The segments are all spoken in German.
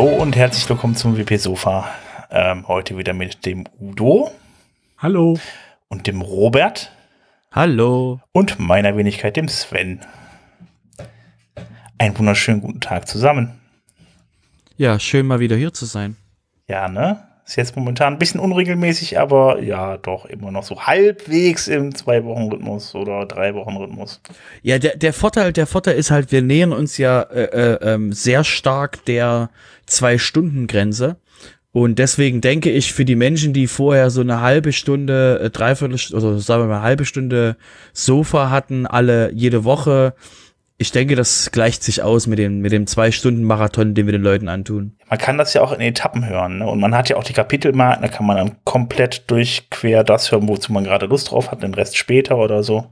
Hallo und herzlich willkommen zum WP-Sofa. Heute wieder mit dem Udo. Hallo. Und dem Robert. Hallo. Und meiner Wenigkeit, dem Sven. Einen wunderschönen guten Tag zusammen. Ja, schön mal wieder hier zu sein. Ja, ne? Ist jetzt momentan ein bisschen unregelmäßig, aber ja, doch immer noch so halbwegs im 2-Wochen-Rhythmus oder 3-Wochen-Rhythmus. Ja, der Vorteil ist halt, wir nähern uns ja sehr stark der 2-Stunden-Grenze. Und deswegen denke ich, für die Menschen, die vorher so eine halbe Stunde, halbe Stunde Sofa hatten, jede Woche, ich denke, das gleicht sich aus mit dem 2-Stunden-Marathon, den wir den Leuten antun. Man kann das ja auch in Etappen hören, ne? Und man hat ja auch die Kapitelmarken, da kann man dann komplett durchquer das hören, wozu man gerade Lust drauf hat, den Rest später oder so.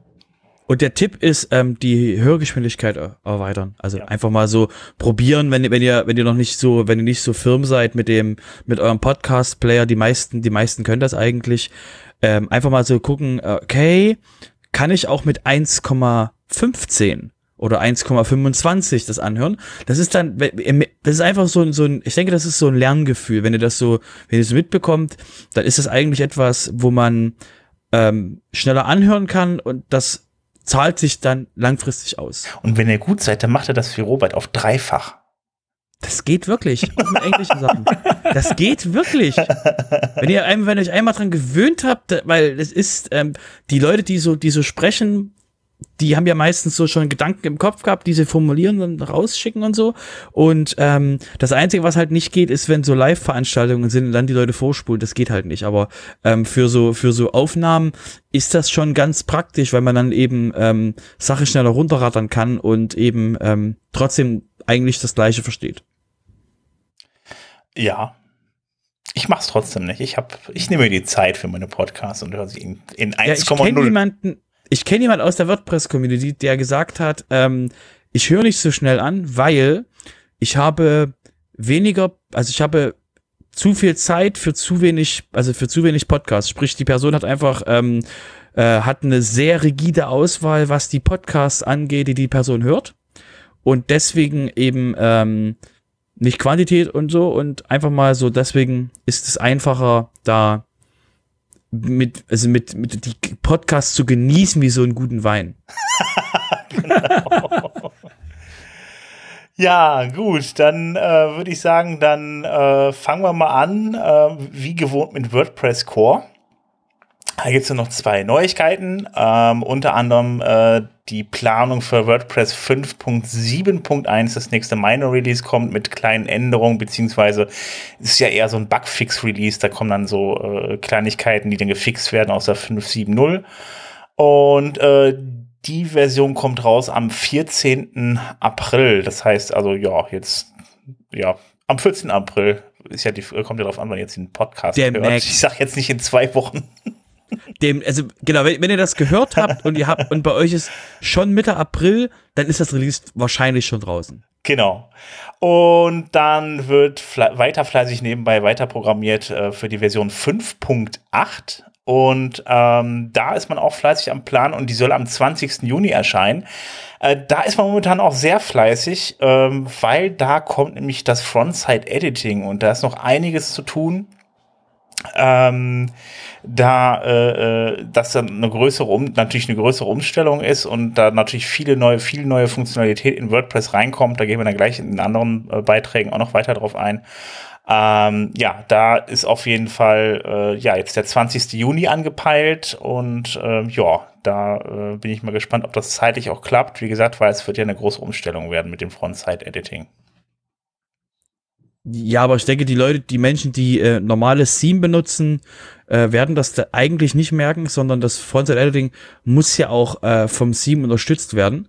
Und der Tipp ist, die Hörgeschwindigkeit erweitern. Also ja, einfach mal so probieren, wenn ihr nicht so firm seid mit eurem Podcast-Player, die meisten können das eigentlich. Einfach mal so gucken, okay, kann ich auch mit 1,15 oder 1,25 das anhören. Das ist einfach so ein, ich denke, das ist so ein Lerngefühl. Wenn ihr das so mitbekommt, dann ist das eigentlich etwas, wo man schneller anhören kann, und das zahlt sich dann langfristig aus. Und wenn ihr gut seid, dann macht ihr das für Robert auf 3-fach. Das geht wirklich. Auch mit englischen Sachen. Das geht wirklich. Wenn ihr euch einmal dran gewöhnt habt, weil es ist, die Leute, die so sprechen, die haben ja meistens so schon Gedanken im Kopf gehabt, die sie formulieren und rausschicken und so. Und das Einzige, was halt nicht geht, ist, wenn so Live-Veranstaltungen sind und dann die Leute vorspulen. Das geht halt nicht. Aber für so Aufnahmen ist das schon ganz praktisch, weil man dann eben Sachen schneller runterrattern kann und eben trotzdem eigentlich das Gleiche versteht. Ja. Ich mach's trotzdem nicht. Ich nehme mir die Zeit für meine Podcasts und höre sie in 1,0. Ja, ich kenne jemanden aus der WordPress-Community, der gesagt hat, ich höre nicht so schnell an, weil ich habe zu viel Zeit für zu wenig Podcasts. Sprich, die Person hat einfach, hat eine sehr rigide Auswahl, was die Podcasts angeht, die Person hört. Und deswegen eben, nicht Quantität und so, und einfach mal so, deswegen ist es einfacher, da mit die Podcasts zu genießen wie so einen guten Wein. Genau. Ja, gut, dann würde ich sagen, fangen wir mal an, wie gewohnt mit WordPress Core. Da gibt es noch 2 Neuigkeiten, unter anderem die Planung für WordPress 5.7.1, das nächste Minor Release kommt mit kleinen Änderungen, beziehungsweise ist ja eher so ein Bugfix-Release, da kommen dann so Kleinigkeiten, die dann gefixt werden aus der 5.7.0. Und die Version kommt raus am 14. April, das heißt also, am 14. April, kommt ja darauf an, wann jetzt den Podcast hört. Ich sag jetzt nicht in 2 Wochen. Wenn ihr das gehört habt und bei euch ist schon Mitte April, dann ist das Release wahrscheinlich schon draußen. Genau. Und dann wird weiter fleißig nebenbei weiter programmiert für die Version 5.8. Und da ist man auch fleißig am Plan, und die soll am 20. Juni erscheinen. Da ist man momentan auch sehr fleißig, weil da kommt nämlich das Frontside-Editing, und da ist noch einiges zu tun. Das dann eine größere Umstellung ist und da natürlich viel neue Funktionalität in WordPress reinkommt, da gehen wir dann gleich in anderen Beiträgen auch noch weiter drauf ein. Da ist auf jeden Fall jetzt der 20. Juni angepeilt, und da bin ich mal gespannt, ob das zeitlich auch klappt. Wie gesagt, weil es wird ja eine große Umstellung werden mit dem Frontside-Editing. Ja, aber ich denke, die Menschen, die normales Theme benutzen, werden das da eigentlich nicht merken, sondern das Frontside Editing muss ja auch vom Theme unterstützt werden.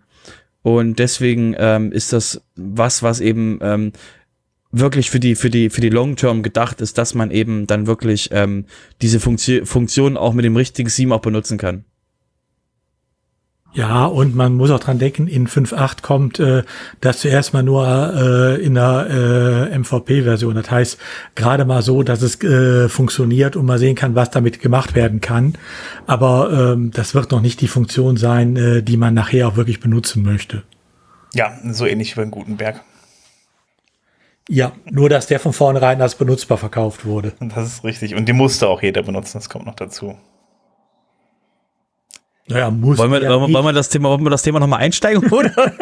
Und deswegen ist das was eben wirklich für die Long-Term gedacht ist, dass man eben dann wirklich diese Funktion auch mit dem richtigen Theme auch benutzen kann. Ja, und man muss auch dran denken, in 5.8 kommt das zuerst mal nur in der MVP-Version. Das heißt, gerade mal so, dass es funktioniert und man sehen kann, was damit gemacht werden kann. Aber das wird noch nicht die Funktion sein, die man nachher auch wirklich benutzen möchte. Ja, so ähnlich wie bei Gutenberg. Ja, nur dass der von vornherein als benutzbar verkauft wurde. Das ist richtig. Und die musste auch jeder benutzen, das kommt noch dazu. Naja, muss. Wollen wir das Thema nochmal einsteigen, oder?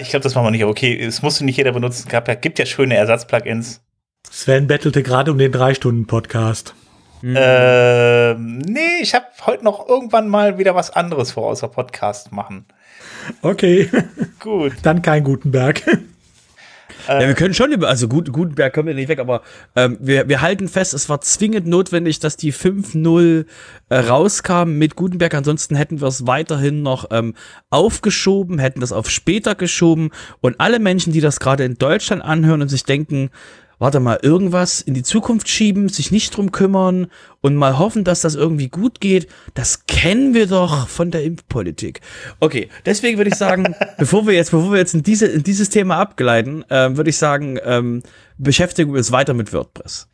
Ich glaube, das machen wir nicht. Aber okay, es musste nicht jeder benutzen. Es gibt ja schöne Ersatzplugins. Sven bettelte gerade um den 3-Stunden-Podcast. Mhm. Nee, ich habe heute noch irgendwann mal wieder was anderes vor, außer Podcast machen. Okay. Gut. Dann kein Gutenberg. Ja, wir können schon über, also Gutenberg können wir nicht weg, aber wir halten fest, es war zwingend notwendig, dass die 5.0 rauskam mit Gutenberg. Ansonsten hätten wir es weiterhin noch aufgeschoben, hätten das auf später geschoben. Und alle Menschen, die das gerade in Deutschland anhören und sich denken, warte mal, irgendwas in die Zukunft schieben, sich nicht drum kümmern und mal hoffen, dass das irgendwie gut geht, das kennen wir doch von der Impfpolitik. Okay, deswegen würde ich sagen, bevor wir jetzt in dieses Thema abgleiten, würde ich sagen, beschäftigen wir uns weiter mit WordPress.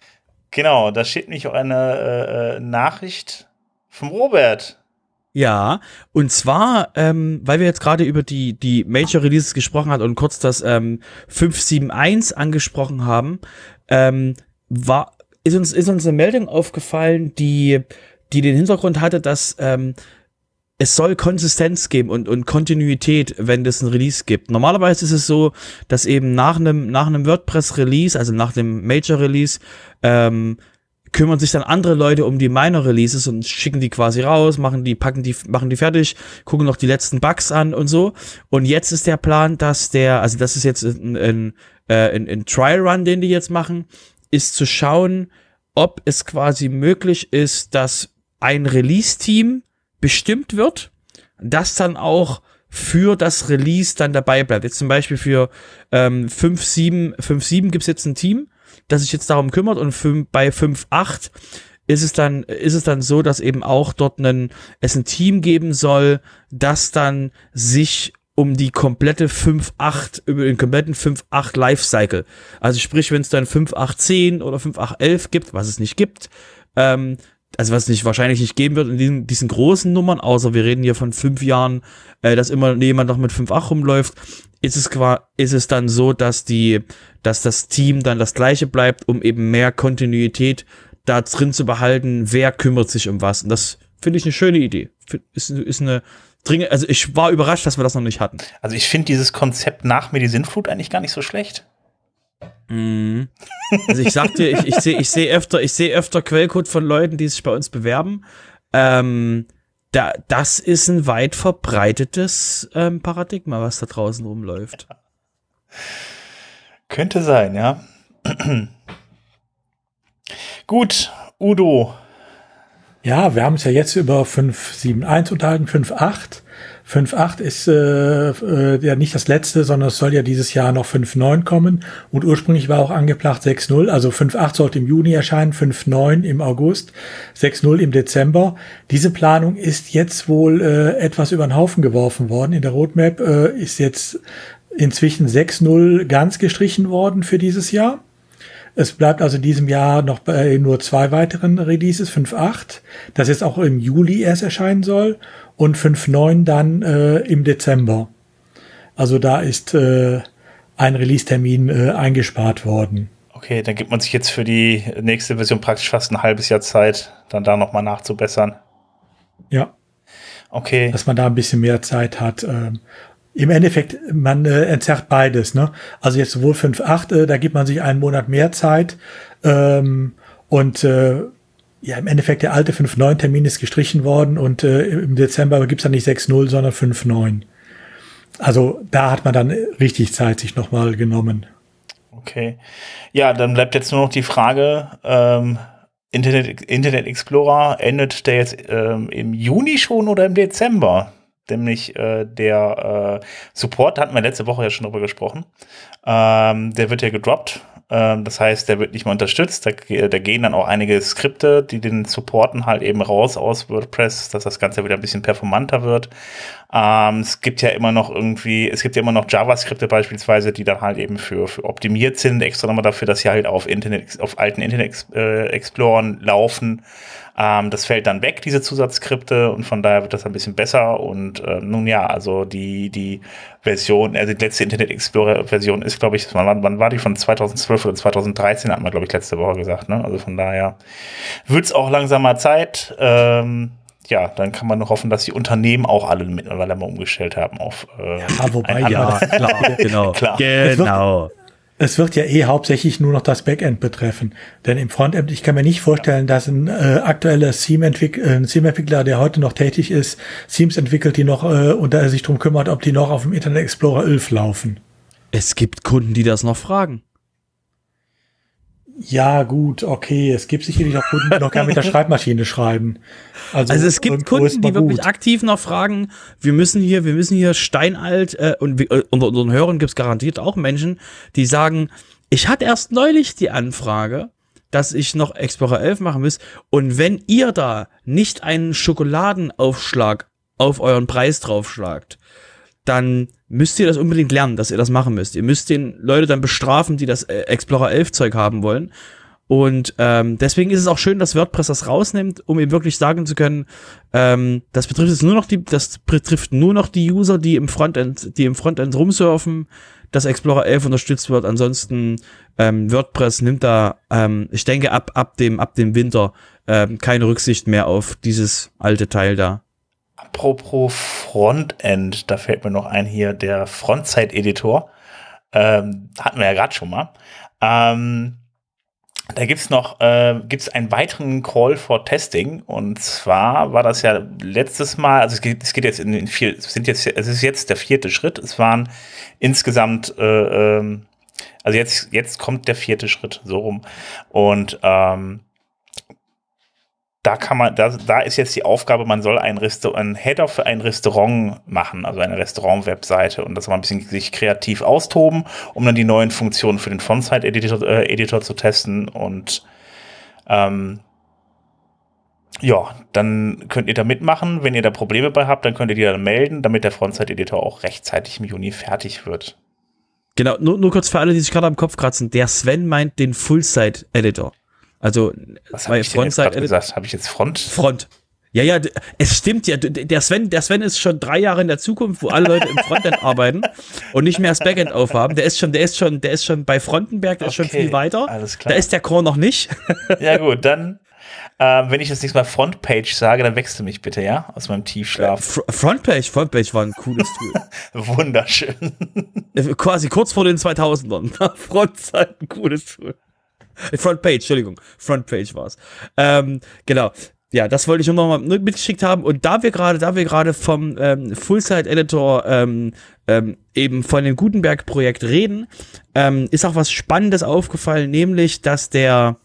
Genau, da steht nämlich auch eine Nachricht vom Robert. Ja, und zwar, weil wir jetzt gerade über die Major Releases gesprochen haben und kurz das 5.7.1 angesprochen haben, ist uns eine Meldung aufgefallen, die den Hintergrund hatte, dass es soll Konsistenz geben und Kontinuität, wenn es ein Release gibt. Normalerweise ist es so, dass eben nach einem WordPress-Release, also nach dem Major-Release, kümmern sich dann andere Leute um die Minor Releases und schicken die quasi raus, machen die fertig, gucken noch die letzten Bugs an und so. Und jetzt ist der Plan, dass das ist jetzt ein Trial Run, den die jetzt machen, ist zu schauen, ob es quasi möglich ist, dass ein Release-Team bestimmt wird, das dann auch für das Release dann dabei bleibt. Jetzt zum Beispiel für 5.7 gibt es jetzt ein Team, das sich jetzt darum kümmert, und bei 5.8 ist es dann so, dass eben auch dort es ein Team geben soll, das dann sich um die komplette 5.8, über den kompletten 5.8 Lifecycle, also sprich, wenn es dann 5.8.10 oder 5.8.11 gibt, was es nicht gibt, also was es wahrscheinlich nicht geben wird in diesen großen Nummern, außer wir reden hier von 5 Jahren, dass immer jemand noch mit 5.8 rumläuft, ist es dann so, dass das Team dann das Gleiche bleibt, um eben mehr Kontinuität da drin zu behalten, wer kümmert sich um was. Und das finde ich eine schöne Idee. Ist eine dringend, also ich war überrascht, dass wir das noch nicht hatten. Also ich finde dieses Konzept nach mir die Sinnflut eigentlich gar nicht so schlecht. Mhm. Also ich sag dir, ich sehe öfter Quellcode von Leuten, die sich bei uns bewerben. Das ist ein weit verbreitetes Paradigma, was da draußen rumläuft. Ja. Könnte sein, ja. Gut, Udo. Ja, wir haben es ja jetzt über 5.7.1 unterhalten, 5.8. 5.8 ist ja nicht das letzte, sondern es soll ja dieses Jahr noch 5.9 kommen. Und ursprünglich war auch angeplant 6.0. Also 5.8 sollte im Juni erscheinen, 5.9 im August, 6.0 im Dezember. Diese Planung ist jetzt wohl etwas über den Haufen geworfen worden. In der Roadmap ist jetzt inzwischen 6.0 ganz gestrichen worden für dieses Jahr. Es bleibt also in diesem Jahr noch bei nur 2 weiteren Releases, 5.8, das jetzt auch im Juli erst erscheinen soll, und 5.9 dann im Dezember. Also da ist ein Release-Termin eingespart worden. Okay, dann gibt man sich jetzt für die nächste Version praktisch fast ein halbes Jahr Zeit, dann da nochmal nachzubessern. Ja. Okay. Dass man da ein bisschen mehr Zeit hat. Im Endeffekt, man entzerrt beides, ne? Also jetzt sowohl 5.8, da gibt man sich einen Monat mehr Zeit, ja, im Endeffekt der alte 5.9-Termin ist gestrichen worden, und im Dezember gibt's dann nicht 6.0, sondern 5.9. Also da hat man dann richtig Zeit sich nochmal genommen. Okay. Ja, dann bleibt jetzt nur noch die Frage, Internet Explorer, endet der jetzt im Juni schon oder im Dezember? Nämlich der Support, da hatten wir letzte Woche ja schon drüber gesprochen, der wird ja gedroppt, das heißt, der wird nicht mehr unterstützt, da gehen dann auch einige Skripte, die den supporten, halt eben raus aus WordPress, dass das Ganze wieder ein bisschen performanter wird. Es gibt ja immer noch JavaScripte beispielsweise, die dann halt eben für optimiert sind, extra nochmal dafür, dass sie halt auf alten Internet Explorern laufen. Das fällt dann weg, diese Zusatzskripte, und von daher wird das ein bisschen besser. Und nun ja, also die Version, also die letzte Internet Explorer-Version ist, glaube ich, wann war die? Von 2012 oder 2013, hat man, glaube ich, letzte Woche gesagt, ne? Also von daher wird's auch langsamer Zeit. Ja, dann kann man noch hoffen, dass die Unternehmen auch alle mittlerweile mal umgestellt haben auf. Klar. Es wird ja hauptsächlich nur noch das Backend betreffen. Denn im Frontend, ich kann mir nicht vorstellen, dass ein aktueller Theme-Entwickler, der heute noch tätig ist, Themes entwickelt, die noch und da er sich drum kümmert, ob die noch auf dem Internet Explorer 11 laufen. Es gibt Kunden, die das noch fragen. Ja, gut, okay. Es gibt sicherlich auch Kunden, die noch gerne mit der Schreibmaschine schreiben. Also es gibt Kunden, die wirklich aktiv noch fragen, wir müssen hier steinalt, und unter unseren Hörern gibt es garantiert auch Menschen, die sagen, ich hatte erst neulich die Anfrage, dass ich noch Explorer 11 machen muss, und wenn ihr da nicht einen Schokoladenaufschlag auf euren Preis draufschlagt, dann müsst ihr das unbedingt lernen, dass ihr das machen müsst. Ihr müsst den Leute dann bestrafen, die das Explorer 11 Zeug haben wollen. Und deswegen ist es auch schön, dass WordPress das rausnimmt, um eben wirklich sagen zu können, das betrifft jetzt nur noch die User, die im Frontend rumsurfen, dass Explorer 11 unterstützt wird. Ansonsten WordPress nimmt da, ich denke, ab dem Winter keine Rücksicht mehr auf dieses alte Teil da. Apropos Frontend, da fällt mir noch ein hier, der Frontside-Editor, hatten wir ja gerade schon mal, da gibt es noch einen weiteren Call for Testing, und zwar war das ja letztes Mal, also es geht jetzt in vier, es ist jetzt der vierte Schritt, es waren insgesamt, also jetzt kommt der vierte Schritt, so rum, und da ist jetzt die Aufgabe, man soll einen Header für ein Restaurant machen, also eine Restaurant-Webseite, und das mal ein bisschen sich kreativ austoben, um dann die neuen Funktionen für den Frontside-Editor zu testen, und ja, dann könnt ihr da mitmachen. Wenn ihr da Probleme bei habt, dann könnt ihr die dann melden, damit der Frontside-Editor auch rechtzeitig im Juni fertig wird. Genau, nur kurz für alle, die sich gerade am Kopf kratzen, der Sven meint den Fullside-Editor. Also, was habe ich Frontside gesagt? Habe ich jetzt Front? Ja, es stimmt ja. Der Sven ist schon 3 Jahre in der Zukunft, wo alle Leute im Frontend arbeiten und nicht mehr das Backend aufhaben. Der ist schon bei Frontenberg, der ist schon viel weiter. Alles klar. Da ist der Core noch nicht. Ja, gut, dann, wenn ich das nächste Mal Frontpage sage, dann wächst du mich bitte, ja? Aus meinem Tiefschlaf. Frontpage war ein cooles Tool. Wunderschön. Quasi kurz vor den 2000ern. Frontside, ein cooles Tool. Frontpage, Entschuldigung, Frontpage war's. Genau, ja, das wollte ich nur noch mal mitgeschickt haben. Und da wir gerade vom Fullside-Editor eben von dem Gutenberg-Projekt reden, ist auch was Spannendes aufgefallen, nämlich, dass der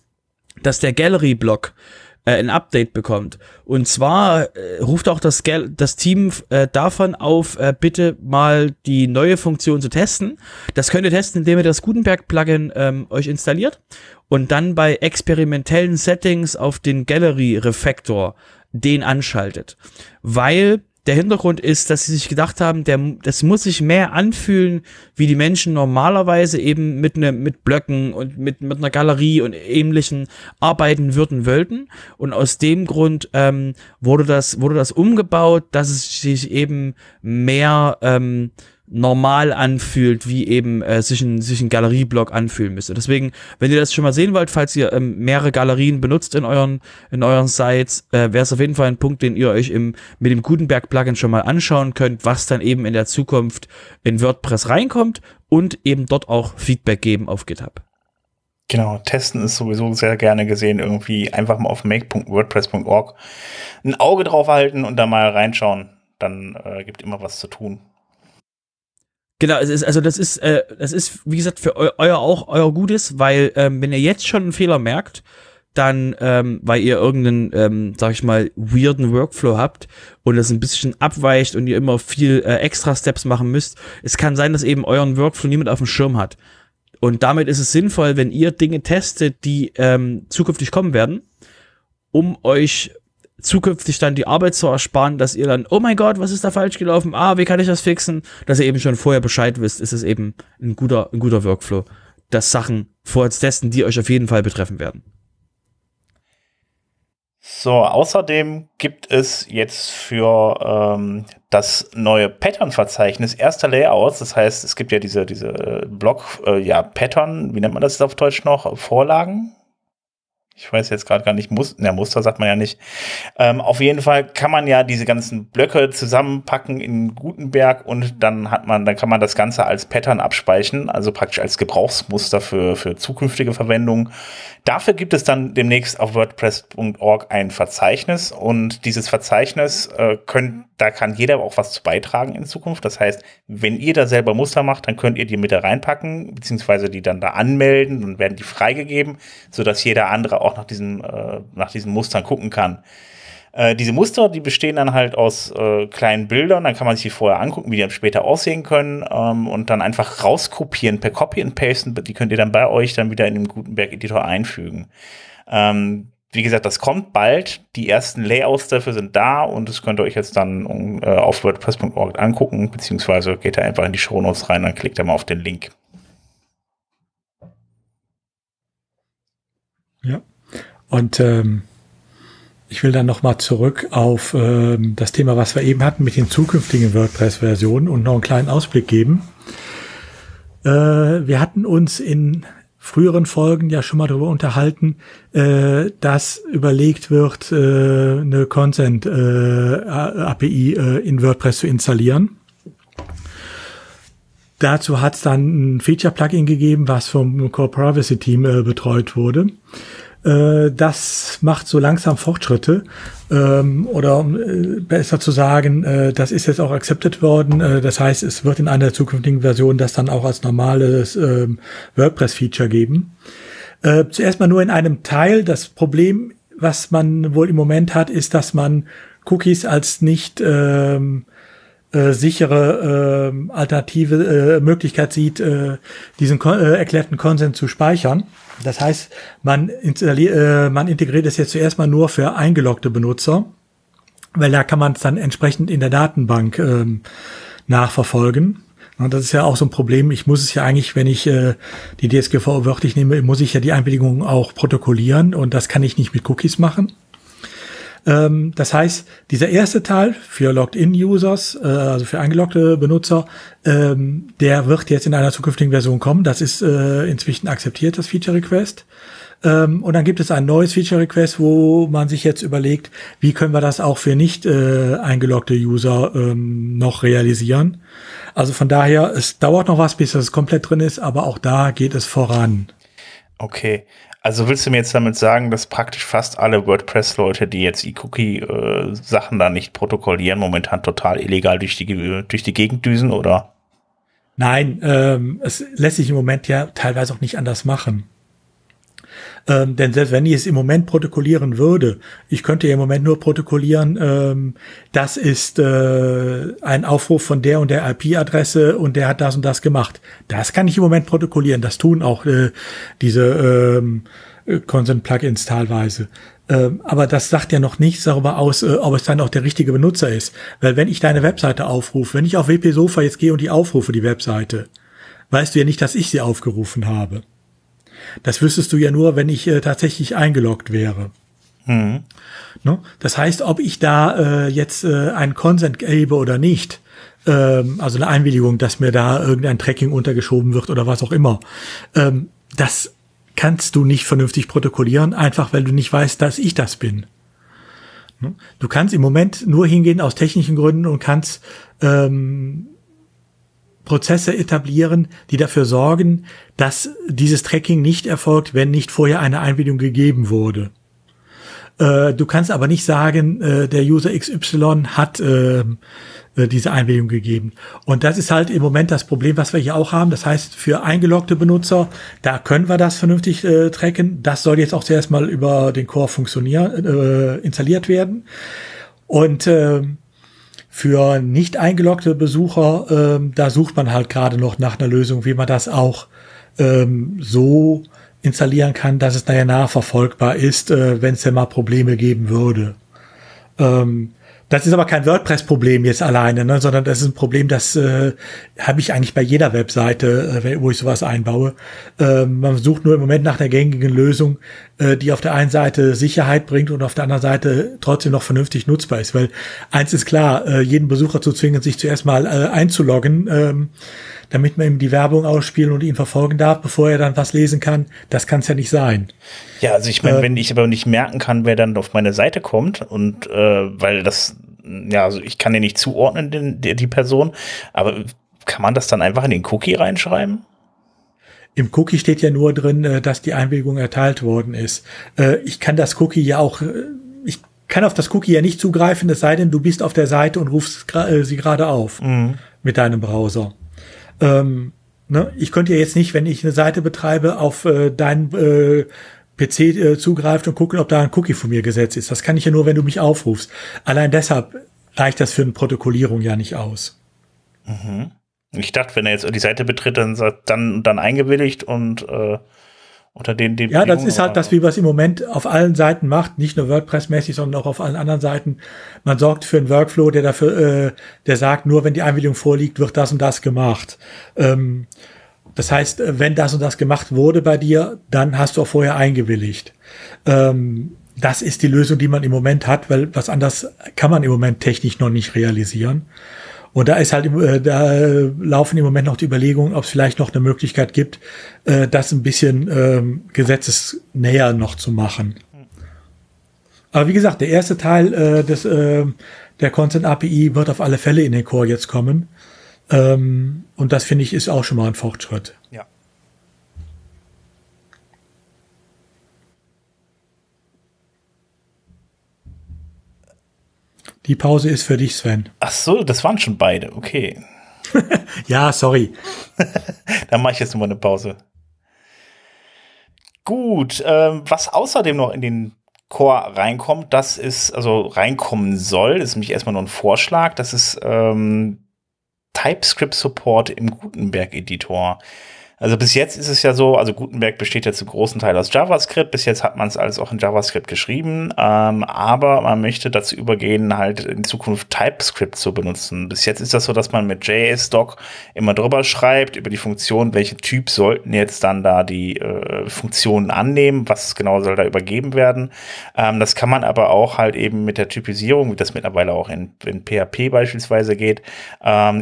Gallery-Block ein Update bekommt. Und zwar ruft auch das Team davon auf, bitte mal die neue Funktion zu testen. Das könnt ihr testen, indem ihr das Gutenberg-Plugin euch installiert und dann bei experimentellen Settings auf den Gallery-Refactor den anschaltet. Weil der Hintergrund ist, dass sie sich gedacht haben, das muss sich mehr anfühlen, wie die Menschen normalerweise eben mit Blöcken und mit einer Galerie und ähnlichen arbeiten wollten. Und aus dem Grund wurde das umgebaut, dass es sich eben mehr normal anfühlt, wie eben sich ein Galerieblock anfühlen müsste. Deswegen, wenn ihr das schon mal sehen wollt, falls ihr mehrere Galerien benutzt in euren Sites, wäre es auf jeden Fall ein Punkt, den ihr euch mit dem Gutenberg-Plugin schon mal anschauen könnt, was dann eben in der Zukunft in WordPress reinkommt, und eben dort auch Feedback geben auf GitHub. Genau, testen ist sowieso sehr gerne gesehen, irgendwie einfach mal auf make.wordpress.org ein Auge drauf halten und da mal reinschauen. Dann gibt immer was zu tun. Genau, das ist, wie gesagt, für euer Gutes, weil wenn ihr jetzt schon einen Fehler merkt, dann, weil ihr irgendeinen, sag ich mal, weirden Workflow habt und das ein bisschen abweicht und ihr immer viel extra Steps machen müsst, es kann sein, dass eben euren Workflow niemand auf dem Schirm hat. Und damit ist es sinnvoll, wenn ihr Dinge testet, die zukünftig kommen werden, um euch zukünftig dann die Arbeit zu ersparen, dass ihr dann, oh mein Gott, was ist da falsch gelaufen? Wie kann ich das fixen? Dass ihr eben schon vorher Bescheid wisst, ist es eben ein guter Workflow, dass Sachen vorher zu testen, die euch auf jeden Fall betreffen werden. So, außerdem gibt es jetzt für das neue Pattern-Verzeichnis erste Layouts. Das heißt, es gibt ja diese Block, Pattern, wie nennt man das jetzt auf Deutsch noch? Vorlagen? Ich weiß jetzt gerade gar nicht, Muster sagt man ja nicht. Auf jeden Fall kann man ja diese ganzen Blöcke zusammenpacken in Gutenberg und dann kann man das Ganze als Pattern abspeichern, also praktisch als Gebrauchsmuster für zukünftige Verwendung. Dafür gibt es dann demnächst auf WordPress.org ein Verzeichnis und dieses Verzeichnis da kann jeder auch was zu beitragen in Zukunft. Das heißt, wenn ihr da selber Muster macht, dann könnt ihr die mit da reinpacken, beziehungsweise die dann da anmelden und werden die freigegeben, sodass jeder andere auch nach diesen Mustern gucken kann. Diese Muster, die bestehen dann halt aus kleinen Bildern, dann kann man sich die vorher angucken, wie die dann später aussehen können und dann einfach rauskopieren per Copy and Pasten, die könnt ihr dann bei euch dann wieder in dem Gutenberg-Editor einfügen. Wie gesagt, das kommt bald. Die ersten Layouts dafür sind da und das könnt ihr euch jetzt dann auf WordPress.org angucken, beziehungsweise geht da einfach in die Shownotes rein und klickt da mal auf den Link. Ja, und ich will dann nochmal zurück auf das Thema, was wir eben hatten mit den zukünftigen WordPress-Versionen und noch einen kleinen Ausblick geben. Wir hatten uns in früheren Folgen ja schon mal darüber unterhalten, dass überlegt wird, eine Consent-API in WordPress zu installieren. Dazu hat es dann ein Feature-Plugin gegeben, was vom Core-Privacy-Team betreut wurde. Das macht so langsam Fortschritte. Oder besser zu sagen, das ist jetzt auch accepted worden. Das heißt, es wird in einer zukünftigen Version das dann auch als normales WordPress-Feature geben. Zuerst mal nur in einem Teil. Das Problem, was man wohl im Moment hat, ist, dass man Cookies als nicht sichere alternative Möglichkeit sieht, diesen erklärten Consent zu speichern. Das heißt, man integriert es jetzt zuerst mal nur für eingeloggte Benutzer, weil da kann man es dann entsprechend in der Datenbank nachverfolgen. Und das ist ja auch so ein Problem. Ich muss es ja eigentlich, wenn ich die DSGVO wörtlich nehme, muss ich ja die Einwilligung auch protokollieren und das kann ich nicht mit Cookies machen. Das heißt, dieser erste Teil für Logged-In-Users, also für eingeloggte Benutzer, der wird jetzt in einer zukünftigen Version kommen. Das ist inzwischen akzeptiert, das Feature-Request. Und dann gibt es ein neues Feature-Request, wo man sich jetzt überlegt, wie können wir das auch für nicht eingeloggte User noch realisieren. Also von daher, es dauert noch was, bis das komplett drin ist, aber auch da geht es voran. Okay. Also willst du mir jetzt damit sagen, dass praktisch fast alle WordPress-Leute, die jetzt E-Cookie-Sachen da nicht protokollieren, momentan total illegal durch die Gegend düsen, oder? Nein, es lässt sich im Moment ja teilweise auch nicht anders machen. Denn selbst wenn ich es im Moment protokollieren würde, ich könnte ja im Moment nur protokollieren, das ist ein Aufruf von der und der IP-Adresse und der hat das und das gemacht. Das kann ich im Moment protokollieren, das tun auch diese Consent-Plugins teilweise. Aber das sagt ja noch nichts darüber aus, ob es dann auch der richtige Benutzer ist. Weil wenn ich deine Webseite aufrufe, wenn ich auf WP-Sofa jetzt gehe und die Webseite, weißt du ja nicht, dass ich sie aufgerufen habe. Das wüsstest du ja nur, wenn ich tatsächlich eingeloggt wäre. Mhm. No? Das heißt, ob ich da jetzt einen Consent gebe oder nicht, also eine Einwilligung, dass mir da irgendein Tracking untergeschoben wird oder was auch immer, das kannst du nicht vernünftig protokollieren, einfach weil du nicht weißt, dass ich das bin. No? Du kannst im Moment nur hingehen aus technischen Gründen und kannst Prozesse etablieren, die dafür sorgen, dass dieses Tracking nicht erfolgt, wenn nicht vorher eine Einwilligung gegeben wurde. Du kannst aber nicht sagen, der User XY hat diese Einwilligung gegeben. Und das ist halt im Moment das Problem, was wir hier auch haben. Das heißt, für eingeloggte Benutzer, da können wir das vernünftig tracken. Das soll jetzt auch zuerst mal über den Core funktionieren, installiert werden. Und für nicht eingeloggte Besucher, da sucht man halt gerade noch nach einer Lösung, wie man das auch so installieren kann, dass es nachher nachverfolgbar ist, wenn es denn mal Probleme geben würde. Das ist aber kein WordPress-Problem jetzt alleine, ne, sondern das ist ein Problem, das habe ich eigentlich bei jeder Webseite, wo ich sowas einbaue. Man sucht nur im Moment nach der gängigen Lösung, die auf der einen Seite Sicherheit bringt und auf der anderen Seite trotzdem noch vernünftig nutzbar ist. Weil eins ist klar, jeden Besucher zu zwingen, sich zuerst mal einzuloggen, damit man ihm die Werbung ausspielen und ihn verfolgen darf, bevor er dann was lesen kann, das kann es ja nicht sein. Ja, also ich meine, wenn ich aber nicht merken kann, wer dann auf meine Seite kommt und weil das, ja, also ich kann den nicht zuordnen, die Person, aber kann man das dann einfach in den Cookie reinschreiben? Im Cookie steht ja nur drin, dass die Einwilligung erteilt worden ist. Ich kann das Cookie ja auch, ich kann auf das Cookie ja nicht zugreifen, es sei denn, du bist auf der Seite und rufst sie gerade auf mit deinem Browser. Ich könnte ja jetzt nicht, wenn ich eine Seite betreibe, auf deinen PC zugreifen und gucken, ob da ein Cookie von mir gesetzt ist. Das kann ich ja nur, wenn du mich aufrufst. Allein deshalb reicht das für eine Protokollierung ja nicht aus. Mhm. Ich dachte, wenn er jetzt die Seite betritt, dann sagt dann eingewilligt und unter den Bedingungen. Ja, das ist halt das, wie man es im Moment auf allen Seiten macht, nicht nur WordPress-mäßig, sondern auch auf allen anderen Seiten. Man sorgt für einen Workflow, der sagt, nur wenn die Einwilligung vorliegt, wird das und das gemacht. Das heißt, wenn das und das gemacht wurde bei dir, dann hast du auch vorher eingewilligt. Das ist die Lösung, die man im Moment hat, weil was anderes kann man im Moment technisch noch nicht realisieren. Und da ist halt, da laufen im Moment noch die Überlegungen, ob es vielleicht noch eine Möglichkeit gibt, das ein bisschen gesetzesnäher noch zu machen. Aber wie gesagt, der erste Teil der Consent API wird auf alle Fälle in den Core jetzt kommen. Und das finde ich ist auch schon mal ein Fortschritt. Ja. Die Pause ist für dich, Sven. Ach so, das waren schon beide, okay. Ja, sorry. Dann mache ich jetzt nochmal eine Pause. Gut, was außerdem noch in den Core reinkommt, das ist, also reinkommen soll, ist nämlich erstmal nur ein Vorschlag, das ist TypeScript-Support im Gutenberg-Editor. Also bis jetzt ist es ja so, also Gutenberg besteht ja zum großen Teil aus JavaScript, bis jetzt hat man es alles auch in JavaScript geschrieben, aber man möchte dazu übergehen, halt in Zukunft TypeScript zu benutzen. Bis jetzt ist das so, dass man mit JSDoc immer drüber schreibt, über die Funktion, welche Typ sollten jetzt dann da die Funktionen annehmen, was genau soll da übergeben werden. Das kann man aber auch halt eben mit der Typisierung, wie das mittlerweile auch in PHP beispielsweise geht,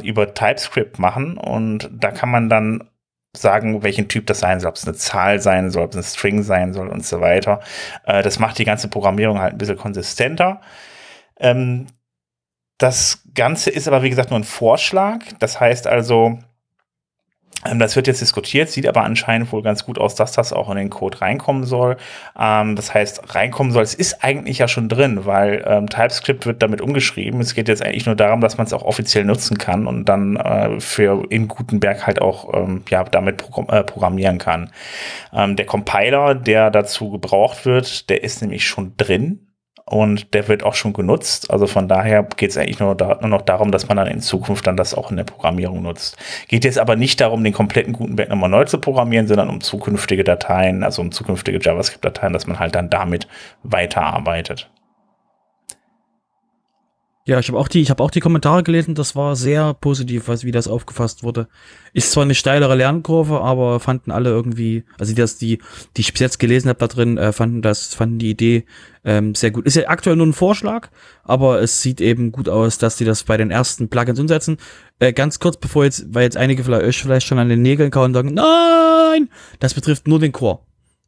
über TypeScript machen und da kann man dann sagen, welchen Typ das sein soll, ob es eine Zahl sein soll, ob es ein String sein soll und so weiter. Das macht die ganze Programmierung halt ein bisschen konsistenter. Das Ganze ist aber, wie gesagt, nur ein Vorschlag. Das heißt also, das wird jetzt diskutiert, sieht aber anscheinend wohl ganz gut aus, dass das auch in den Code reinkommen soll. Das heißt, reinkommen soll, es ist eigentlich ja schon drin, weil TypeScript wird damit umgeschrieben. Es geht jetzt eigentlich nur darum, dass man es auch offiziell nutzen kann und dann für in Gutenberg halt auch damit programmieren kann. Der Compiler, der dazu gebraucht wird, der ist nämlich schon drin. Und der wird auch schon genutzt. Also von daher geht es eigentlich nur noch darum, dass man dann in Zukunft dann das auch in der Programmierung nutzt. Geht jetzt aber nicht darum, den kompletten Gutenberg nochmal neu zu programmieren, sondern um zukünftige Dateien, also um zukünftige JavaScript-Dateien, dass man halt dann damit weiterarbeitet. Ja, ich habe auch die Kommentare gelesen, das war sehr positiv, wie das aufgefasst wurde. Ist zwar eine steilere Lernkurve, aber fanden alle irgendwie, also die ich bis jetzt gelesen habe da drin, fanden die Idee sehr gut. Ist ja aktuell nur ein Vorschlag, aber es sieht eben gut aus, dass die das bei den ersten Plugins umsetzen. Ganz kurz, bevor jetzt, weil jetzt einige vielleicht schon an den Nägeln kauen und sagen, nein, das betrifft nur den Core.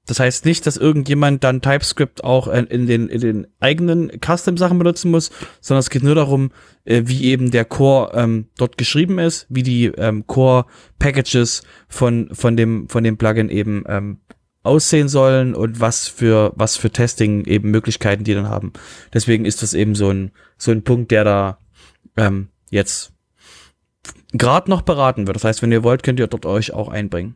Das heißt nicht, dass irgendjemand dann TypeScript auch in den eigenen Custom-Sachen benutzen muss, sondern es geht nur darum, wie eben der Core dort geschrieben ist, wie die Core-Packages von dem Plugin eben aussehen sollen und was für Testing eben Möglichkeiten die dann haben. Deswegen ist das eben so ein Punkt, der da jetzt gerade noch beraten wird. Das heißt, wenn ihr wollt, könnt ihr dort euch auch einbringen.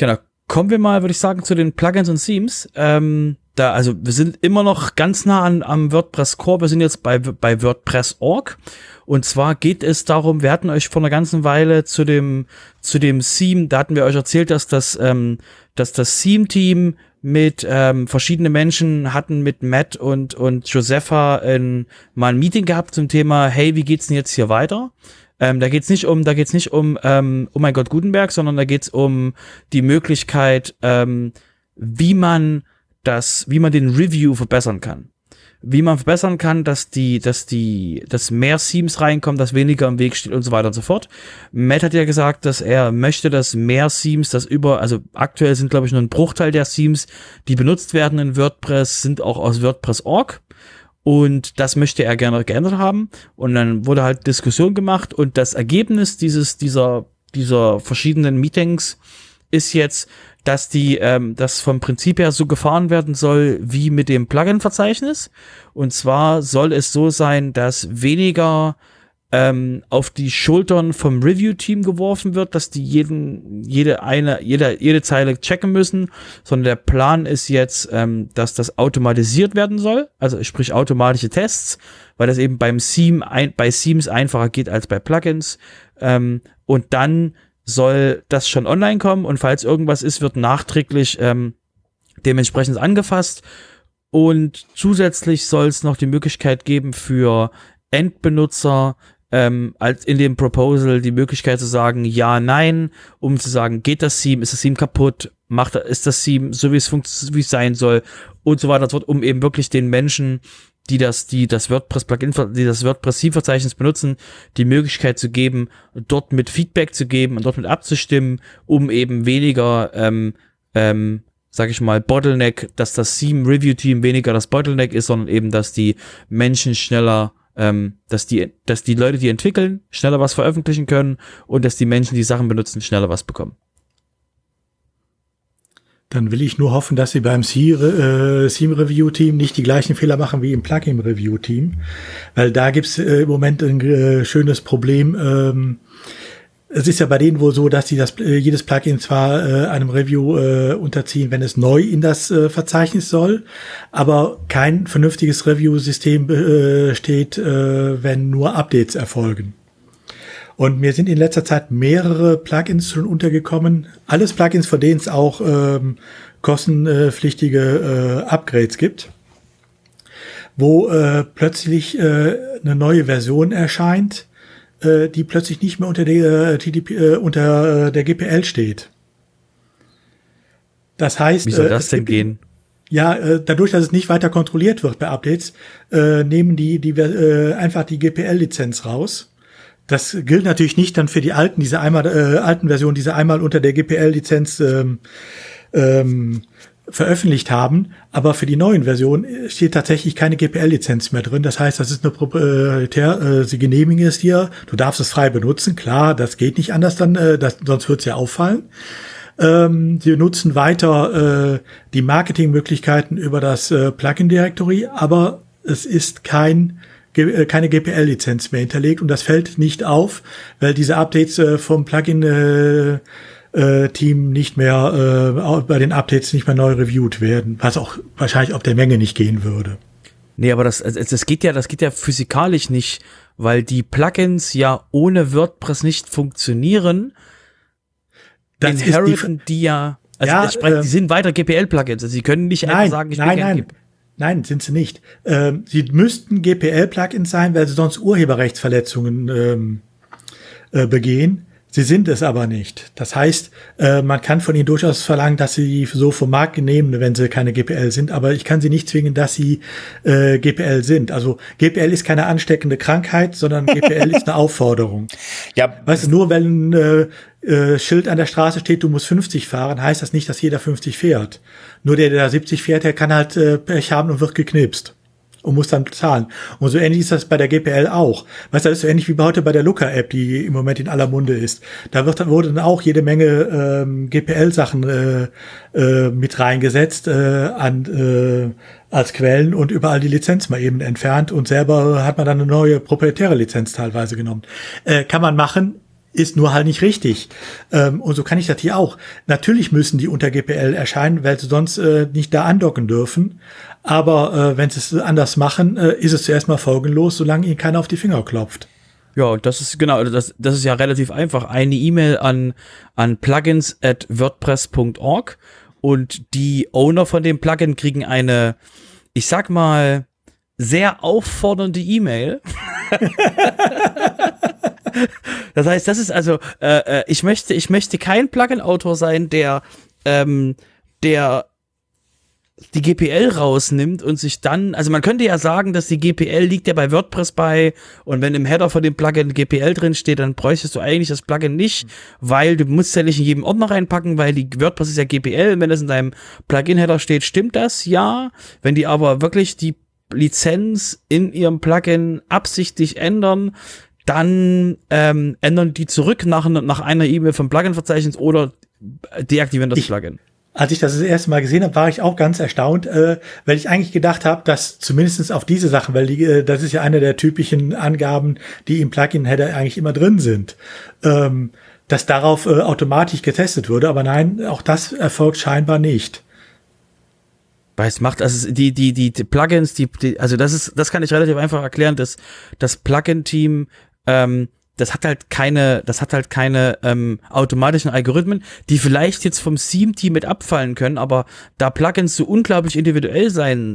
Genau, kommen wir mal, würde ich sagen, zu den Plugins und Themes. Also wir sind immer noch ganz nah am WordPress Core. Wir sind jetzt bei WordPress.org. Und zwar geht es darum, wir hatten euch vor einer ganzen Weile zu dem Theme, da hatten wir euch erzählt, dass das Theme-Team mit verschiedenen Menschen hatten mit Matt und Josepha mal ein Meeting gehabt zum Thema, hey, wie geht's denn jetzt hier weiter? Da geht es nicht um, oh mein Gott, Gutenberg, sondern da geht es um die Möglichkeit, wie man den Review verbessern kann. Wie man verbessern kann, dass mehr Themes reinkommen, dass weniger im Weg steht und so weiter und so fort. Matt hat ja gesagt, dass er möchte, dass mehr Themes, also aktuell sind, glaube ich, nur ein Bruchteil der Themes, die benutzt werden in WordPress, sind auch aus WordPress.org. Und das möchte er gerne geändert haben. Und dann wurde halt Diskussion gemacht. Und das Ergebnis dieser verschiedenen Meetings ist jetzt, dass das vom Prinzip her so gefahren werden soll wie mit dem Plugin-Verzeichnis. Und zwar soll es so sein, dass weniger auf die Schultern vom Review-Team geworfen wird, dass die jede Zeile checken müssen, sondern der Plan ist jetzt, dass das automatisiert werden soll, also sprich automatische Tests, weil das eben bei Themes einfacher geht als bei Plugins. Und dann soll das schon online kommen und falls irgendwas ist, wird nachträglich dementsprechend angefasst. Und zusätzlich soll es noch die Möglichkeit geben für Endbenutzer, als in dem Proposal die Möglichkeit zu sagen, ja, nein, um zu sagen, geht das Theme, ist das Theme kaputt, ist das Theme so, wie es sein soll und so weiter und so fort, um eben wirklich den Menschen, die das WordPress-Plugin, die das WordPress-Verzeichnis benutzen, die Möglichkeit zu geben, dort mit Feedback zu geben und dort mit abzustimmen, um eben weniger, sag ich mal, Bottleneck, dass das Theme-Review-Team weniger das Bottleneck ist, sondern eben, dass die Menschen schneller dass die Leute, die entwickeln, schneller was veröffentlichen können und dass die Menschen, die Sachen benutzen, schneller was bekommen. Dann will ich nur hoffen, dass sie beim Theme-Review-Team nicht die gleichen Fehler machen wie im Plugin-Review-Team, weil da gibt's im Moment ein schönes Problem. Es ist ja bei denen wohl so, dass sie jedes Plugin zwar einem Review unterziehen, wenn es neu in das Verzeichnis soll, aber kein vernünftiges Review-System steht, wenn nur Updates erfolgen. Und mir sind in letzter Zeit mehrere Plugins schon untergekommen, alles Plugins, von denen es auch kostenpflichtige Upgrades gibt, wo plötzlich eine neue Version erscheint, die plötzlich nicht mehr unter der GPL steht. Das heißt, wie soll das denn gehen? Ja, dadurch, dass es nicht weiter kontrolliert wird bei Updates, nehmen die einfach die GPL-Lizenz raus. Das gilt natürlich nicht dann für die alten, alten Versionen, die sie einmal unter der GPL-Lizenz veröffentlicht haben, aber für die neuen Versionen steht tatsächlich keine GPL-Lizenz mehr drin. Das heißt, das ist eine proprietär, sie genehmigen es dir, du darfst es frei benutzen. Klar, das geht nicht anders, sonst wird es ja auffallen. Sie nutzen weiter die Marketingmöglichkeiten über das Plugin-Directory, aber es ist keine GPL-Lizenz mehr hinterlegt und das fällt nicht auf, weil diese Updates vom Plugin Team nicht mehr bei den Updates nicht mehr neu reviewed werden, was auch wahrscheinlich auf der Menge nicht gehen würde. Nee, aber das geht ja physikalisch nicht, weil die Plugins ja ohne WordPress nicht funktionieren. Dann inheriten die ja, die sind weiter GPL-Plugins, also sie können nicht einfach sagen, ich will gerne GPL. Nein, sind sie nicht. Sie müssten GPL-Plugins sein, weil sie sonst Urheberrechtsverletzungen begehen. Sie sind es aber nicht. Das heißt, man kann von ihnen durchaus verlangen, dass sie so vom Markt nehmen, wenn sie keine GPL sind. Aber ich kann sie nicht zwingen, dass sie GPL sind. Also GPL ist keine ansteckende Krankheit, sondern GPL ist eine Aufforderung. Ja, weißt du, nur wenn Schild an der Straße steht, du musst 50 fahren, heißt das nicht, dass jeder 50 fährt. Nur der da 70 fährt, der kann halt Pech haben und wird geknipst und muss dann zahlen. Und so ähnlich ist das bei der GPL auch. Weißt du, das ist so ähnlich wie heute bei der Luca-App, die im Moment in aller Munde ist. Da wurde dann auch jede Menge GPL-Sachen mit reingesetzt als Quellen und überall die Lizenz mal eben entfernt und selber hat man dann eine neue proprietäre Lizenz teilweise genommen. Kann man machen, ist nur halt nicht richtig. Und so kann ich das hier auch. Natürlich müssen die unter GPL erscheinen, weil sie sonst nicht da andocken dürfen. Aber wenn sie es anders machen, ist es zuerst mal folgenlos, solange ihnen keiner auf die Finger klopft. Ja, und das ist genau, das ist ja relativ einfach. Eine E-Mail an plugins@wordpress.org und die Owner von dem Plugin kriegen eine, ich sag mal, sehr auffordernde E-Mail. Das heißt, das ist also, ich möchte kein Plugin-Autor sein, der die GPL rausnimmt und sich dann, also man könnte ja sagen, dass die GPL liegt ja bei WordPress bei, und wenn im Header von dem Plugin GPL drin steht, dann bräuchtest du eigentlich das Plugin nicht, weil du musst ja nicht in jedem Ordner reinpacken, weil die WordPress ist ja GPL, wenn das in deinem Plugin-Header steht, stimmt das, ja. Wenn die aber wirklich die Lizenz in ihrem Plugin absichtlich ändern, dann ändern die zurück nach einer E-Mail vom Plugin-Verzeichnis oder deaktivieren das Plugin. Als ich das erste Mal gesehen habe, war ich auch ganz erstaunt, weil ich eigentlich gedacht habe, dass zumindest auf diese Sachen, weil das ist ja eine der typischen Angaben, die im Plugin-Header eigentlich immer drin sind, dass darauf automatisch getestet würde. Aber nein, auch das erfolgt scheinbar nicht. Weil es macht, also die Plugins, also das kann ich relativ einfach erklären, dass das Plugin-Team, das hat halt keine automatischen Algorithmen, die vielleicht jetzt vom Theme-Team mit abfallen können, aber da Plugins so unglaublich individuell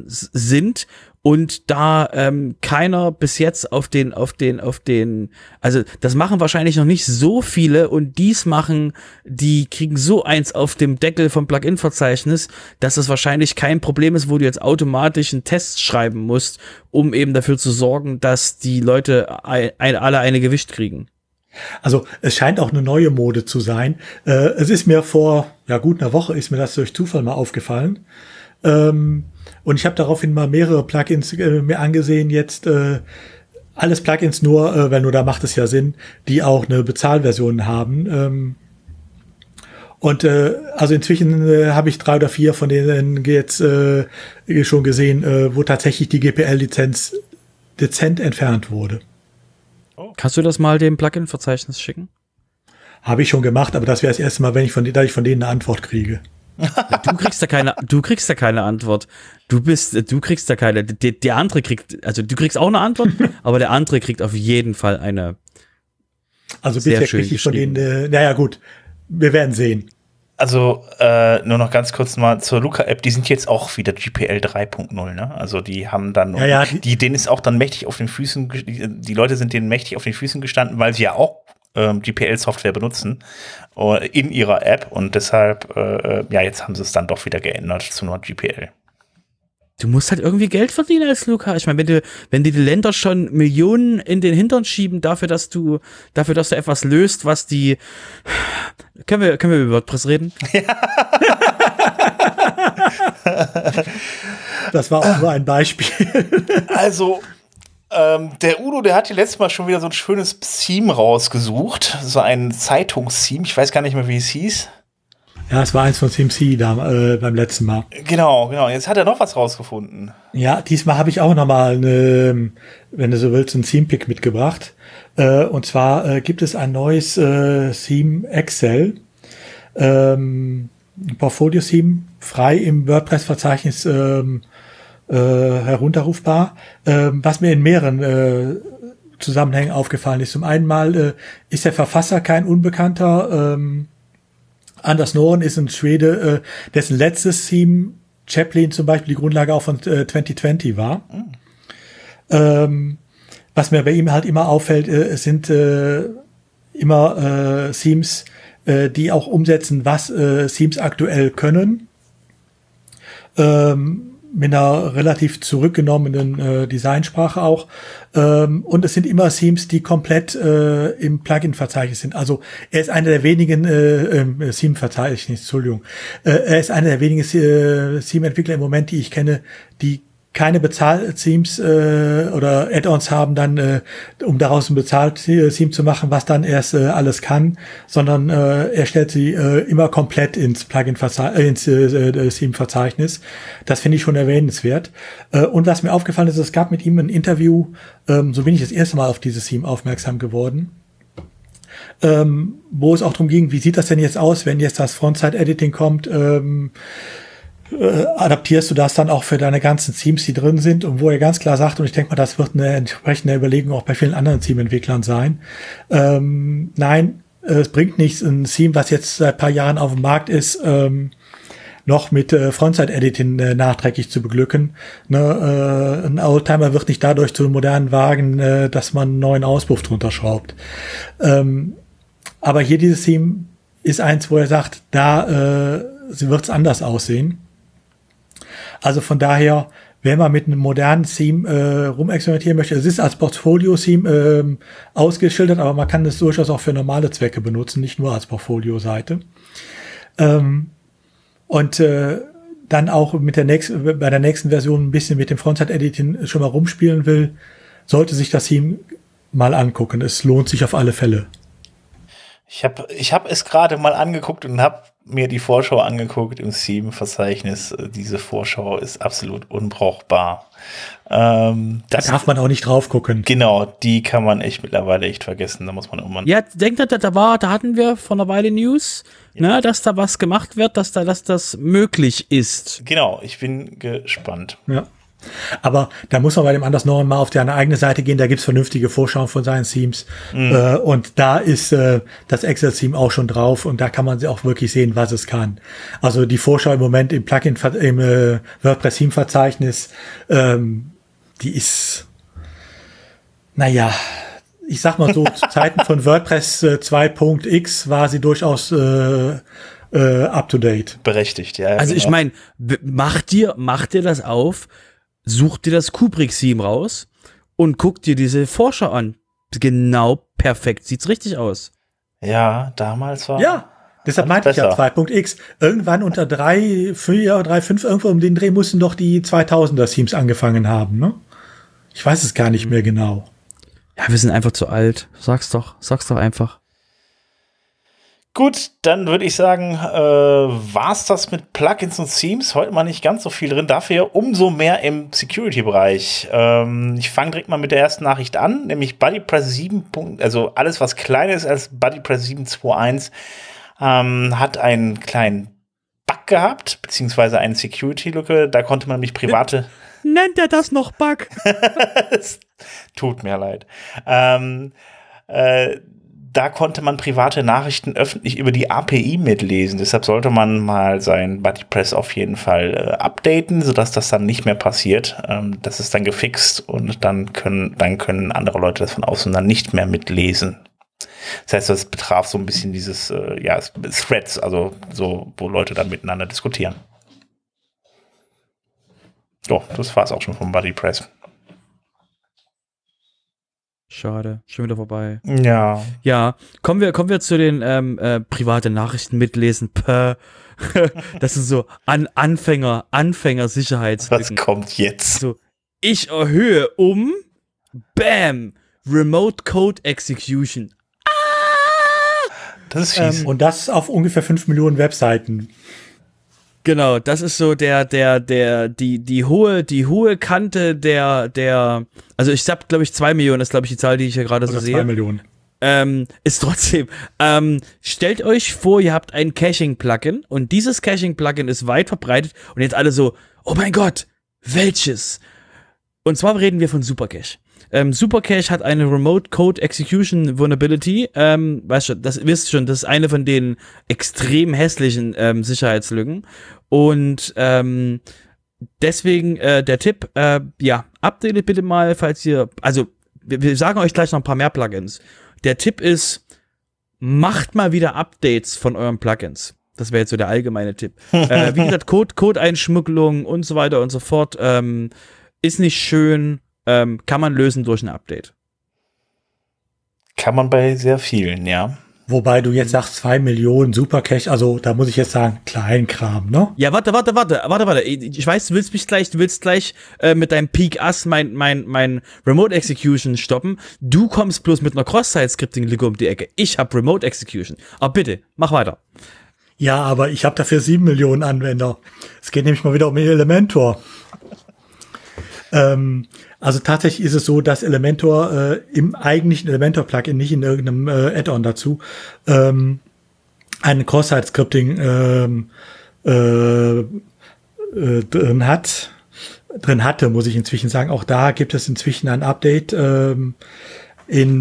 sind und da keiner bis jetzt also das machen wahrscheinlich noch nicht so viele, und die kriegen so eins auf dem Deckel vom Plugin-Verzeichnis, dass das wahrscheinlich kein Problem ist, wo du jetzt automatisch einen Test schreiben musst, um eben dafür zu sorgen, dass die Leute alle eine Gewicht kriegen. Also es scheint auch eine neue Mode zu sein. Es ist mir vor gut einer Woche ist mir das durch Zufall mal aufgefallen. Und ich habe daraufhin mal mehrere Plugins mir angesehen, jetzt alles Plugins nur, weil nur da macht es ja Sinn, die auch eine Bezahlversion haben. Also inzwischen habe ich 3 oder 4 von denen jetzt schon gesehen, wo tatsächlich die GPL-Lizenz dezent entfernt wurde. Oh. Kannst du das mal dem Plugin-Verzeichnis schicken? Habe ich schon gemacht, aber das wäre das erste Mal, da ich von denen eine Antwort kriege. Du kriegst da keine Antwort. Du kriegst da keine. Der andere kriegt, also du kriegst auch eine Antwort, aber der andere kriegt auf jeden Fall eine. Also bisher krieg ich von denen, naja gut, wir werden sehen. Also nur noch ganz kurz mal zur Luca-App, die sind jetzt auch wieder GPL 3.0, ne? Also die haben dann, denen ist auch dann mächtig auf den Füßen, die Leute sind denen mächtig auf den Füßen gestanden, weil sie ja auch GPL-Software benutzen in ihrer App, und deshalb jetzt haben sie es dann doch wieder geändert zu nur GPL. Du musst halt irgendwie Geld verdienen als Luca. Ich meine, wenn die Länder schon Millionen in den Hintern schieben dafür, dass du etwas löst, was die können wir über WordPress reden? Ja. Das war auch nur ein Beispiel. Also der Udo, der hat hier letztes Mal schon wieder so ein schönes Theme rausgesucht. So ein Zeitungstheme. Ich weiß gar nicht mehr, wie es hieß. Ja, es war eins von CMC beim letzten Mal. Genau. Jetzt hat er noch was rausgefunden. Ja, diesmal habe ich auch noch mal, wenn du so willst, einen Theme-Pick mitgebracht. Und zwar gibt es ein neues Theme Excel. Ein Portfolio-Theme, frei im WordPress-Verzeichnis herunterrufbar, was mir in mehreren Zusammenhängen aufgefallen ist. Zum einen mal ist der Verfasser kein Unbekannter. Anders Noren ist ein Schwede, dessen letztes Theme Chaplin zum Beispiel die Grundlage auch von 2020 war. Mhm. Was mir bei ihm halt immer auffällt, es sind immer Themes, die auch umsetzen, was Themes aktuell können. Mit einer relativ zurückgenommenen Designsprache auch. Und es sind immer Themes, die komplett im Plugin-Verzeichnis sind. Also er ist einer der wenigen Theme-Verzeichnis, Entschuldigung. Er ist einer der wenigen Theme-Entwickler im Moment, die ich kenne, die keine Bezahl-Themes oder Add-ons haben, dann um daraus ein Bezahl-Theme zu machen, was dann erst alles kann, sondern er stellt sie immer komplett ins Theme-Verzeichnis. Das finde ich schon erwähnenswert. Und was mir aufgefallen ist, es gab mit ihm ein Interview, so bin ich das erste Mal auf dieses Theme aufmerksam geworden, wo es auch darum ging, wie sieht das denn jetzt aus, wenn jetzt das Frontside-Editing kommt, adaptierst du das dann auch für deine ganzen Themes, die drin sind, und wo er ganz klar sagt, und ich denke mal, das wird eine entsprechende Überlegung auch bei vielen anderen Theme-Entwicklern sein, nein, es bringt nichts, ein Theme, was jetzt seit ein paar Jahren auf dem Markt ist, noch mit Frontside-Editing nachträglich zu beglücken. Ne? Ein Oldtimer wird nicht dadurch zu einem modernen Wagen, dass man einen neuen Auspuff drunter schraubt. Aber hier dieses Theme ist eins, wo er sagt, da wird es anders aussehen. Also von daher, wenn man mit einem modernen Theme rumexperimentieren möchte, es ist als Portfolio-Theme ausgeschildert, aber man kann es durchaus auch für normale Zwecke benutzen, nicht nur als Portfolio-Seite. Dann auch mit der nächsten, bei der nächsten Version ein bisschen mit dem Frontside-Editing schon mal rumspielen will, sollte sich das Theme mal angucken. Es lohnt sich auf alle Fälle. Ich hab es gerade mal angeguckt und habe mir die Vorschau angeguckt im Theme-Verzeichnis. Diese Vorschau ist absolut unbrauchbar. Da darf man auch nicht drauf gucken. Genau, die kann man mittlerweile echt vergessen. Da muss man irgendwann. Ja, denkt ihr, da hatten wir vor einer Weile News, ja, ne, dass da was gemacht wird, dass das möglich ist. Genau, ich bin gespannt. Ja. Aber da muss man bei dem Anders Noren mal auf deine eigene Seite gehen, da gibt's vernünftige Vorschauen von seinen Themes. Mhm. Und da ist das Excel-Theme auch schon drauf und da kann man auch wirklich sehen, was es kann. Also die Vorschau im Moment im Plugin, im WordPress-Theme-Verzeichnis, die ist, naja, ich sag mal so, zu Zeiten von WordPress 2.x war sie durchaus up-to-date. Berechtigt, ja. Also genau. Ich meine, mach dir das auf, such dir das Kubrick-Theme raus und guck dir diese Vorschau an. Genau, perfekt, sieht's richtig aus. Ja, damals war. Ja, deshalb meinte ich ja 2.x. Irgendwann unter 3.4, 3.5, irgendwo um den Dreh mussten doch die 2000er-Themes angefangen haben, ne? Ich weiß es gar nicht mehr genau. Ja, wir sind einfach zu alt. Sag's doch einfach. Gut, dann würde ich sagen, war's das mit Plugins und Themes. Heute mal nicht ganz so viel drin, dafür umso mehr im Security-Bereich. Ich fange direkt mal mit der ersten Nachricht an, nämlich BuddyPress 7. Also alles, was kleiner ist als BuddyPress 7.2.1, hat einen kleinen Bug gehabt, beziehungsweise eine Security-Lücke. Da konnte man nämlich private... Nennt er das noch Bug? Es tut mir leid. Da konnte man private Nachrichten öffentlich über die API mitlesen. Deshalb sollte man mal sein BuddyPress auf jeden Fall updaten, sodass das dann nicht mehr passiert. Das ist dann gefixt und dann können andere Leute das von außen dann nicht mehr mitlesen. Das heißt, das betraf so ein bisschen dieses Threads, also so, wo Leute dann miteinander diskutieren. So, das war's auch schon vom BuddyPress. Schade, schon wieder vorbei. Ja. Ja, kommen wir zu den privaten Nachrichten mitlesen. Das sind so Anfänger-Sicherheitslücken. Was kommt jetzt? So, ich erhöhe um Bam! Remote Code Execution. Ah! Das ist fies. Und das auf ungefähr 5 Millionen Webseiten. Genau, das ist so die hohe Kante der, also ich hab, glaube ich, 2 Millionen, das ist, glaube ich, die Zahl, die ich hier gerade so sehe. 2 Millionen. Ist trotzdem, stellt euch vor, ihr habt ein Caching-Plugin und dieses Caching-Plugin ist weit verbreitet und jetzt alle so, oh mein Gott, welches? Und zwar reden wir von Supercache. Supercache hat eine Remote Code Execution Vulnerability. Wisst schon, das ist eine von den extrem hässlichen Sicherheitslücken. Und deswegen der Tipp, updatet bitte mal, falls ihr, also wir sagen euch gleich noch ein paar mehr Plugins. Der Tipp ist, macht mal wieder Updates von euren Plugins. Das wäre jetzt so der allgemeine Tipp. Wie gesagt, Code-Einschmuggelung und so weiter und so fort ist nicht schön. Kann man lösen durch ein Update. Kann man bei sehr vielen, ja. Wobei du jetzt sagst, 2 Millionen Supercache, also da muss ich jetzt sagen, Kleinkram, ne? Ja, warte. Ich weiß, du willst gleich mit deinem Peak-Ass mein Remote Execution stoppen. Du kommst bloß mit einer Cross-Site-Scripting-Lücke um die Ecke. Ich hab Remote Execution. Aber bitte, mach weiter. Ja, aber ich habe dafür 7 Millionen Anwender. Es geht nämlich mal wieder um Elementor. Also tatsächlich ist es so, dass Elementor im eigentlichen Elementor-Plugin, nicht in irgendeinem Add-on dazu, einen Cross-Site-Scripting drin hatte, muss ich inzwischen sagen. Auch da gibt es inzwischen ein Update. In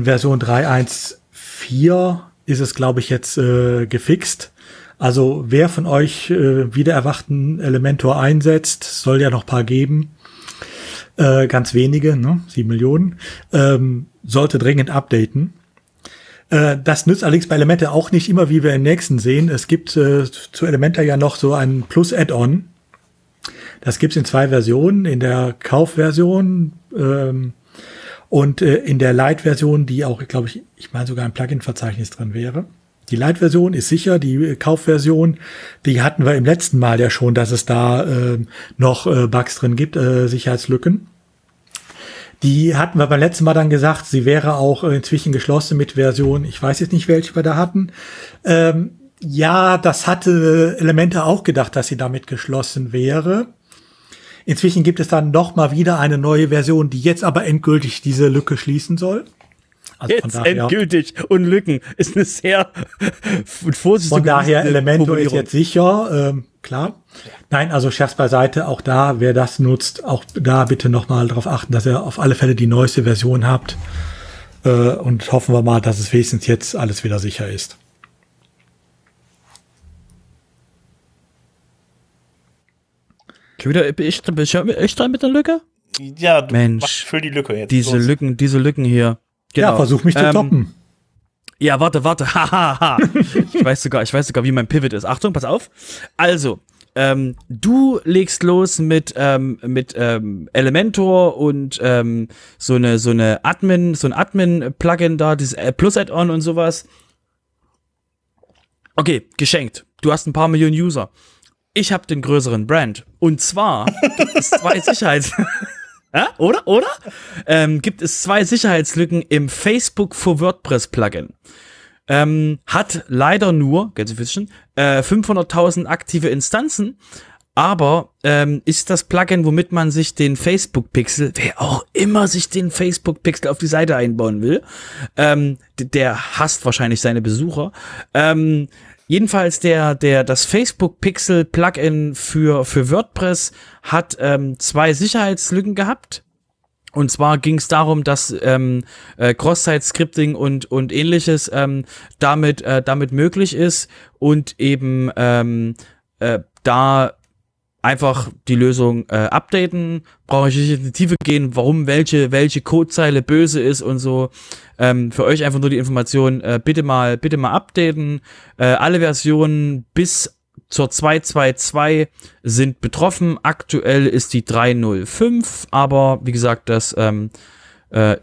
Version 3.1.4 ist es, glaube ich, jetzt gefixt. Also wer von euch wieder erwachten Elementor einsetzt, soll ja noch ein paar geben, ganz wenige, ne? 7 Millionen, sollte dringend updaten. Das nützt allerdings bei Elementor auch nicht immer, wie wir im nächsten sehen. Es gibt zu Elementor ja noch so ein Plus-Add-on. Das gibt's in 2 Versionen, in der Kaufversion und in der Lite-Version, die auch, glaube ich, sogar ein Plugin-Verzeichnis drin wäre. Die Lite-Version ist sicher, die Kaufversion, die hatten wir im letzten Mal ja schon, dass es da noch Bugs drin gibt, Sicherheitslücken. Die hatten wir beim letzten Mal dann gesagt, sie wäre auch inzwischen geschlossen mit Version, ich weiß jetzt nicht, welche wir da hatten. Ja, das hatte Elementor auch gedacht, dass sie damit geschlossen wäre. Inzwischen gibt es dann noch mal wieder eine neue Version, die jetzt aber endgültig diese Lücke schließen soll. Also jetzt von daher, endgültig. Und Lücken ist eine sehr vorsichtige. Von daher, Elementor ist jetzt sicher, klar. Nein, also Scherz beiseite, auch da, wer das nutzt, auch da bitte noch mal darauf achten, dass ihr auf alle Fälle die neueste Version habt. Und hoffen wir mal, dass es wenigstens jetzt alles wieder sicher ist. Ich dran mit der Lücke? Ja, du Mensch, füll die Lücke jetzt. Diese Lücken hier. Genau. Ja, versuch mich zu toppen. Ja, warte. Hahaha. Ich weiß sogar, wie mein Pivot ist. Achtung, pass auf. Also, du legst los mit Elementor und so ein Admin-Plugin da, dieses Plus-Add-on und sowas. Okay, geschenkt. Du hast ein paar Millionen User. Ich habe den größeren Brand. Und zwar gibt es 2 Sicherheits... ja, oder? Gibt es 2 Sicherheitslücken im Facebook for WordPress Plugin. Hat leider nur, 500.000 aktive Instanzen, aber ist das Plugin, womit man sich den Facebook-Pixel, wer auch immer sich den Facebook-Pixel auf die Seite einbauen will, der hasst wahrscheinlich seine Besucher, jedenfalls das Facebook-Pixel-Plugin für WordPress hat 2 Sicherheitslücken gehabt. Und zwar ging es darum, dass Cross-Site-Scripting und ähnliches damit möglich ist und eben da einfach die Lösung updaten. Brauche ich nicht in die Tiefe gehen, warum welche Codezeile böse ist und so. Für euch einfach nur die Information, bitte mal updaten. Alle Versionen bis zur 2.2.2 sind betroffen. Aktuell ist die 3.0.5, aber wie gesagt, das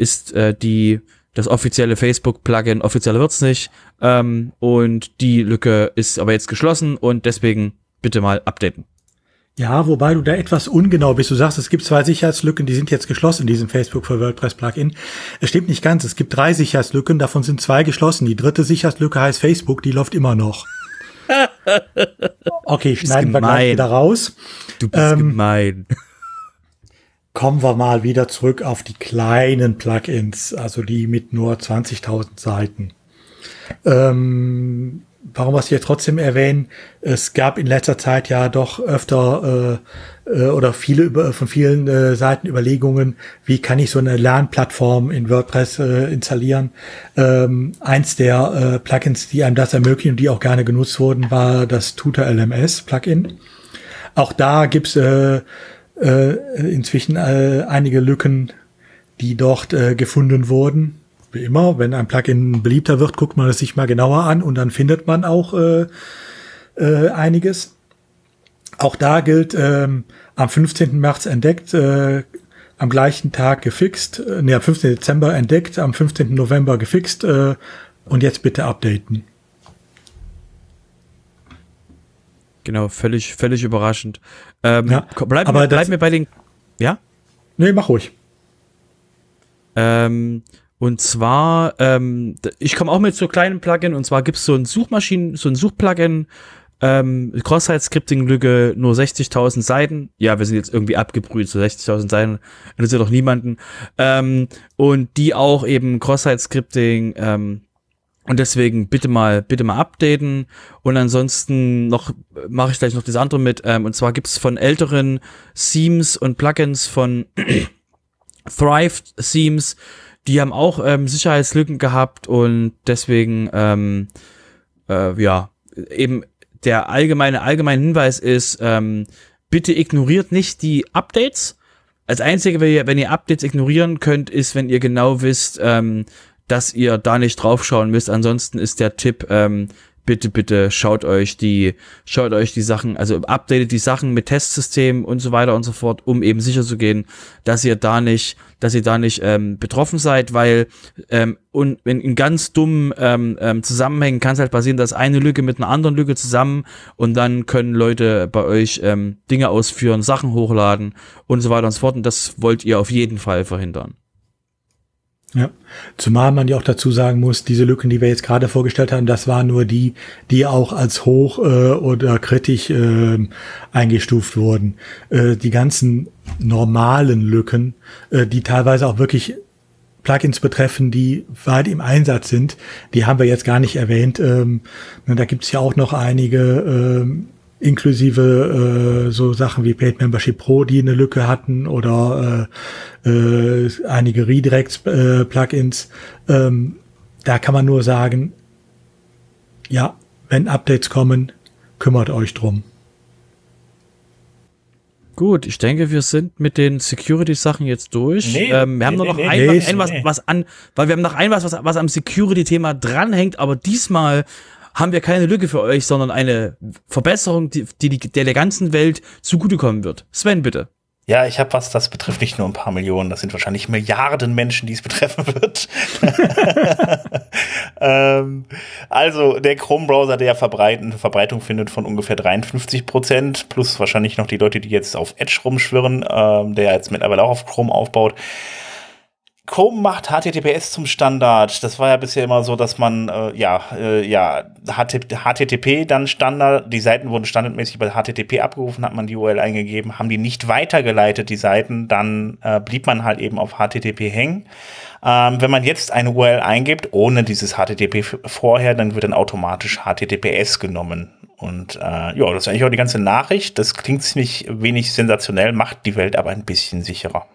ist das offizielle Facebook-Plugin. Offiziell wird's nicht. Und die Lücke ist aber jetzt geschlossen und deswegen bitte mal updaten. Ja, wobei du da etwas ungenau bist. Du sagst, es gibt 2 Sicherheitslücken, die sind jetzt geschlossen in diesem Facebook für WordPress Plugin. Es stimmt nicht ganz. Es gibt 3 Sicherheitslücken, davon sind 2 geschlossen. Die 3. Sicherheitslücke heißt Facebook, die läuft immer noch. Okay, schneiden wir gleich wieder raus. Du bist gemein. Kommen wir mal wieder zurück auf die kleinen Plugins, also die mit nur 20.000 Seiten. Warum wir es hier trotzdem erwähnen, es gab in letzter Zeit ja doch öfter oder von vielen Seiten Überlegungen, wie kann ich so eine LAN-Plattform in WordPress installieren. Eins der Plugins, die einem das ermöglichen und die auch gerne genutzt wurden, war das Tutor LMS-Plugin. Auch da gibt es inzwischen einige Lücken, die dort gefunden wurden. Wie immer, wenn ein Plugin beliebter wird, guckt man es sich mal genauer an und dann findet man auch einiges. Auch da gilt, am 15. März entdeckt, am gleichen Tag gefixt, am 15. Dezember entdeckt, am 15. November gefixt und jetzt bitte updaten. Genau, völlig überraschend. Ja, bleib mir bei den... Ja? Nee, mach ruhig. Und zwar, ich komme auch mit so kleinen Plugin, und zwar gibt es so ein Suchplugin, Cross-Site-Scripting-Lücke, nur 60.000 Seiten. Ja, wir sind jetzt irgendwie abgebrüht, so 60.000 Seiten, interessiert doch niemanden. Und die auch eben Cross-Site-Scripting, und deswegen bitte mal updaten. Und ansonsten mache ich gleich noch das andere mit, und zwar gibt es von älteren Themes und Plugins von Thrive Themes. Die haben auch Sicherheitslücken gehabt und deswegen, eben der allgemeine Hinweis ist, bitte ignoriert nicht die Updates. Als Einzige, wenn ihr Updates ignorieren könnt, ist, wenn ihr genau wisst, dass ihr da nicht draufschauen müsst. Ansonsten ist der Tipp, bitte schaut euch die Sachen, also updatet die Sachen mit Testsystemen und so weiter und so fort, um eben sicher zu gehen, dass ihr da nicht betroffen seid, weil und in ganz dummen Zusammenhängen kann es halt passieren, dass eine Lücke mit einer anderen Lücke zusammen, und dann können Leute bei euch Dinge ausführen, Sachen hochladen und so weiter und so fort, und das wollt ihr auf jeden Fall verhindern. Ja, zumal man ja auch dazu sagen muss, diese Lücken, die wir jetzt gerade vorgestellt haben, das waren nur die, die auch als hoch oder kritisch eingestuft wurden. Die ganzen normalen Lücken, die teilweise auch wirklich Plugins betreffen, die weit im Einsatz sind, die haben wir jetzt gar nicht erwähnt. Da gibt's ja auch noch einige inklusive so Sachen wie Paid Membership Pro, die eine Lücke hatten, oder einige Redirects-Plugins. Da kann man nur sagen, ja, wenn Updates kommen, kümmert euch drum. Gut, ich denke, wir sind mit den Security-Sachen jetzt durch. Nee, wir haben noch ein was am Security-Thema dranhängt, aber diesmal haben wir keine Lücke für euch, sondern eine Verbesserung, die der ganzen Welt zugutekommen wird. Sven, bitte. Ja, ich habe was, das betrifft nicht nur ein paar Millionen, das sind wahrscheinlich Milliarden Menschen, die es betreffen wird. Also der Chrome-Browser, der Verbreitung findet von ungefähr 53%, plus wahrscheinlich noch die Leute, die jetzt auf Edge rumschwirren, der jetzt mittlerweile auch auf Chrome aufbaut. Chrome macht HTTPS zum Standard. Das war ja bisher immer so, dass man HTTP dann Standard, die Seiten wurden standardmäßig bei HTTP abgerufen, hat man die URL eingegeben, haben die nicht weitergeleitet, die Seiten, dann blieb man halt eben auf HTTP hängen. Wenn man jetzt eine URL eingibt, ohne dieses HTTP vorher, dann wird dann automatisch HTTPS genommen. Und ja, das ist eigentlich auch die ganze Nachricht. Das klingt ziemlich wenig sensationell, macht die Welt aber ein bisschen sicherer.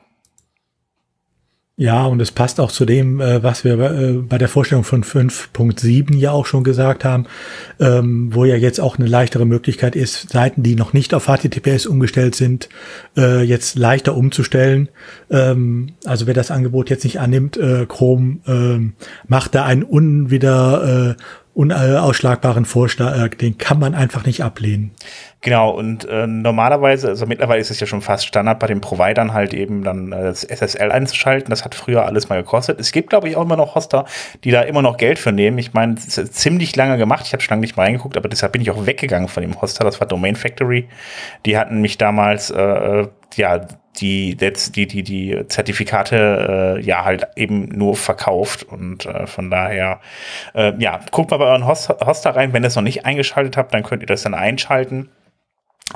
Ja, und es passt auch zu dem, was wir bei der Vorstellung von 5.7 ja auch schon gesagt haben, wo ja jetzt auch eine leichtere Möglichkeit ist, Seiten, die noch nicht auf HTTPS umgestellt sind, jetzt leichter umzustellen. Also wer das Angebot jetzt nicht annimmt, Chrome macht da einen unausschlagbaren Vorschlag, den kann man einfach nicht ablehnen. Genau, und normalerweise, also mittlerweile ist es ja schon fast Standard, bei den Providern halt eben dann das SSL einzuschalten. Das hat früher alles mal gekostet. Es gibt, glaube ich, auch immer noch Hoster, die da immer noch Geld für nehmen. Ich meine, es ist ziemlich lange gemacht. Ich habe schon lange nicht mal reingeguckt, aber deshalb bin ich auch weggegangen von dem Hoster. Das war Domain Factory. Die hatten mich damals, die Zertifikate halt eben nur verkauft, und von daher guckt mal bei euren Hoster rein, wenn ihr es noch nicht eingeschaltet habt, dann könnt ihr das dann einschalten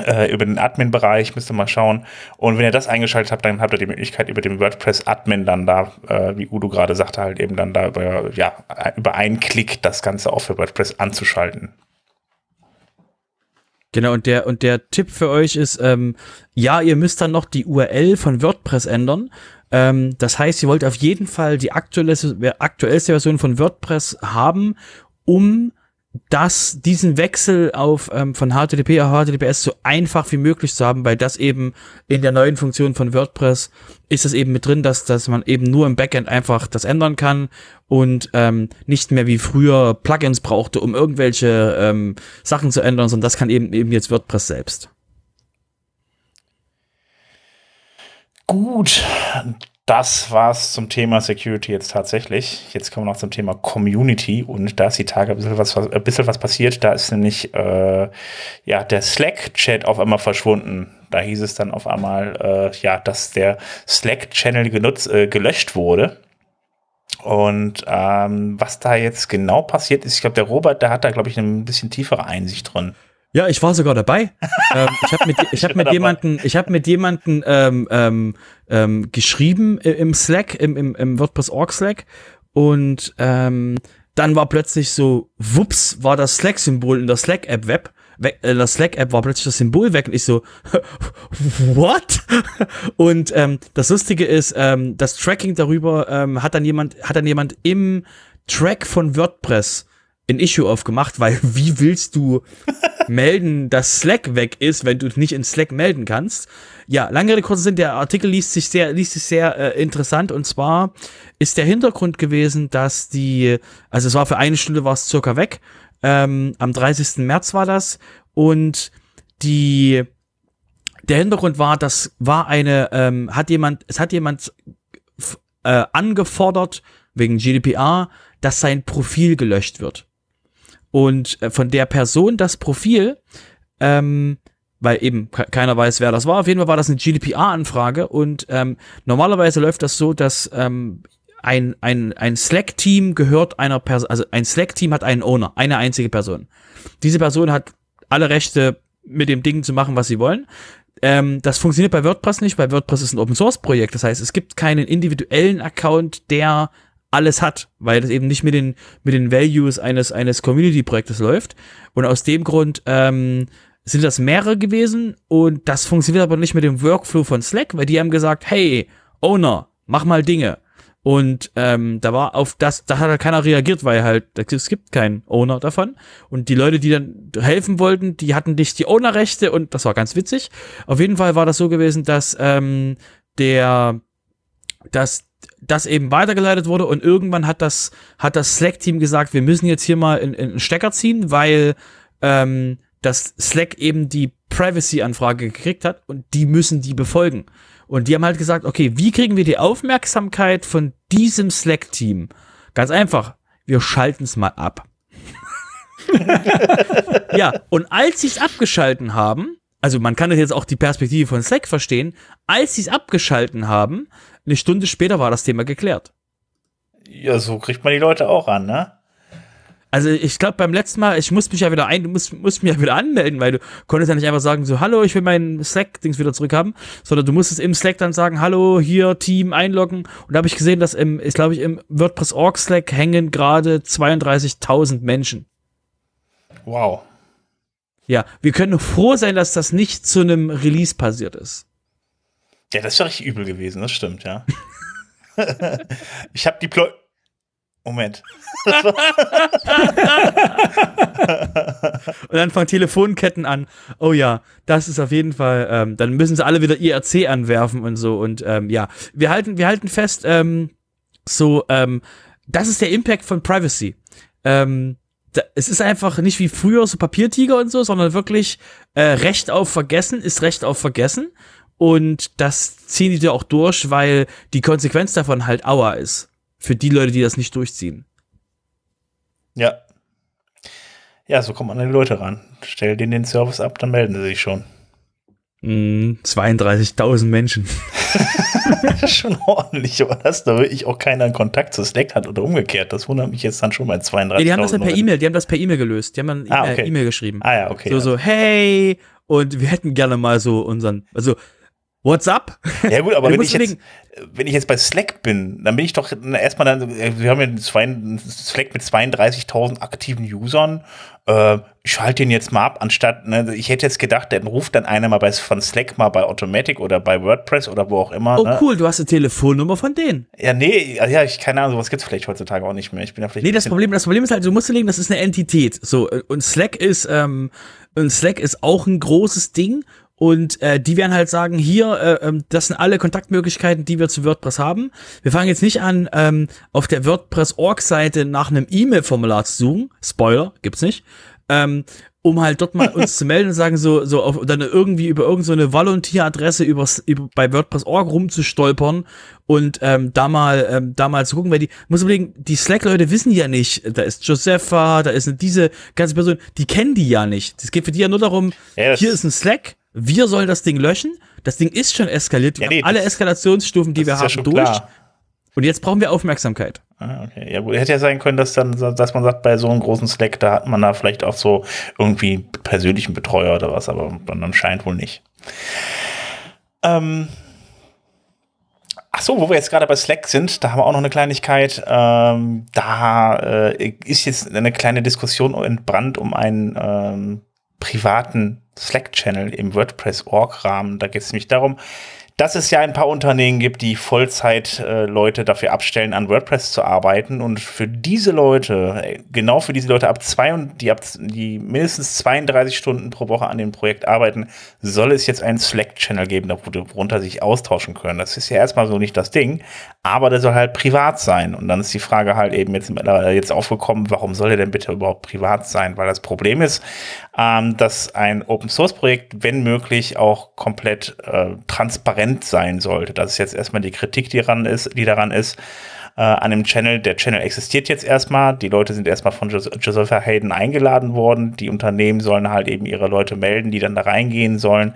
über den Admin-Bereich, müsst ihr mal schauen, und wenn ihr das eingeschaltet habt, dann habt ihr die Möglichkeit, über den WordPress-Admin dann da, wie Udo gerade sagte, halt eben dann da über einen Klick das Ganze auch für WordPress anzuschalten. Genau, und der Tipp für euch ist, ja, ihr müsst dann noch die URL von WordPress ändern. Das heißt, ihr wollt auf jeden Fall die aktuellste Version von WordPress haben, um diesen Wechsel von HTTP auf HTTPS so einfach wie möglich zu haben, weil das eben in der neuen Funktion von WordPress ist es eben mit drin, dass man eben nur im Backend einfach das ändern kann und nicht mehr wie früher Plugins brauchte, um irgendwelche Sachen zu ändern, sondern das kann eben jetzt WordPress selbst. Gut, das war's zum Thema Security jetzt tatsächlich. Jetzt kommen wir noch zum Thema Community, und da ist die Tage ein bisschen was passiert. Da ist nämlich der Slack-Chat auf einmal verschwunden. Da hieß es dann auf einmal, dass der Slack-Channel gelöscht wurde. Und was da jetzt genau passiert ist, ich glaube, der Robert, der hat da, glaube ich, ein bisschen tiefere Einsicht drin. Ja, ich war sogar dabei. Ich habe mit jemanden geschrieben im Slack, im WordPress.org Slack, und dann war plötzlich so, wups, war das Slack-Symbol in der Slack-App weg. In der Slack-App war plötzlich das Symbol weg, und ich so, what? Und das Lustige ist, das Tracking darüber hat dann jemand im Track von WordPress ein Issue aufgemacht, weil wie willst du melden, dass Slack weg ist, wenn du es nicht in Slack melden kannst. Ja, lange Rede, kurzer Sinn, der Artikel liest sich sehr interessant, und zwar ist der Hintergrund gewesen, dass also es war für eine Stunde war es circa weg, am 30. März war das, und der Hintergrund war, das war hat jemand angefordert, wegen GDPR, dass sein Profil gelöscht wird. Und von der Person das Profil, weil eben keiner weiß, wer das war, auf jeden Fall war das eine GDPR-Anfrage, und normalerweise läuft das so, dass ein Slack-Team gehört einer Person, also ein Slack-Team hat einen Owner, eine einzige Person. Diese Person hat alle Rechte, mit dem Ding zu machen, was sie wollen. Das funktioniert bei WordPress nicht, weil WordPress ist ein Open-Source-Projekt. Das heißt, es gibt keinen individuellen Account, der alles hat, weil das eben nicht mit den Values eines Community-Projektes läuft. Und aus dem Grund sind das mehrere gewesen, und das funktioniert aber nicht mit dem Workflow von Slack, weil die haben gesagt, hey, Owner, mach mal Dinge. Und da hat halt keiner reagiert, weil halt, es gibt keinen Owner davon. Und die Leute, die dann helfen wollten, die hatten nicht die Owner-Rechte, und das war ganz witzig. Auf jeden Fall war das so gewesen, dass das eben weitergeleitet wurde, und irgendwann hat das Slack-Team gesagt, wir müssen jetzt hier mal einen Stecker ziehen, weil das Slack eben die Privacy-Anfrage gekriegt hat, und die müssen die befolgen. Und die haben halt gesagt, okay, wie kriegen wir die Aufmerksamkeit von diesem Slack-Team? Ganz einfach, wir schalten es mal ab. Ja, und als sie es abgeschalten haben, also man kann das jetzt auch die Perspektive von Slack verstehen, als sie es abgeschalten haben, eine Stunde später war das Thema geklärt. Ja, so kriegt man die Leute auch an, ne? Also ich glaube beim letzten Mal, du musst mich ja wieder anmelden, weil du konntest ja nicht einfach sagen, so, hallo, ich will meinen Slack-Dings wieder zurückhaben, sondern du musstest im Slack dann sagen, hallo, hier, Team, einloggen. Und da habe ich gesehen, dass im WordPress.org-Slack hängen gerade 32.000 Menschen. Wow. Ja, wir können froh sein, dass das nicht zu einem Release passiert ist. Ja, das ist ja richtig übel gewesen, das stimmt, ja. Ich habe die Moment. Und dann fangen Telefonketten an. Oh ja, das ist auf jeden Fall, dann müssen sie alle wieder IRC anwerfen und so. Und ja, wir halten fest, das ist der Impact von Privacy. Es ist einfach nicht wie früher so Papiertiger und so, sondern wirklich Recht auf Vergessen ist Recht auf Vergessen. Und das ziehen die da auch durch, weil die Konsequenz davon halt Aua ist. Für die Leute, die das nicht durchziehen. Ja. Ja, so kommt man an die Leute ran. Stell denen den Service ab, dann melden sie sich schon. 32.000 Menschen. Das ist schon ordentlich, aber dass da wirklich auch keiner einen Kontakt zu Slack hat oder umgekehrt, das wundert mich jetzt dann schon bei 32.000. Ja, die haben das per E-Mail gelöst. Die haben dann E-Mail geschrieben. Ah ja, okay. So, hey, und wir hätten gerne mal so unseren, also What's up? Ja gut, aber wenn ich jetzt bei Slack bin, dann bin ich doch erstmal wir haben ja einen Slack mit 32.000 aktiven Usern. Ich schalte den jetzt mal ab, anstatt, ne, ich hätte jetzt gedacht, dann ruft dann einer mal von Slack mal bei Automatic oder bei WordPress oder wo auch immer. Oh ne? Cool, du hast eine Telefonnummer von denen. Ja, nee, also ja, keine Ahnung, sowas gibt's vielleicht heutzutage auch nicht mehr. Ich bin ja vielleicht. Nee, das Problem ist halt, du musst dir legen, das ist eine Entität. So, und Slack ist auch ein großes Ding. Und die werden halt sagen, hier, das sind alle Kontaktmöglichkeiten, die wir zu WordPress haben. Wir fangen jetzt nicht an, auf der WordPress.org-Seite nach einem E-Mail-Formular zu suchen. Spoiler, gibt's nicht. Um halt dort mal uns zu melden und sagen, dann irgendwie über irgendeine Volunteer-Adresse bei WordPress.org rumzustolpern und da mal zu gucken, weil muss überlegen, die Slack-Leute wissen ja nicht, da ist Josefa, da ist diese ganze Person, die kennen die ja nicht. Es geht für die ja nur darum, yes. Hier ist ein Slack, wir sollen das Ding löschen. Das Ding ist schon eskaliert. Wir haben alle Eskalationsstufen, die wir haben, ja durch. Klar. Und jetzt brauchen wir Aufmerksamkeit. Ah, okay. Ja, gut. Hätte ja sein können, dass man sagt, bei so einem großen Slack, da hat man da vielleicht auch so irgendwie persönlichen Betreuer oder was, aber dann scheint wohl nicht. Ach so, wo wir jetzt gerade bei Slack sind, da haben wir auch noch eine Kleinigkeit. Da ist jetzt eine kleine Diskussion entbrannt um einen privaten Slack-Channel im WordPress.org-Rahmen. Da geht es nämlich darum, dass es ja ein paar Unternehmen gibt, die Vollzeit-Leute dafür abstellen, an WordPress zu arbeiten. Und für diese Leute, genau für diese Leute, die mindestens 32 Stunden pro Woche an dem Projekt arbeiten, soll es jetzt einen Slack-Channel geben, worunter sich austauschen können. Das ist ja erstmal so nicht das Ding, aber der soll halt privat sein. Und dann ist die Frage halt eben jetzt aufgekommen, warum soll er denn bitte überhaupt privat sein? Weil das Problem ist, dass ein Open-Source-Projekt, wenn möglich, auch komplett transparent sein sollte. Das ist jetzt erstmal die Kritik, die daran ist, an dem Channel. Der Channel existiert jetzt erstmal. Die Leute sind erstmal von Josepha Hayden eingeladen worden. Die Unternehmen sollen halt eben ihre Leute melden, die dann da reingehen sollen,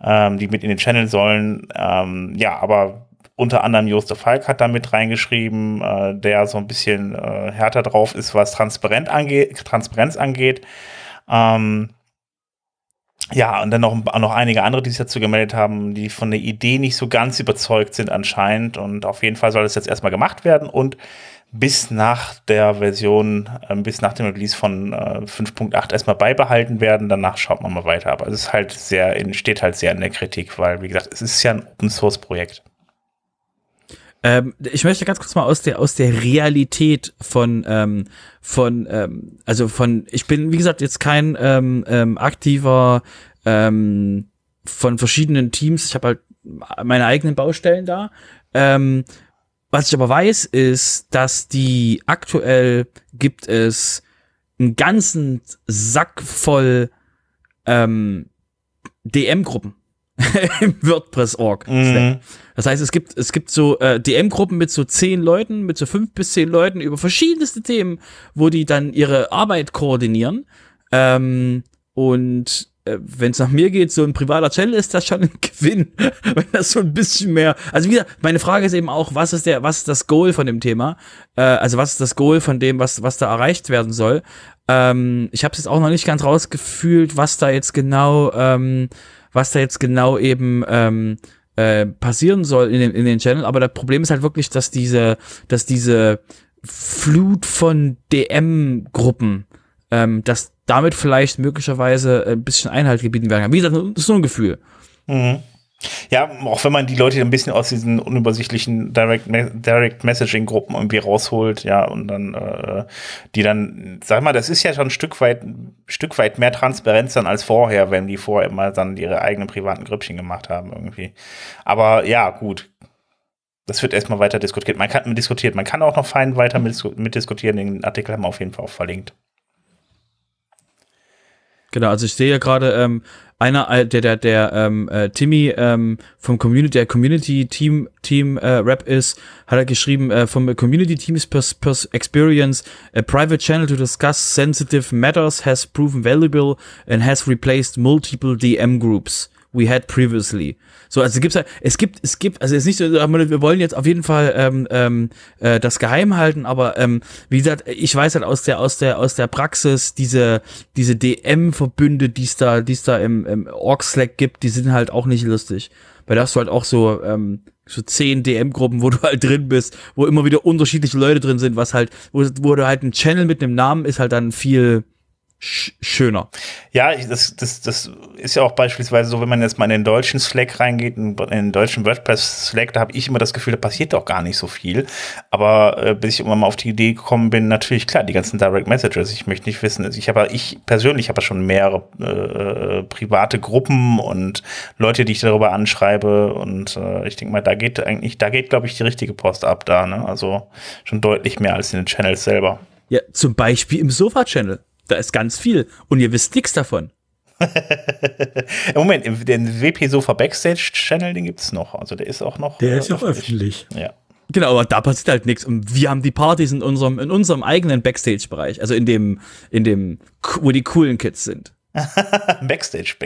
die mit in den Channel sollen. Ja, aber unter anderem Jost Falk hat da mit reingeschrieben, der so ein bisschen härter drauf ist, was Transparenz angeht. Ja, und dann noch einige andere, die sich dazu gemeldet haben, die von der Idee nicht so ganz überzeugt sind anscheinend. Und auf jeden Fall soll das jetzt erstmal gemacht werden und bis nach dem Release von 5.8 erstmal beibehalten werden. Danach schaut man mal weiter. Aber es ist halt steht halt sehr in der Kritik, weil, wie gesagt, es ist ja ein Open-Source-Projekt. Ich möchte ganz kurz mal aus der Realität ich bin, wie gesagt, jetzt kein aktiver von verschiedenen Teams, ich habe halt meine eigenen Baustellen da. Was ich aber weiß, ist, dass aktuell gibt es einen ganzen Sack voll DM-Gruppen. Im WordPress.org. Mhm. Das heißt, es gibt so DM-Gruppen mit so 10 Leuten, mit so 5 bis 10 Leuten über verschiedenste Themen, wo die dann ihre Arbeit koordinieren. Wenn es nach mir geht, so ein privater Channel ist das schon ein Gewinn, wenn das so ein bisschen mehr. Also wie gesagt, meine Frage ist eben auch, was ist das Goal von dem Thema? Also was ist das Goal von dem, was da erreicht werden soll? Ich habe es jetzt auch noch nicht ganz rausgefühlt, was da jetzt genau passieren soll in den Channel. Aber das Problem ist halt wirklich, dass diese Flut von DM-Gruppen, dass damit vielleicht möglicherweise ein bisschen Einhalt gebieten werden kann. Wie gesagt, das ist nur ein Gefühl. Mhm. Ja, auch wenn man die Leute ein bisschen aus diesen unübersichtlichen Direct-Messaging-Gruppen irgendwie rausholt, ja, und dann die dann, sag mal, das ist ja schon ein Stück weit mehr Transparenz dann als vorher, wenn die vorher immer dann ihre eigenen privaten Grüppchen gemacht haben irgendwie. Aber ja, gut. Das wird erstmal weiter diskutiert. Man kann auch noch fein weiter mitdiskutieren. Den Artikel haben wir auf jeden Fall auch verlinkt. Genau, also ich sehe ja gerade Timmy vom Community, der Community Team Rap ist, hat er geschrieben, vom Community Teams per Experience, a private channel to discuss sensitive matters has proven valuable and has replaced multiple DM groups we had previously. So, also es gibt, also es ist nicht so, wir wollen jetzt auf jeden Fall das geheim halten, aber wie gesagt, ich weiß halt aus der Praxis, diese DM-Verbünde, die es da im Org-Slack gibt, die sind halt auch nicht lustig. Weil da hast du halt auch so 10 DM-Gruppen, wo du halt drin bist, wo immer wieder unterschiedliche Leute drin sind, wo du halt ein Channel mit einem Namen ist halt dann viel schöner. Ja, das ist ja auch beispielsweise so, wenn man jetzt mal in den deutschen Slack reingeht, in den deutschen WordPress-Slack, da habe ich immer das Gefühl, da passiert doch gar nicht so viel. Aber bis ich irgendwann mal auf die Idee gekommen bin, natürlich, klar, die ganzen Direct Messages, ich möchte nicht wissen, ich persönlich habe schon mehrere private Gruppen und Leute, die ich darüber anschreibe und ich denke mal, da geht, glaube ich, die richtige Post ab da, ne? Also schon deutlich mehr als in den Channels selber. Ja, zum Beispiel im Sofa-Channel. Da ist ganz viel und ihr wisst nichts davon. Moment, den WP-Sofa Backstage-Channel, den gibt es noch. Also der ist auch noch. Der ist auch öffentlich. Ja. Genau, aber da passiert halt nichts. Und wir haben die Partys in unserem eigenen Backstage-Bereich. Also in dem, wo die coolen Kids sind. Backstage.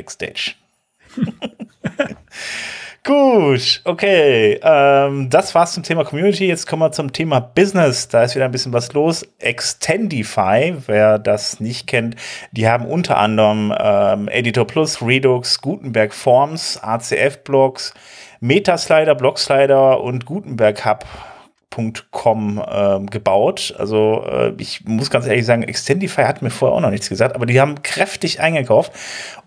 Gut, okay. Das war's zum Thema Community. Jetzt kommen wir zum Thema Business. Da ist wieder ein bisschen was los. Extendify, wer das nicht kennt, die haben unter anderem Editor Plus, Redux, Gutenberg Forms, ACF Blogs, Metaslider, Blockslider und Gutenberg Hub .com gebaut. Also ich muss ganz ehrlich sagen, Extendify hat mir vorher auch noch nichts gesagt, aber die haben kräftig eingekauft.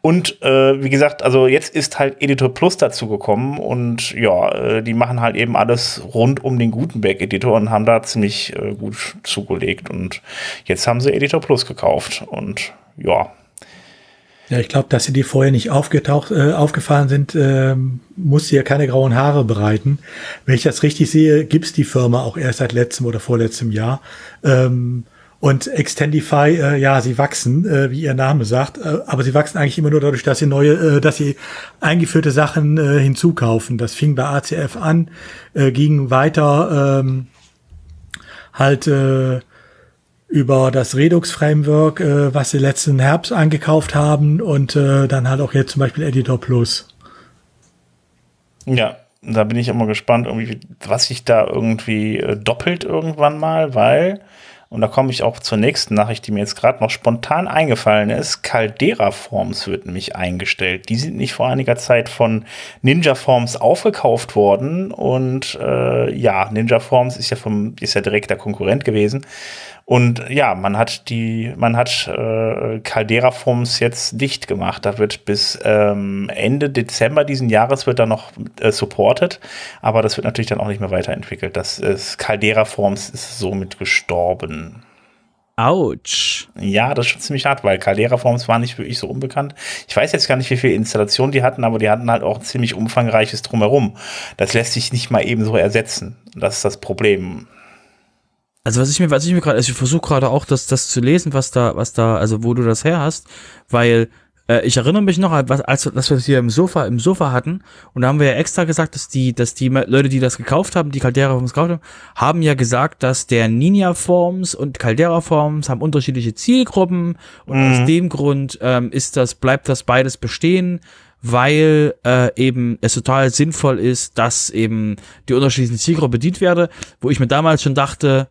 Und wie gesagt, also jetzt ist halt Editor Plus dazu gekommen und ja, die machen halt eben alles rund um den Gutenberg-Editor und haben da ziemlich gut zugelegt. Und jetzt haben sie Editor Plus gekauft und ja. Ja, ich glaube, dass sie dir vorher nicht aufgefallen sind, muss dir ja keine grauen Haare bereiten. Wenn ich das richtig sehe, gibt's die Firma auch erst seit letztem oder vorletztem Jahr. Und Extendify, ja, sie wachsen, wie ihr Name sagt, aber sie wachsen eigentlich immer nur dadurch, dass sie eingeführte Sachen hinzukaufen. Das fing bei ACF an, ging weiter über das Redux-Framework, was sie letzten Herbst eingekauft haben und dann halt auch jetzt zum Beispiel Editor Plus. Ja, da bin ich immer gespannt, irgendwie, was sich da irgendwie doppelt irgendwann mal, weil, und da komme ich auch zur nächsten Nachricht, die mir jetzt gerade noch spontan eingefallen ist, Caldera Forms wird nämlich eingestellt. Die sind nicht vor einiger Zeit von Ninja Forms aufgekauft worden und ja, Ninja Forms ist ja direkter Konkurrent gewesen. Und ja, man hat Caldera Forms jetzt dicht gemacht. Da wird bis Ende Dezember diesen Jahres wird da noch supported, aber das wird natürlich dann auch nicht mehr weiterentwickelt. Das ist, Caldera Forms ist somit gestorben. Autsch. Ja, das ist schon ziemlich hart, weil Caldera Forms war nicht wirklich so unbekannt. Ich weiß jetzt gar nicht, wie viele Installationen die hatten, aber die hatten halt auch ein ziemlich umfangreiches Drumherum. Das lässt sich nicht mal eben so ersetzen. Das ist das Problem. Also ich versuche gerade auch das zu lesen, also wo du das her hast, weil ich erinnere mich noch, als wir es hier im Sofa hatten, und da haben wir ja extra gesagt, dass die Leute, die das gekauft haben, die Caldera Forms gekauft haben, haben ja gesagt, dass der Ninja Forms und Caldera Forms haben unterschiedliche Zielgruppen und aus dem Grund bleibt das beides bestehen, weil eben es total sinnvoll ist, dass eben die unterschiedlichen Zielgruppen bedient werde, wo ich mir damals schon dachte,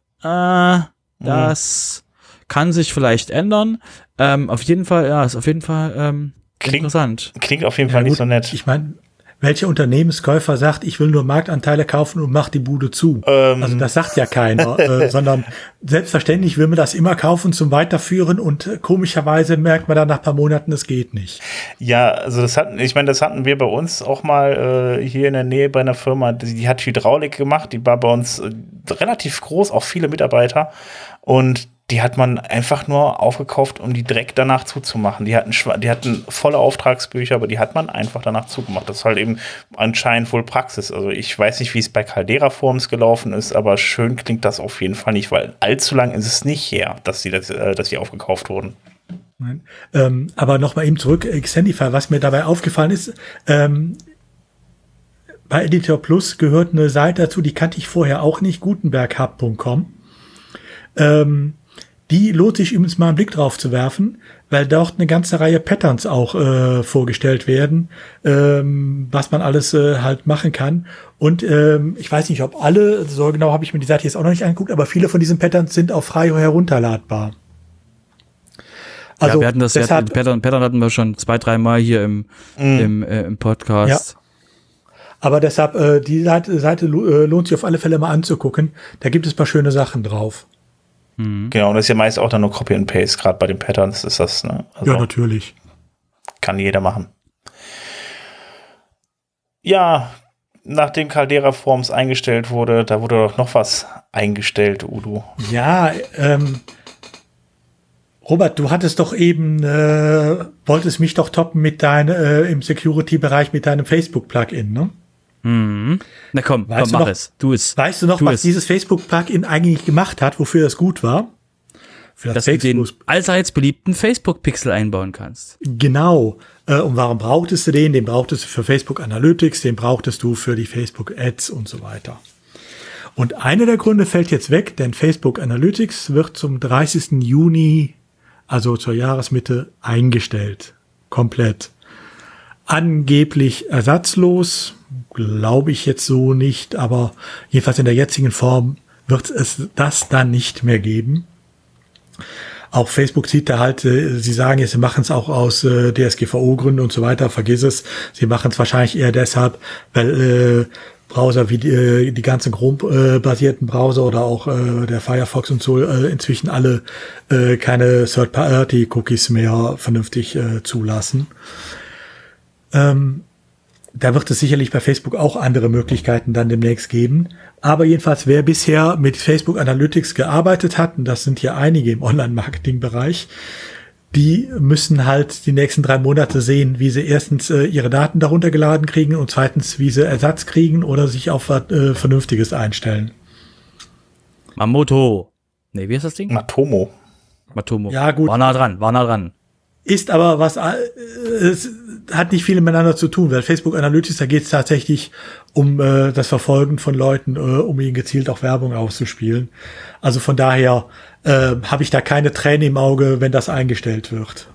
das kann sich vielleicht ändern. Auf jeden Fall, ja, ist auf jeden Fall interessant. Klingt auf jeden Fall gut, nicht so nett. Ich meine, welcher Unternehmenskäufer sagt, ich will nur Marktanteile kaufen und mach die Bude zu? Also das sagt ja keiner, sondern selbstverständlich will man das immer kaufen zum Weiterführen und komischerweise merkt man dann nach ein paar Monaten, es geht nicht. Ja, also das hatten wir bei uns auch mal hier in der Nähe bei einer Firma, die hat Hydraulik gemacht, die war bei uns relativ groß, auch viele Mitarbeiter, und die hat man einfach nur aufgekauft, um die direkt danach zuzumachen. Die hatten volle Auftragsbücher, aber die hat man einfach danach zugemacht. Das ist halt eben anscheinend wohl Praxis. Also ich weiß nicht, wie es bei Caldera Forms gelaufen ist, aber schön klingt das auf jeden Fall nicht, weil allzu lang ist es nicht her, dass die aufgekauft wurden. Nein. Aber nochmal eben zurück, Extendify, was mir dabei aufgefallen ist, bei Editor Plus gehört eine Seite dazu, die kannte ich vorher auch nicht, gutenberghub.com. Die lohnt sich übrigens mal einen Blick drauf zu werfen, weil dort eine ganze Reihe Patterns auch vorgestellt werden, was man alles halt machen kann. Und ich weiß nicht, ob alle, so genau habe ich mir die Seite jetzt auch noch nicht angeguckt, aber viele von diesen Patterns sind auch frei herunterladbar. Also ja, Pattern hatten wir schon 2-3 Mal hier im Podcast. Ja. Aber deshalb, die Seite lohnt sich auf alle Fälle mal anzugucken. Da gibt es ein paar schöne Sachen drauf. Mhm. Genau, und das ist ja meist auch dann nur Copy and Paste, gerade bei den Patterns ist das, ne? Also ja, natürlich. Kann jeder machen. Ja, nachdem Caldera Forms eingestellt wurde, da wurde doch noch was eingestellt, Udo. Ja, Robert, du hattest doch eben, wolltest mich doch toppen mit im Security-Bereich mit deinem Facebook-Plugin, ne? Mhm. Na komm, mach es. Du es. Weißt du noch, was dieses Facebook-Plugin eigentlich gemacht hat, wofür das gut war? Für das Dass du den allseits beliebten Facebook-Pixel einbauen kannst. Genau. Und warum brauchtest du den? Den brauchtest du für Facebook Analytics, den brauchtest du für die Facebook-Ads und so weiter. Und einer der Gründe fällt jetzt weg, denn Facebook Analytics wird zum 30. Juni, also zur Jahresmitte, eingestellt. Komplett. Angeblich ersatzlos, glaube ich jetzt so nicht, aber jedenfalls in der jetzigen Form wird es das dann nicht mehr geben. Auch Facebook sieht da halt, sie sagen jetzt, sie machen es auch aus DSGVO-Gründen und so weiter, vergiss es, sie machen es wahrscheinlich eher deshalb, weil Browser wie die ganzen Chrome-basierten Browser oder auch der Firefox und so inzwischen alle keine Third-Party-Cookies mehr vernünftig zulassen. Da wird es sicherlich bei Facebook auch andere Möglichkeiten dann demnächst geben. Aber jedenfalls, wer bisher mit Facebook Analytics gearbeitet hat, und das sind ja einige im Online-Marketing-Bereich, die müssen halt die nächsten 3 Monate sehen, wie sie erstens ihre Daten darunter geladen kriegen und zweitens, wie sie Ersatz kriegen oder sich auf was Vernünftiges einstellen. Mamoto. Nee, wie heißt das Ding? Matomo. Matomo. Ja, gut. War nah dran. Ist aber was, es hat nicht viel miteinander zu tun, weil Facebook Analytics, da geht es tatsächlich um das Verfolgen von Leuten, um ihnen gezielt auch Werbung auszuspielen. Also von daher habe ich da keine Träne im Auge, wenn das eingestellt wird.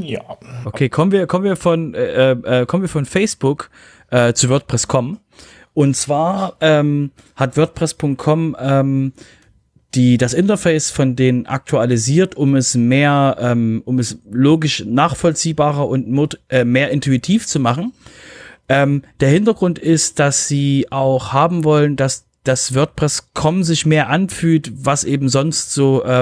Ja. Okay, kommen wir von Facebook zu WordPress.com. Und zwar hat WordPress.com das Interface von denen aktualisiert, um es mehr, um es logisch nachvollziehbarer und mehr intuitiv zu machen. Der Hintergrund ist, dass sie auch haben wollen, dass das WordPress.com sich mehr anfühlt, was eben sonst so auch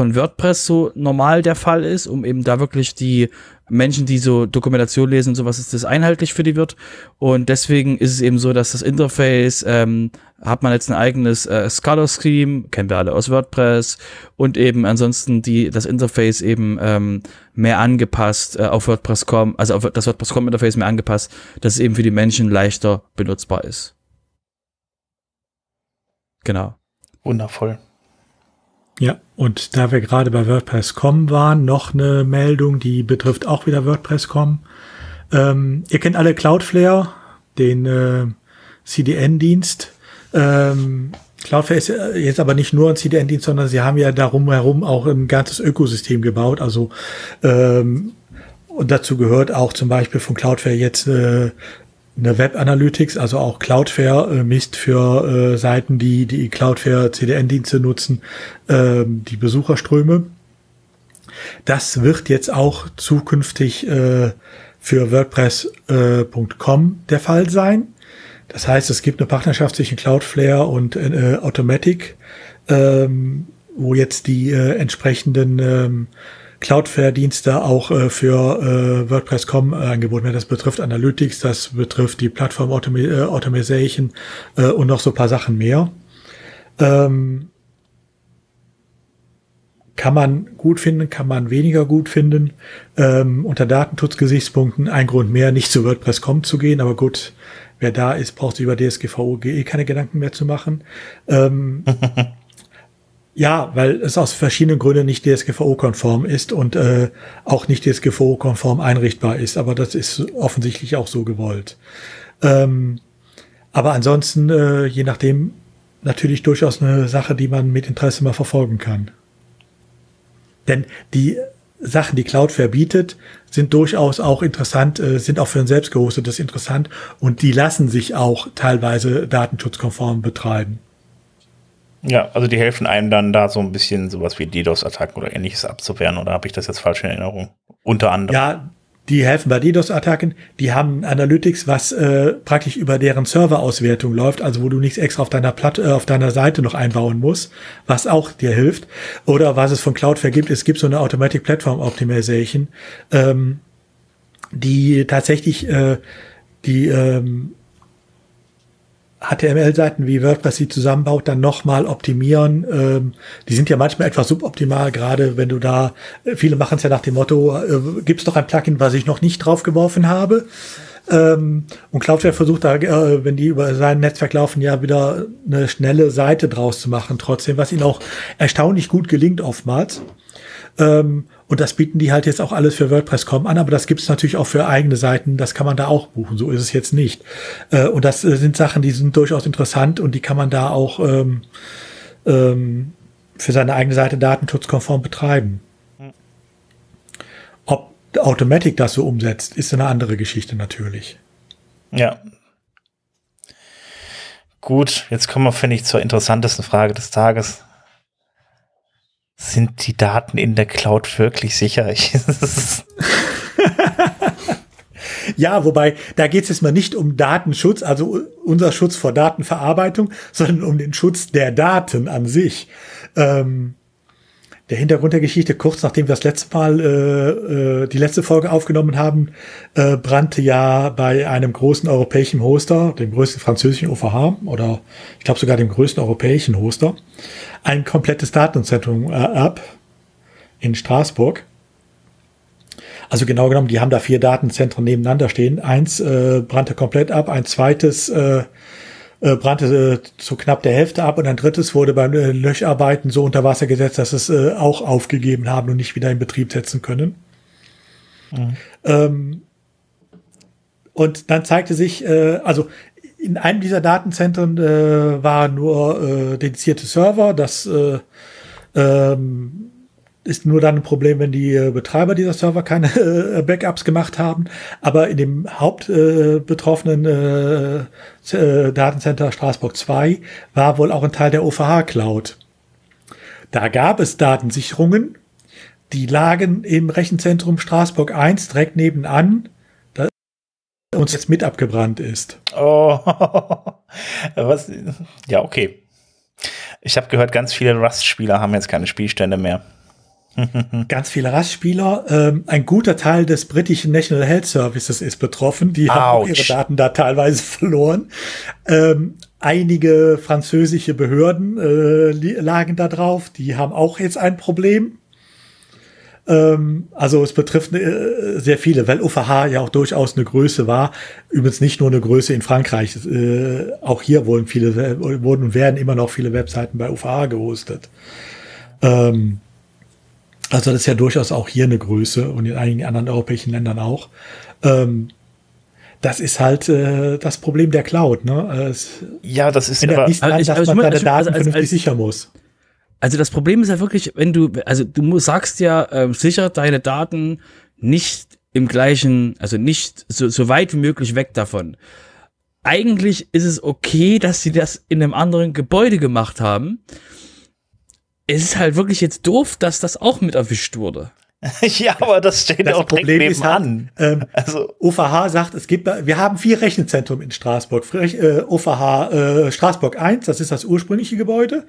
in WordPress so normal der Fall ist, um eben da wirklich die Menschen, die so Dokumentation lesen und sowas, ist das einheitlich für die wird. Und deswegen ist es eben so, dass das Interface, hat man jetzt ein eigenes Scala Scheme, kennen wir alle aus WordPress, und eben ansonsten das Interface eben mehr angepasst auf WordPress.com, also auf das WordPress.com Interface mehr angepasst, dass es eben für die Menschen leichter benutzbar ist. Genau. Wundervoll. Ja, und da wir gerade bei WordPress.com waren, noch eine Meldung, die betrifft auch wieder WordPress.com. Ihr kennt alle Cloudflare, den CDN-Dienst. Cloudflare ist jetzt aber nicht nur ein CDN-Dienst, sondern sie haben ja darum herum auch ein ganzes Ökosystem gebaut. Also und dazu gehört auch zum Beispiel von Cloudflare jetzt eine Web Analytics, also auch Cloudflare misst für Seiten, die Cloudflare CDN-Dienste nutzen, die Besucherströme. Das wird jetzt auch zukünftig für WordPress.com der Fall sein. Das heißt, es gibt eine Partnerschaft zwischen Cloudflare und Automatic, wo jetzt die entsprechenden Cloudflare-Dienste auch für WordPress.com angeboten werden. Das betrifft Analytics, das betrifft die Plattform Automation und noch so ein paar Sachen mehr. Kann man gut finden, kann man weniger gut finden. Unter Datenschutzgesichtspunkten ein Grund mehr, nicht zu WordPress.com zu gehen, aber gut, wer da ist, braucht sich über DSGVO/OGE keine Gedanken mehr zu machen. Ja, weil es aus verschiedenen Gründen nicht DSGVO-konform ist und auch nicht DSGVO-konform einrichtbar ist. Aber das ist offensichtlich auch so gewollt. Aber ansonsten, je nachdem, natürlich durchaus eine Sache, die man mit Interesse mal verfolgen kann. Denn die Sachen, die Cloudflare bietet, sind durchaus auch interessant, sind auch für ein selbstgehostetes interessant. Und die lassen sich auch teilweise datenschutzkonform betreiben. Ja, also die helfen einem dann da so ein bisschen sowas wie DDoS-Attacken oder ähnliches abzuwehren, oder habe ich das jetzt falsch in Erinnerung? Unter anderem. Ja, die helfen bei DDoS-Attacken. Die haben Analytics, was praktisch über deren Serverauswertung läuft, also wo du nichts extra auf deiner auf deiner Seite noch einbauen musst, was auch dir hilft. Oder was es von Cloudflare gibt, es gibt so eine Automatic Platform Optimization, die tatsächlich HTML-Seiten wie WordPress, die zusammenbaut, dann nochmal optimieren. Die sind ja manchmal etwas suboptimal, gerade wenn du da, viele machen es ja nach dem Motto, gibt's doch ein Plugin, was ich noch nicht draufgeworfen habe. Und Cloudflare versucht da, wenn die über sein Netzwerk laufen, ja wieder eine schnelle Seite draus zu machen trotzdem, was ihnen auch erstaunlich gut gelingt oftmals. Und das bieten die halt jetzt auch alles für WordPress.com an, aber das gibt es natürlich auch für eigene Seiten, das kann man da auch buchen, so ist es jetzt nicht. Und das sind Sachen, die sind durchaus interessant und die kann man da auch für seine eigene Seite datenschutzkonform betreiben. Ob Automatic das so umsetzt, ist eine andere Geschichte natürlich. Ja. Gut, jetzt kommen wir, finde ich, zur interessantesten Frage des Tages. Sind die Daten in der Cloud wirklich sicher? Ja, wobei, da geht es jetzt mal nicht um Datenschutz, also unser Schutz vor Datenverarbeitung, sondern um den Schutz der Daten an sich. Der Hintergrund der Geschichte, kurz nachdem wir das letzte Mal die letzte Folge aufgenommen haben, brannte ja bei einem großen europäischen Hoster, dem größten französischen OVH, oder ich glaube sogar dem größten europäischen Hoster, ein komplettes Datenzentrum ab in Straßburg. Also genau genommen, die haben da 4 Datenzentren nebeneinander stehen. Eins brannte komplett ab, ein zweites brannte zu knapp der Hälfte ab und ein drittes wurde beim Löscharbeiten so unter Wasser gesetzt, dass es auch aufgegeben haben und nicht wieder in Betrieb setzen können. Mhm. Und dann zeigte sich, also in einem dieser Datenzentren waren nur dedizierte Server, das ist nur dann ein Problem, wenn die Betreiber dieser Server keine Backups gemacht haben. Aber in dem hauptbetroffenen Datencenter Straßburg 2 war wohl auch ein Teil der OVH-Cloud. Da gab es Datensicherungen, die lagen im Rechenzentrum Straßburg 1 direkt nebenan, das uns jetzt mit abgebrannt ist. Oh, was? Ja, okay. Ich habe gehört, ganz viele Rust-Spieler haben jetzt keine Spielstände mehr. Ganz viele Rust-Spieler. Ein guter Teil des britischen National Health Services ist betroffen. Die haben ihre Daten da teilweise verloren. Einige französische Behörden lagen da drauf. Die haben auch jetzt ein Problem. Also es betrifft sehr viele, weil OVH ja auch durchaus eine Größe war. Übrigens nicht nur eine Größe in Frankreich. Auch hier wurden und werden immer noch viele Webseiten bei OVH gehostet. Also das ist ja durchaus auch hier eine Größe und in einigen anderen europäischen Ländern auch. Das ist halt das Problem der Cloud. Ne? Ja, das ist aber nicht daran, dass man seine Daten vernünftig sichern muss. Also das Problem ist ja wirklich, wenn du, also du sagst ja, sicher deine Daten nicht im gleichen, also nicht so weit wie möglich weg davon. Eigentlich ist es okay, dass sie das in einem anderen Gebäude gemacht haben. Es ist halt wirklich jetzt doof, dass das auch mit erwischt wurde. Ja, aber das steht das auch Problem direkt nebenan. Halt, also OVH sagt, wir haben 4 Rechenzentren in Straßburg. OVH Straßburg 1, das ist das ursprüngliche Gebäude.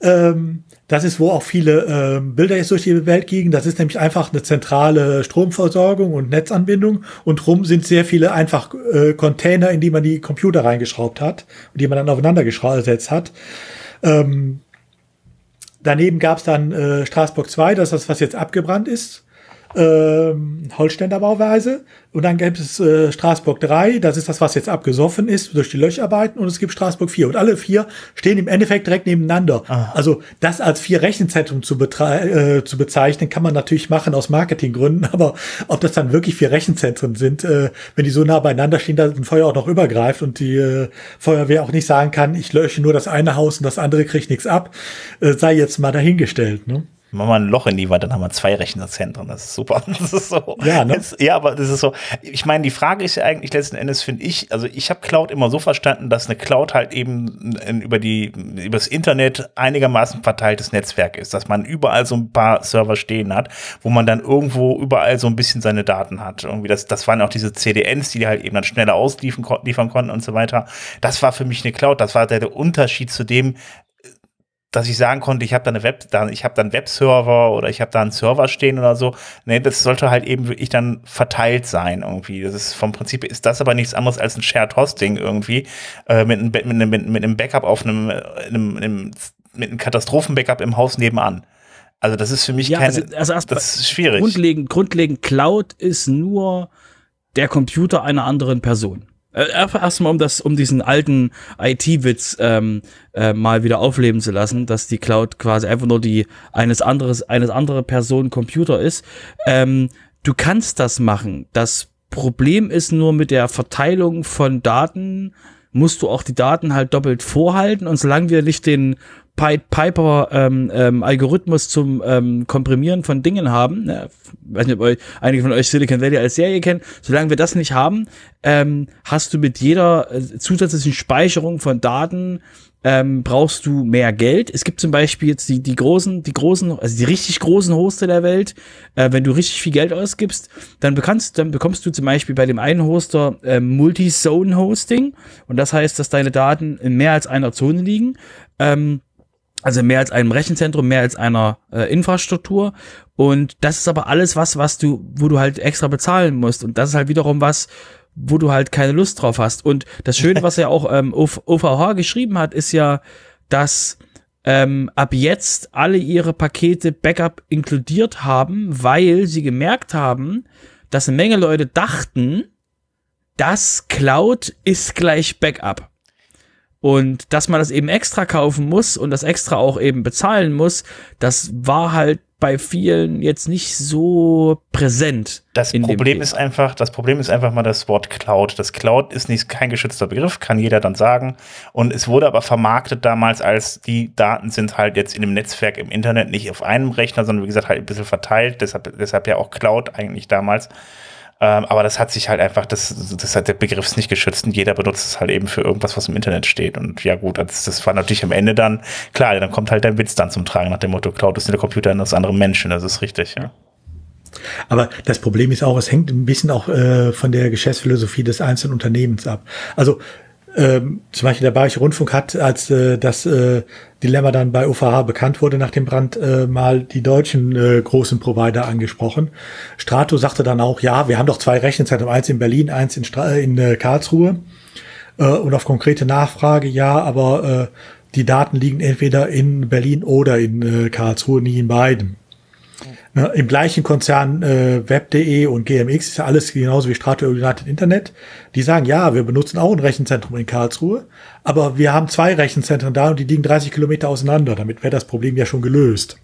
Das ist, wo auch viele Bilder jetzt durch die Welt gingen. Das ist nämlich einfach eine zentrale Stromversorgung und Netzanbindung. Und rum sind sehr viele einfach Container, in die man die Computer reingeschraubt hat und die man dann aufeinander gesetzt hat. Daneben gab es dann Straßburg 2, das ist das, was jetzt abgebrannt ist, Holständer Bauweise. Und dann gab es Straßburg 3, das ist das, was jetzt abgesoffen ist durch die Löscharbeiten. Und es gibt Straßburg 4. Und alle 4 stehen im Endeffekt direkt nebeneinander. Ah. Also das als 4 Rechenzentren zu bezeichnen, kann man natürlich machen aus Marketinggründen. Aber ob das dann wirklich 4 Rechenzentren sind, wenn die so nah beieinander stehen, dass ein Feuer auch noch übergreift und die Feuerwehr auch nicht sagen kann, ich lösche nur das eine Haus und das andere kriegt nichts ab, sei jetzt mal dahingestellt, ne? Machen wir ein Loch in die Wand, dann haben wir 2 Rechenzentren. Das ist super. Das ist so. Ja, ne? Ja, aber das ist so. Ich meine, die Frage ist ja eigentlich letzten Endes, finde ich, also ich habe Cloud immer so verstanden, dass eine Cloud halt eben über das Internet einigermaßen verteiltes Netzwerk ist, dass man überall so ein paar Server stehen hat, wo man dann irgendwo überall so ein bisschen seine Daten hat. Irgendwie das waren auch diese CDNs, die halt eben dann schneller liefern konnten und so weiter. Das war für mich eine Cloud. Das war der Unterschied zu dem, dass ich sagen konnte, ich habe dann Webserver oder ich habe da einen Server stehen oder so. Nee, das sollte halt eben wirklich dann verteilt sein irgendwie. Das ist vom Prinzip ist das aber nichts anderes als ein Shared Hosting irgendwie mit einem Backup auf einem Katastrophen-Backup im Haus nebenan. Also das ist für mich das ist schwierig. Grundlegend Cloud ist nur der Computer einer anderen Person. Erstmal, um diesen alten IT-Witz mal wieder aufleben zu lassen, dass die Cloud quasi einfach nur die eines anderen Personen Computer ist. Du kannst das machen. Das Problem ist nur, mit der Verteilung von Daten musst du auch die Daten halt doppelt vorhalten, und solange wir nicht den Pied Piper Algorithmus zum Komprimieren von Dingen haben, ne? Ich weiß nicht, ob einige von euch Silicon Valley als Serie kennen, solange wir das nicht haben, hast du mit jeder zusätzlichen Speicherung von Daten brauchst du mehr Geld. Es gibt zum Beispiel jetzt die großen, also die richtig großen Hoster der Welt. Wenn du richtig viel Geld ausgibst, dann bekommst du zum Beispiel bei dem einen Hoster Multi-Zone-Hosting. Und das heißt, dass deine Daten in mehr als einer Zone liegen. Also mehr als einem Rechenzentrum, mehr als einer Infrastruktur. Und das ist aber alles wo du halt extra bezahlen musst. Und das ist halt wiederum was, wo du halt keine Lust drauf hast. Und das Schöne, was ja auch OVH geschrieben hat, ist ja, dass ab jetzt alle ihre Pakete Backup inkludiert haben, weil sie gemerkt haben, dass eine Menge Leute dachten, dass Cloud ist gleich Backup. Und dass man das eben extra kaufen muss und das extra auch eben bezahlen muss, das war halt bei vielen jetzt nicht so präsent. Das Problem ist einfach mal das Wort Cloud. Das Cloud ist kein geschützter Begriff, kann jeder dann sagen. Und es wurde aber vermarktet damals als, die Daten sind halt jetzt in dem Netzwerk im Internet nicht auf einem Rechner, sondern wie gesagt halt ein bisschen verteilt. Deshalb ja auch Cloud eigentlich damals. Aber das hat sich halt einfach, das hat der Begriff ist nicht geschützt und jeder benutzt es halt eben für irgendwas, was im Internet steht. Und ja gut, das war natürlich am Ende dann, klar, dann kommt halt dein Witz dann zum Tragen nach dem Motto, Cloud ist nicht der Computer und das andere Menschen, das ist richtig, ja. Aber das Problem ist auch, es hängt ein bisschen auch von der Geschäftsphilosophie des einzelnen Unternehmens ab. Also zum Beispiel der Bayerische Rundfunk hat, als das Dilemma dann bei OVH bekannt wurde nach dem Brand, mal die deutschen großen Provider angesprochen. Strato sagte dann auch, ja, wir haben doch zwei Rechenzentren, eins in Berlin, eins in Karlsruhe. Und auf konkrete Nachfrage, ja, aber die Daten liegen entweder in Berlin oder in Karlsruhe, nie in beiden. Na, im gleichen Konzern Web.de und GMX ist ja alles genauso wie Strato United Internet. Die sagen, ja, wir benutzen auch ein Rechenzentrum in Karlsruhe, aber wir haben zwei Rechenzentren da und die liegen 30 Kilometer auseinander. Damit wäre das Problem ja schon gelöst.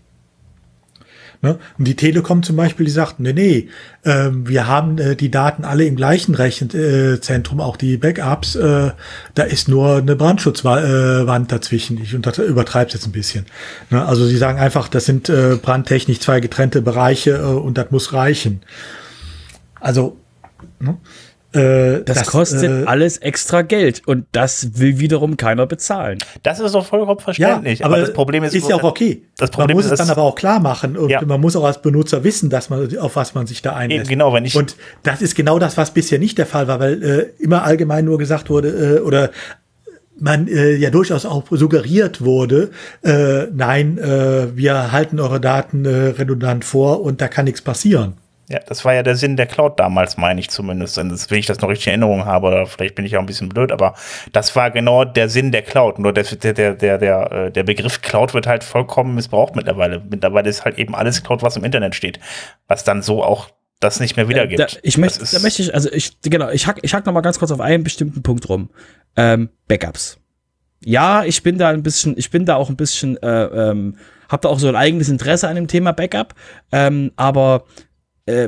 Ne? Und die Telekom zum Beispiel, die sagt, nee, wir haben die Daten alle im gleichen Rechenzentrum, auch die Backups, da ist nur eine Brandschutzwand dazwischen. Ich übertreibe es jetzt ein bisschen. Ne? Also sie sagen einfach, das sind brandtechnisch zwei getrennte Bereiche und das muss reichen. Also ne? Das kostet alles extra Geld und das will wiederum keiner bezahlen. Das ist doch vollkommen verständlich. Ja, aber das Problem ist ja auch okay. Das Problem man muss es dann aber auch klar machen und ja. Man muss auch als Benutzer wissen, dass man auf was man sich da einlässt. Eben, genau, und das ist genau das, was bisher nicht der Fall war, weil immer allgemein nur gesagt wurde oder man ja durchaus auch suggeriert wurde, nein, wir halten eure Daten redundant vor und da kann nichts passieren. Ja, das war ja der Sinn der Cloud damals, meine ich zumindest. Und wenn ich das noch richtig in Erinnerung habe, oder vielleicht bin ich auch ein bisschen blöd, aber das war genau der Sinn der Cloud. Nur der Begriff Cloud wird halt vollkommen missbraucht mittlerweile. Mittlerweile ist halt eben alles Cloud, was im Internet steht, was dann so auch das nicht mehr wiedergibt. Ich hack noch mal ganz kurz auf einen bestimmten Punkt rum. Backups. Ja, hab da auch so ein eigenes Interesse an dem Thema Backup, aber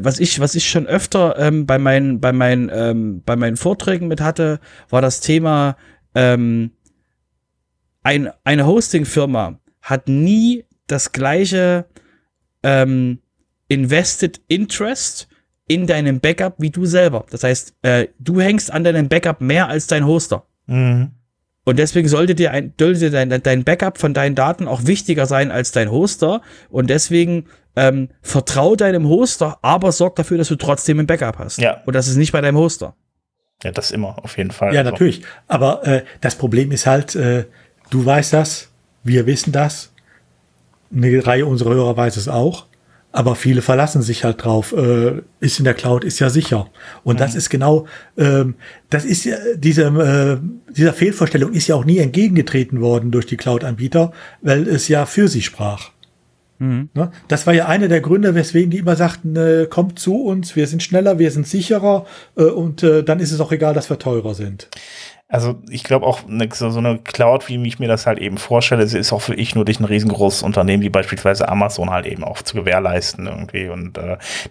was ich schon öfter bei meinen Vorträgen mit hatte, war das Thema, eine Hosting-Firma hat nie das gleiche Invested Interest in deinem Backup wie du selber. Das heißt, du hängst an deinem Backup mehr als dein Hoster. Mhm. Und deswegen sollte dir dein Backup von deinen Daten auch wichtiger sein als dein Hoster. Und deswegen vertrau deinem Hoster, aber sorg dafür, dass du trotzdem ein Backup hast. Ja. Und das ist nicht bei deinem Hoster. Ja, das immer, auf jeden Fall. Ja, natürlich. Aber das Problem ist halt, du weißt das, wir wissen das, eine Reihe unserer Hörer weiß es auch, aber viele verlassen sich halt drauf. Ist in der Cloud, ist ja sicher. Und das ist genau, das ist ja dieser Fehlvorstellung ist ja auch nie entgegengetreten worden durch die Cloud-Anbieter, weil es ja für sie sprach. Mhm. Das war ja einer der Gründe, weswegen die immer sagten, kommt zu uns, wir sind schneller, wir sind sicherer und dann ist es auch egal, dass wir teurer sind. Also ich glaube auch, so eine Cloud, wie ich mir das halt eben vorstelle, ist auch für ich nur durch ein riesengroßes Unternehmen, wie beispielsweise Amazon halt eben auch zu gewährleisten irgendwie und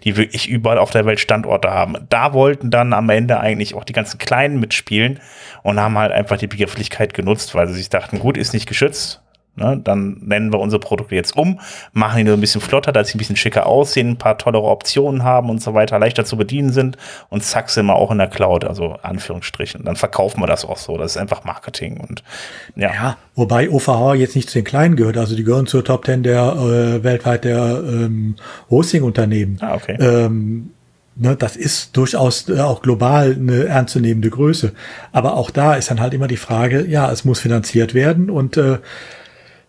die wirklich überall auf der Welt Standorte haben. Da wollten dann am Ende eigentlich auch die ganzen Kleinen mitspielen und haben halt einfach die Begrifflichkeit genutzt, weil sie sich dachten, gut, ist nicht geschützt. Ne? Dann nennen wir unsere Produkte jetzt um, machen die nur ein bisschen flotter, dass sie ein bisschen schicker aussehen, ein paar tollere Optionen haben und so weiter, leichter zu bedienen sind und zack, sind wir auch in der Cloud, also Anführungsstrichen. Dann verkaufen wir das auch so. Das ist einfach Marketing. Und ja, wobei OVH jetzt nicht zu den Kleinen gehört. Also die gehören zur Top 10 der weltweit der Hosting-Unternehmen. Ah, okay. Ne, das ist durchaus auch global eine ernstzunehmende Größe. Aber auch da ist dann halt immer die Frage, ja, es muss finanziert werden und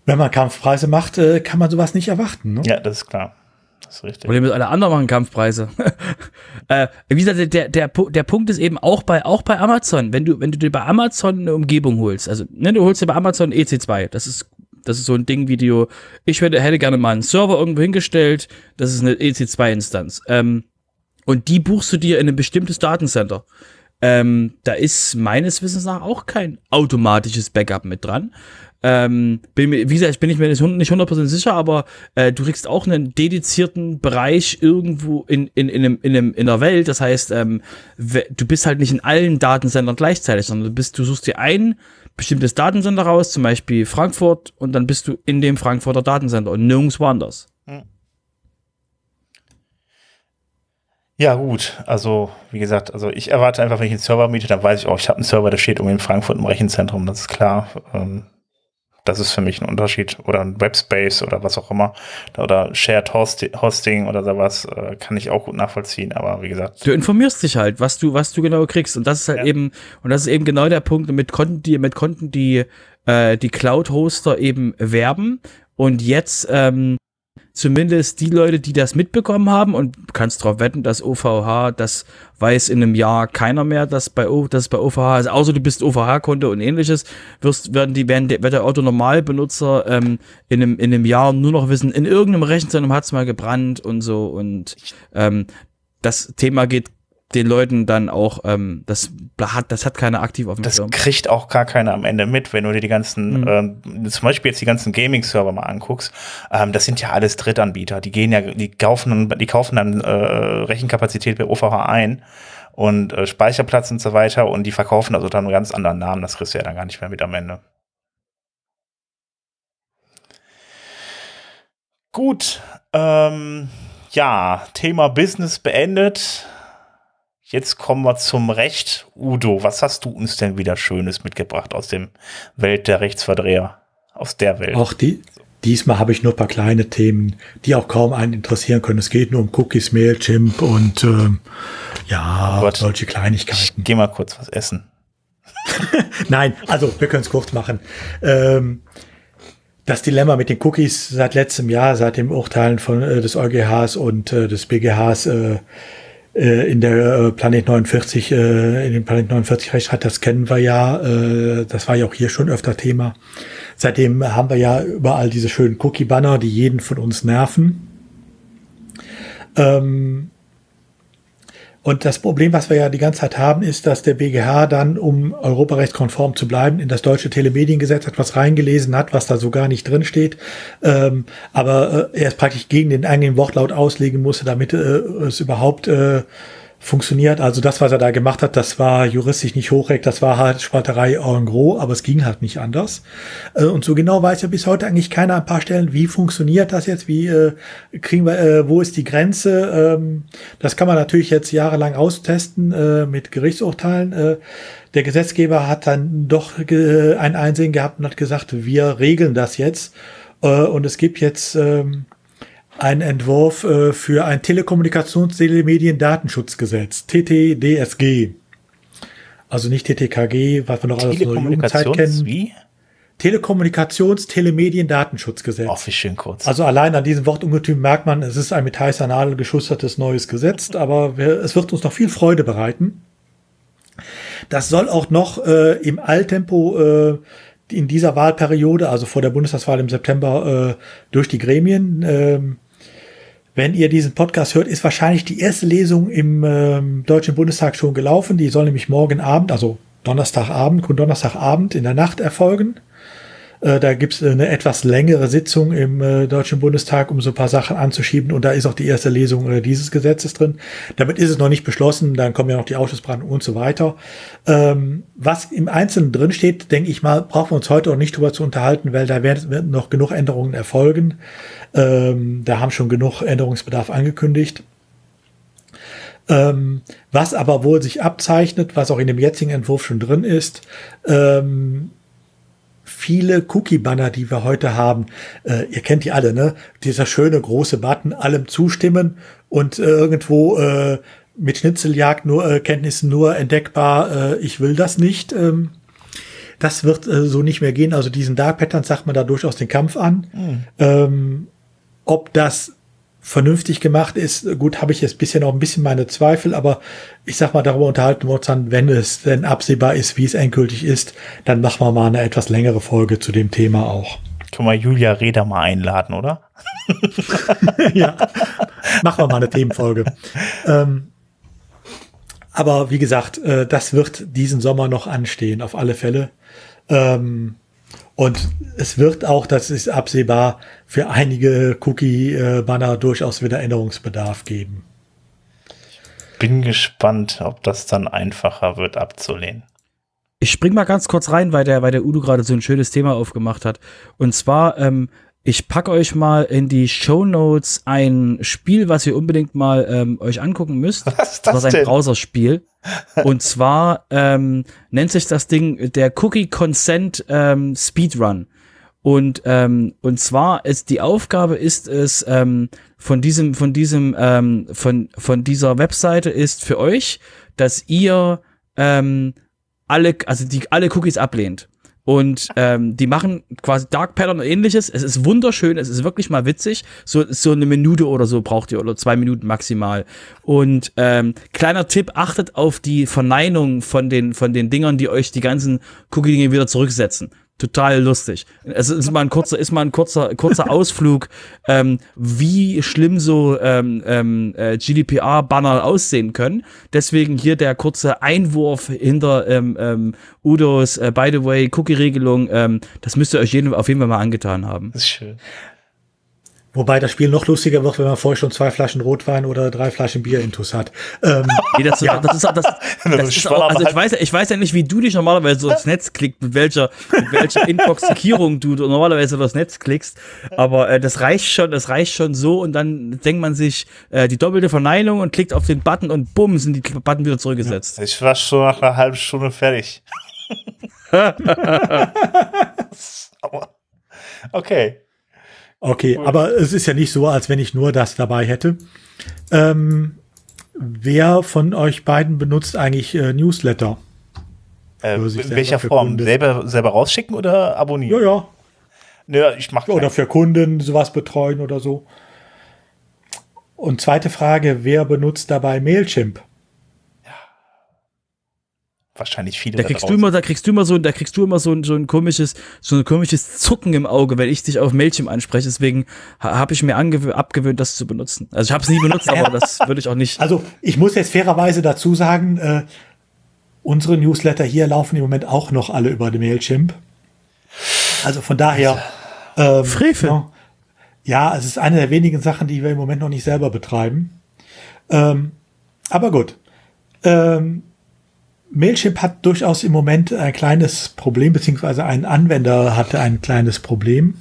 wenn man Kampfpreise macht, kann man sowas nicht erwarten. Ne? Ja, das ist klar. Das ist richtig. Problem ist, alle anderen machen Kampfpreise. Wie gesagt, der Punkt ist eben auch bei Amazon, wenn du dir bei Amazon eine Umgebung holst, also ne, du holst dir bei Amazon EC2, das ist so ein Ding, wie du, ich hätte gerne mal einen Server irgendwo hingestellt, das ist eine EC2-Instanz. Und die buchst du dir in ein bestimmtes Datencenter. Da ist meines Wissens nach auch kein automatisches Backup mit dran. Wie gesagt, bin ich mir nicht 100% sicher, aber du kriegst auch einen dedizierten Bereich irgendwo in der Welt. Das heißt, du bist halt nicht in allen Datenzentren gleichzeitig, sondern du suchst dir ein bestimmtes Datencenter raus, zum Beispiel Frankfurt, und dann bist du in dem Frankfurter Datencenter und nirgendwo anders. Mhm. Ja gut, also wie gesagt, also ich erwarte einfach, wenn ich einen Server miete, dann weiß ich auch, ich habe einen Server, der steht irgendwie in Frankfurt im Rechenzentrum, das ist klar. Das ist für mich ein Unterschied. Oder ein Webspace oder was auch immer. Oder Shared Hosting oder sowas kann ich auch gut nachvollziehen, aber wie gesagt. Du informierst dich halt, was du genau kriegst. Und das ist halt eben, und das ist eben genau der Punkt, damit konnten die Cloud-Hoster eben werben. Und jetzt, zumindest die Leute, die das mitbekommen haben, und kannst drauf wetten, dass OVH, das weiß in einem Jahr keiner mehr, dass bei OVH ist, außer du bist OVH-Konto und ähnliches, wird der Autonormalbenutzer in einem Jahr nur noch wissen, in irgendeinem Rechenzentrum hat es mal gebrannt und so, und das Thema geht den Leuten dann auch, das hat keiner aktiv auf dem Schirm. Das kriegt auch gar keiner am Ende mit, wenn du dir die ganzen, zum Beispiel jetzt die ganzen Gaming-Server mal anguckst, das sind ja alles Drittanbieter, die kaufen dann Rechenkapazität bei OVH ein und Speicherplatz und so weiter, und die verkaufen also dann einen ganz anderen Namen, das kriegst du ja dann gar nicht mehr mit am Ende. Gut, ja, Thema Business beendet. Jetzt kommen wir zum Recht. Udo, was hast du uns denn wieder Schönes mitgebracht aus dem Welt der Rechtsverdreher? Aus der Welt. Auch diesmal habe ich nur ein paar kleine Themen, die auch kaum einen interessieren können. Es geht nur um Cookies, Mailchimp und solche Kleinigkeiten. Ich geh mal kurz was essen. Nein, also wir können es kurz machen. Das Dilemma mit den Cookies seit letztem Jahr, seit dem Urteilen des EuGHs und des BGHs, in der Planet 49, in dem Planet 49 Rechtsstreit, das kennen wir ja, das war ja auch hier schon öfter Thema. Seitdem haben wir ja überall diese schönen Cookie-Banner, die jeden von uns nerven. Und das Problem, was wir ja die ganze Zeit haben, ist, dass der BGH dann, um europarechtskonform zu bleiben, in das deutsche Telemediengesetz etwas reingelesen hat, was da so gar nicht drin steht, aber er es praktisch gegen den eigenen Wortlaut auslegen musste, damit es überhaupt funktioniert. Also das, was er da gemacht hat, das war juristisch nicht hochrecht, das war halt Spalterei en gros, aber es ging halt nicht anders. Und so genau weiß ja bis heute eigentlich keiner an ein paar Stellen, wie funktioniert das jetzt, wie kriegen wir, wo ist die Grenze? Das kann man natürlich jetzt jahrelang austesten mit Gerichtsurteilen. Der Gesetzgeber hat dann doch ein Einsehen gehabt und hat gesagt, wir regeln das jetzt. Und es gibt jetzt ein Entwurf für ein Telekommunikations-Telemedien-Datenschutzgesetz, TTDSG. Also nicht TTKG, was wir noch alles aus der Zeit kennen. Wie? Telekommunikations-Telemedien-Datenschutzgesetz. Auch wie schön kurz. Also allein an diesem Wortungetüm merkt man, es ist ein mit heißer Nadel geschustertes neues Gesetz, aber es wird uns noch viel Freude bereiten. Das soll auch noch im Alltempo in dieser Wahlperiode, also vor der Bundestagswahl im September, durch die Gremien. Wenn ihr diesen Podcast hört, ist wahrscheinlich die erste Lesung im Deutschen Bundestag schon gelaufen. Die soll nämlich morgen Abend, also Donnerstagabend in der Nacht erfolgen. Da gibt es eine etwas längere Sitzung im Deutschen Bundestag, um so ein paar Sachen anzuschieben. Und da ist auch die erste Lesung dieses Gesetzes drin. Damit ist es noch nicht beschlossen. Dann kommen ja noch die Ausschussberatungen und so weiter. Was im Einzelnen drin steht, denke ich mal, brauchen wir uns heute auch nicht drüber zu unterhalten, weil da werden noch genug Änderungen erfolgen. Da haben schon genug Änderungsbedarf angekündigt. Was aber wohl sich abzeichnet, was auch in dem jetzigen Entwurf schon drin ist, viele Cookie-Banner, die wir heute haben, ihr kennt die alle, ne? Dieser schöne große Button, allem zustimmen und irgendwo mit Schnitzeljagd nur Kenntnissen nur entdeckbar, ich will das nicht. Das wird so nicht mehr gehen. Also diesen Dark Patterns sagt man da durchaus den Kampf an. Mhm. Ob das vernünftig gemacht ist, gut, habe ich jetzt bisher noch ein bisschen meine Zweifel, aber ich sag mal, darüber unterhalten wir uns dann, wenn es denn absehbar ist, wie es endgültig ist, dann machen wir mal eine etwas längere Folge zu dem Thema auch. Können wir Julia Reda mal einladen, oder? Ja, machen wir mal eine Themenfolge. Aber wie gesagt, das wird diesen Sommer noch anstehen, auf alle Fälle. Und es wird auch, das ist absehbar, für einige Cookie-Banner durchaus wieder Änderungsbedarf geben. Ich bin gespannt, ob das dann einfacher wird, abzulehnen. Ich spring mal ganz kurz rein, weil der Udo gerade so ein schönes Thema aufgemacht hat. Und zwar, ich packe euch mal in die Shownotes ein Spiel, was ihr unbedingt mal euch angucken müsst. Was ist das denn? Das ist ein Browserspiel. Und zwar nennt sich das Ding der Cookie Consent Speedrun. Und zwar ist die Aufgabe ist es von dieser Webseite ist für euch, dass ihr alle Cookies ablehnt. Und die machen quasi Dark Pattern und ähnliches. Es ist wunderschön, es ist wirklich mal witzig. So eine Minute oder so braucht ihr, oder 2 Minuten maximal. Und kleiner Tipp, achtet auf die Verneinung von den Dingern, die euch die ganzen Cookie-Dinge wieder zurücksetzen. Total lustig. Es ist mal ein kurzer Ausflug, wie schlimm so GDPR-Banner aussehen können. Deswegen hier der kurze Einwurf hinter Udos by the way Cookie-Regelung. Das müsst ihr euch auf jeden Fall mal angetan haben. Das ist schön. Wobei das Spiel noch lustiger wird, wenn man vorher schon 2 Flaschen Rotwein oder 3 Flaschen Bier intus hat. Ja. Das ist auch, also ich weiß ja nicht, wie du dich normalerweise so ins Netz klickst, mit welcher Intoxikierung du normalerweise das Netz klickst. Aber das reicht schon so. Und dann denkt man sich die doppelte Verneinung und klickt auf den Button und bumm, sind die Button wieder zurückgesetzt. Ja, ich war schon nach einer halben Stunde fertig. Okay. Okay, aber es ist ja nicht so, als wenn ich nur das dabei hätte. Wer von euch beiden benutzt eigentlich Newsletter? In welcher Form? Selber rausschicken oder abonnieren? Ja. Naja, ich mach oder für Kunden sowas betreuen oder so. Und zweite Frage, wer benutzt dabei Mailchimp? Wahrscheinlich viele. Da kriegst du immer so ein komisches Zucken im Auge, wenn ich dich auf Mailchimp anspreche. Deswegen habe ich mir abgewöhnt, das zu benutzen. Also ich habe es nie benutzt, aber das würde ich auch nicht. Also ich muss jetzt fairerweise dazu sagen, unsere Newsletter hier laufen im Moment auch noch alle über den Mailchimp. Also von daher. Frevel. Ja, es ist eine der wenigen Sachen, die wir im Moment noch nicht selber betreiben. Aber gut. Mailchimp hat durchaus im Moment ein kleines Problem, beziehungsweise ein Anwender hatte ein kleines Problem.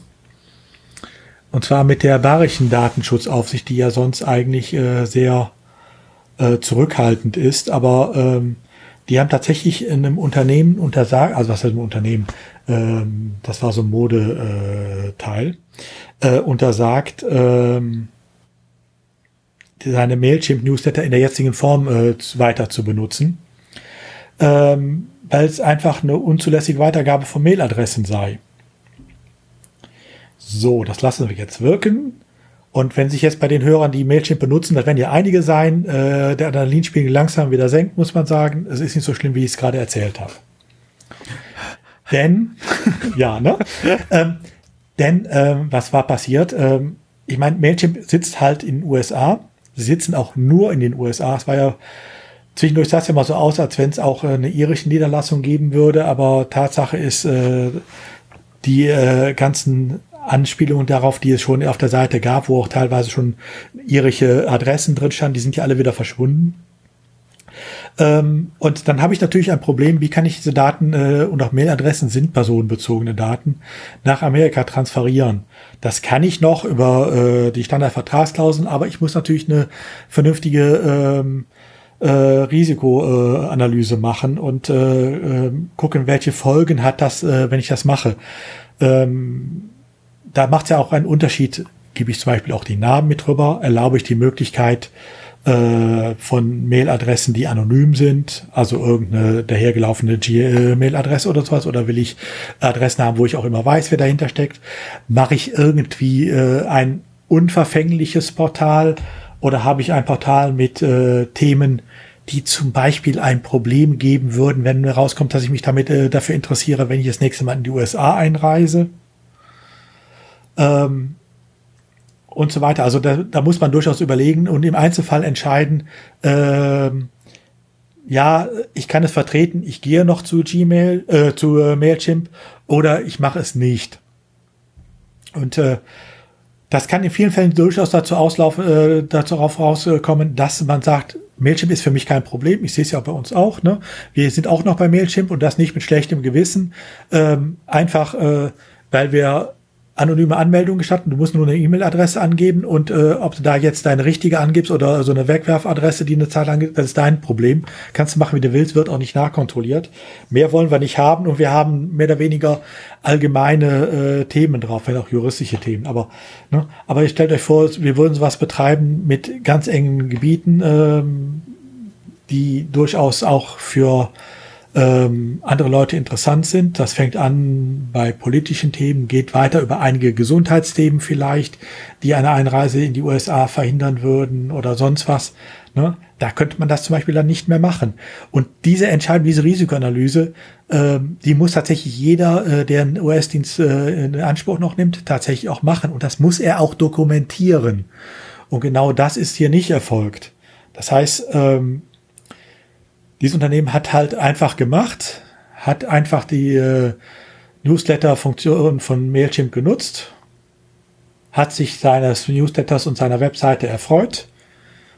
Und zwar mit der bayerischen Datenschutzaufsicht, die ja sonst eigentlich sehr zurückhaltend ist. Aber die haben tatsächlich in einem Unternehmen untersagt, also was heißt ein Unternehmen? Das war so ein Modeteil, untersagt, seine Mailchimp-Newsletter in der jetzigen Form weiter zu benutzen, weil es einfach eine unzulässige Weitergabe von Mailadressen sei. So, das lassen wir jetzt wirken. Und wenn sich jetzt bei den Hörern, die Mailchimp benutzen, das werden ja einige sein, der Adrenalinspiegel langsam wieder senkt, muss man sagen. Es ist nicht so schlimm, wie ich es gerade erzählt habe. Denn, ja, ne? Was war passiert? Ich meine, Mailchimp sitzt halt in den USA. Sie sitzen auch nur in den USA. Es war ja zwischendurch sah es ja mal so aus, als wenn es auch eine irische Niederlassung geben würde, aber Tatsache ist, die ganzen Anspielungen darauf, die es schon auf der Seite gab, wo auch teilweise schon irische Adressen drin standen, die sind ja alle wieder verschwunden. Und dann habe ich natürlich ein Problem, wie kann ich diese Daten und auch Mailadressen sind personenbezogene Daten nach Amerika transferieren. Das kann ich noch über die Standardvertragsklauseln, aber ich muss natürlich eine vernünftige Risikoanalyse machen und gucken, welche Folgen hat das, wenn ich das mache. Da macht es ja auch einen Unterschied, gebe ich zum Beispiel auch die Namen mit rüber, erlaube ich die Möglichkeit von Mailadressen, die anonym sind, also irgendeine dahergelaufene Gmail-Adresse oder sowas, oder will ich Adressen haben, wo ich auch immer weiß, wer dahinter steckt? Mache ich irgendwie ein unverfängliches Portal oder habe ich ein Portal mit Themen, die zum Beispiel ein Problem geben würden, wenn mir rauskommt, dass ich mich damit dafür interessiere, wenn ich das nächste Mal in die USA einreise? Und so weiter. Also da muss man durchaus überlegen und im Einzelfall entscheiden, ja, ich kann es vertreten, ich gehe noch zu Gmail, zu Mailchimp oder ich mache es nicht. Und das kann in vielen Fällen durchaus dazu rauskommen, dass man sagt, Mailchimp ist für mich kein Problem. Ich sehe es ja bei uns auch. Ne? Wir sind auch noch bei Mailchimp und das nicht mit schlechtem Gewissen. Einfach, weil wir anonyme Anmeldung gestatten. Du musst nur eine E-Mail-Adresse angeben und ob du da jetzt deine richtige angibst oder so eine Wegwerfadresse, die eine Zahl angibt, das ist dein Problem. Kannst du machen, wie du willst, wird auch nicht nachkontrolliert. Mehr wollen wir nicht haben und wir haben mehr oder weniger allgemeine Themen drauf, wenn auch juristische Themen. Aber ihr stellt euch vor, wir würden sowas betreiben mit ganz engen Gebieten, die durchaus auch für andere Leute interessant sind. Das fängt an bei politischen Themen, geht weiter über einige Gesundheitsthemen vielleicht, die eine Einreise in die USA verhindern würden oder sonst was. Ne? Da könnte man das zum Beispiel dann nicht mehr machen. Und diese Entscheidung, diese Risikoanalyse, die muss tatsächlich jeder, der einen US-Dienst in Anspruch noch nimmt, tatsächlich auch machen. Und das muss er auch dokumentieren. Und genau das ist hier nicht erfolgt. Das heißt, dieses Unternehmen hat halt einfach gemacht, hat einfach die Newsletter-Funktion von Mailchimp genutzt, hat sich seines Newsletters und seiner Webseite erfreut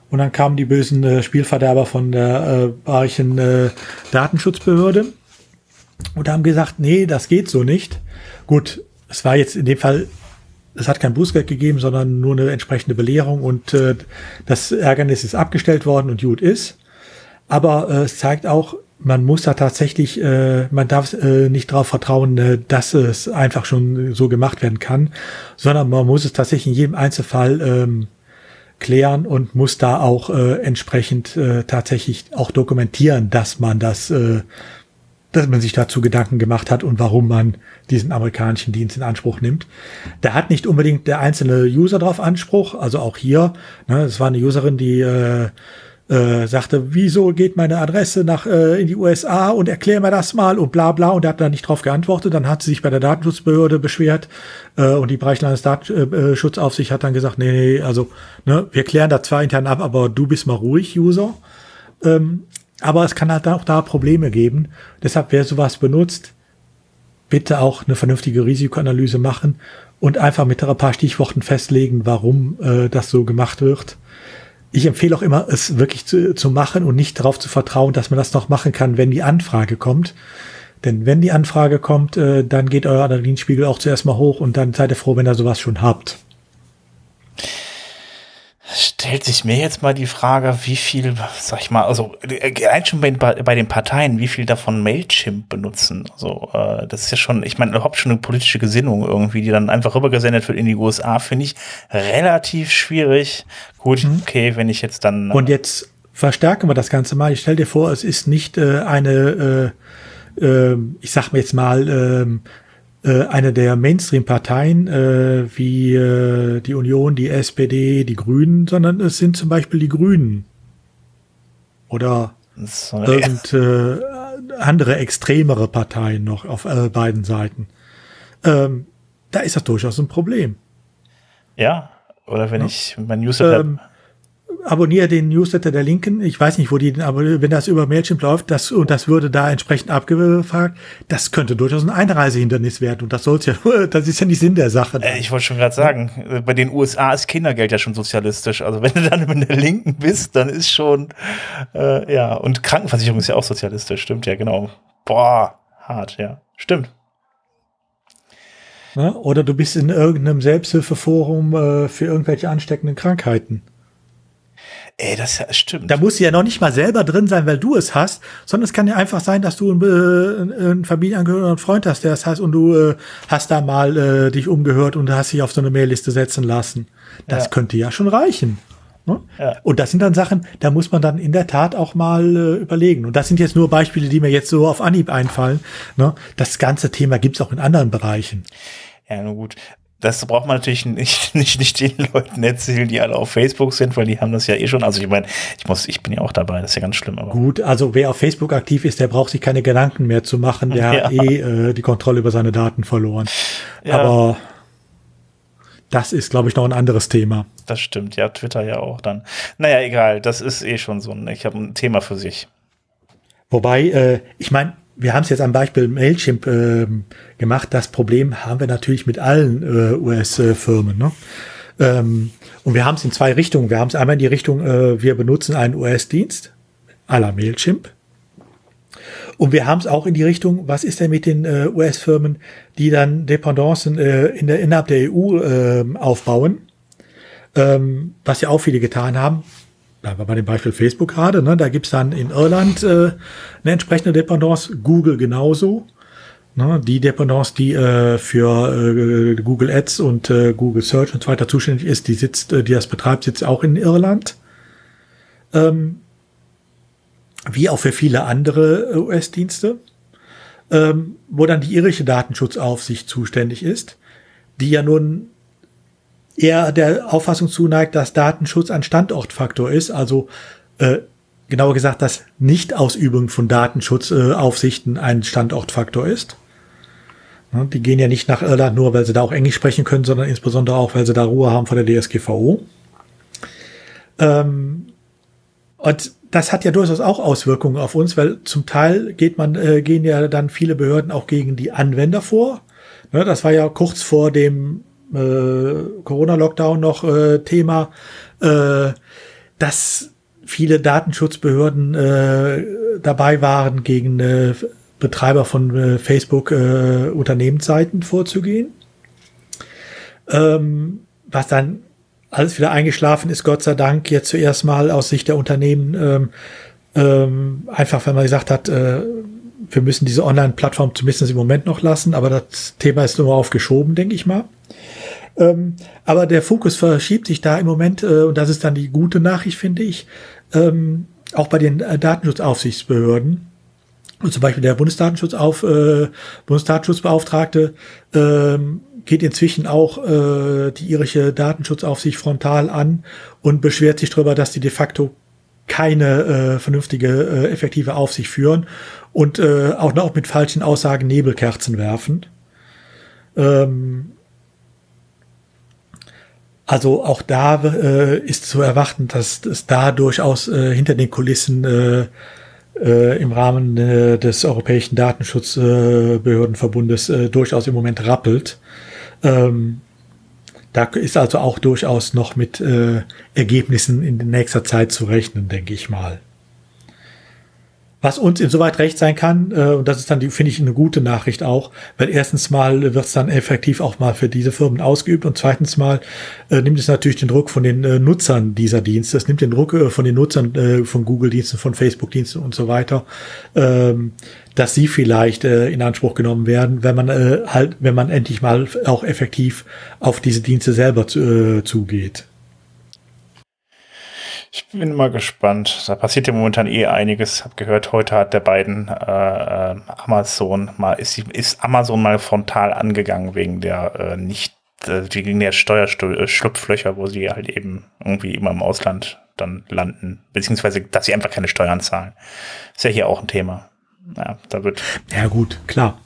und dann kamen die bösen Spielverderber von der bayerischen Datenschutzbehörde und haben gesagt, nee, das geht so nicht. Gut, es war jetzt in dem Fall, es hat kein Bußgeld gegeben, sondern nur eine entsprechende Belehrung und das Ärgernis ist abgestellt worden und gut ist. Aber es zeigt auch, man muss da tatsächlich, man darf nicht darauf vertrauen, dass es einfach schon so gemacht werden kann, sondern man muss es tatsächlich in jedem Einzelfall klären und muss da auch entsprechend tatsächlich auch dokumentieren, dass man das, dass man sich dazu Gedanken gemacht hat und warum man diesen amerikanischen Dienst in Anspruch nimmt. Da hat nicht unbedingt der einzelne User drauf Anspruch, also auch hier, ne, es war eine Userin, die sagte, wieso geht meine Adresse nach in die USA und erklär mir das mal und bla bla und er hat da nicht drauf geantwortet. Dann hat sie sich bei der Datenschutzbehörde beschwert und die Bereichslandesdatenschutzaufsicht hat dann gesagt, nee, also ne, wir klären da zwar intern ab, aber du bist mal ruhig, User. Aber es kann halt auch da Probleme geben. Deshalb, wer sowas benutzt, bitte auch eine vernünftige Risikoanalyse machen und einfach mit ein paar Stichworten festlegen, warum das so gemacht wird. Ich empfehle auch immer, es wirklich zu machen und nicht darauf zu vertrauen, dass man das noch machen kann, wenn die Anfrage kommt. Denn wenn die Anfrage kommt, dann geht euer Adrenalinspiegel auch zuerst mal hoch und dann seid ihr froh, wenn ihr sowas schon habt. Stellt sich mir jetzt mal die Frage, wie viel, sag ich mal, also allein schon bei den Parteien, wie viel davon Mailchimp benutzen. Also das ist ja schon, ich meine, überhaupt schon eine politische Gesinnung irgendwie, die dann einfach rübergesendet wird in die USA, finde ich relativ schwierig. Gut, okay, wenn ich jetzt dann... Und jetzt verstärken wir das Ganze mal. Ich stell dir vor, es ist nicht ich sag mir jetzt mal... eine der Mainstream-Parteien wie die Union, die SPD, die Grünen, sondern es sind zum Beispiel die Grünen oder andere extremere Parteien noch auf beiden Seiten. Da ist das durchaus ein Problem. Ja, oder wenn ich mein Newsletter abonniere den Newsletter der Linken. Ich weiß nicht, wo die, aber wenn das über Mailchimp läuft, das würde da entsprechend abgefragt, das könnte durchaus ein Einreisehindernis werden. Und das soll's ja, das ist ja nicht Sinn der Sache. Ich wollte schon gerade sagen, bei den USA ist Kindergeld ja schon sozialistisch. Also wenn du dann mit der Linken bist, dann ist schon, ja, und Krankenversicherung ist ja auch sozialistisch, stimmt ja, genau. Boah, hart, ja, stimmt. Oder du bist in irgendeinem Selbsthilfeforum für irgendwelche ansteckenden Krankheiten. Ey, das stimmt. Da musst du ja noch nicht mal selber drin sein, weil du es hast, sondern es kann ja einfach sein, dass du einen Familienangehörigen oder einen Freund hast, der es hat, und du hast da mal dich umgehört und hast dich auf so eine Mailliste setzen lassen. Das könnte ja schon reichen. Ne? Ja. Und das sind dann Sachen, da muss man dann in der Tat auch mal überlegen. Und das sind jetzt nur Beispiele, die mir jetzt so auf Anhieb einfallen. Ne? Das ganze Thema gibt's auch in anderen Bereichen. Ja, nun gut. Das braucht man natürlich nicht den Leuten erzählen, die alle auf Facebook sind, weil die haben das ja eh schon. Also ich meine, ich bin ja auch dabei, das ist ja ganz schlimm. Aber gut, also wer auf Facebook aktiv ist, der braucht sich keine Gedanken mehr zu machen. Der hat die Kontrolle über seine Daten verloren. Ja. Aber das ist, glaube ich, noch ein anderes Thema. Das stimmt, ja, Twitter ja auch dann. Naja, egal, das ist eh schon so ich habe ein Thema für sich. Wobei, ich meine, wir haben es jetzt am Beispiel Mailchimp gemacht. Das Problem haben wir natürlich mit allen US-Firmen. Ne? Und wir haben es in zwei Richtungen. Wir haben es einmal in die Richtung, wir benutzen einen US-Dienst à la Mailchimp. Und wir haben es auch in die Richtung, was ist denn mit den US-Firmen, die dann Dependancen innerhalb der EU aufbauen, was ja auch viele getan haben. Bleiben wir bei dem Beispiel Facebook gerade. Ne? Da gibt es dann in Irland eine entsprechende Dependance, Google genauso. Ne? Die Dependance, die für Google Ads und Google Search und so weiter zuständig ist, die das betreibt, sitzt auch in Irland. Wie auch für viele andere US-Dienste, wo dann die irische Datenschutzaufsicht zuständig ist, die ja nun eher der Auffassung zuneigt, dass Datenschutz ein Standortfaktor ist, also genauer gesagt, dass Nichtausübung von Datenschutzaufsichten ein Standortfaktor ist. Ne, die gehen ja nicht nach Irland nur, weil sie da auch Englisch sprechen können, sondern insbesondere auch, weil sie da Ruhe haben von der DSGVO. Und das hat ja durchaus auch Auswirkungen auf uns, weil zum Teil gehen ja dann viele Behörden auch gegen die Anwender vor. Ne, das war ja kurz vor dem Corona-Lockdown noch Thema, dass viele Datenschutzbehörden dabei waren, gegen Betreiber von Facebook Unternehmensseiten vorzugehen. Was dann alles wieder eingeschlafen ist, Gott sei Dank, jetzt zuerst mal aus Sicht der Unternehmen, einfach, wenn man gesagt hat, wir müssen diese Online-Plattform zumindest im Moment noch lassen, aber das Thema ist nur aufgeschoben, denke ich mal. Aber der Fokus verschiebt sich da im Moment, und das ist dann die gute Nachricht, finde ich, auch bei den Datenschutzaufsichtsbehörden. Und zum Beispiel der Bundesdatenschutzbeauftragte, geht inzwischen auch die irische Datenschutzaufsicht frontal an und beschwert sich darüber, dass die de facto keine vernünftige, effektive Aufsicht führen und auch noch mit falschen Aussagen Nebelkerzen werfen. Also auch da ist zu erwarten, dass es da durchaus hinter den Kulissen im Rahmen des Europäischen Datenschutzbehördenverbundes durchaus im Moment rappelt. Da ist also auch durchaus noch mit Ergebnissen in nächster Zeit zu rechnen, denke ich mal. Was uns insoweit recht sein kann, und das ist dann, finde ich, eine gute Nachricht auch, weil erstens mal wird es dann effektiv auch mal für diese Firmen ausgeübt und zweitens mal nimmt es natürlich den Druck von den Nutzern dieser Dienste, es nimmt den Druck von den Nutzern von Google-Diensten, von Facebook-Diensten und so weiter, dass sie vielleicht in Anspruch genommen werden, wenn man endlich mal auch effektiv auf diese Dienste selber zugeht. Ich bin mal gespannt. Da passiert ja momentan eh einiges. Hab gehört, heute hat der beiden Amazon mal frontal angegangen wegen der wegen der Steuerschlupflöcher, wo sie halt eben irgendwie immer im Ausland dann landen, beziehungsweise dass sie einfach keine Steuern zahlen. Ist ja hier auch ein Thema. Ja, da wird. Ja gut, klar.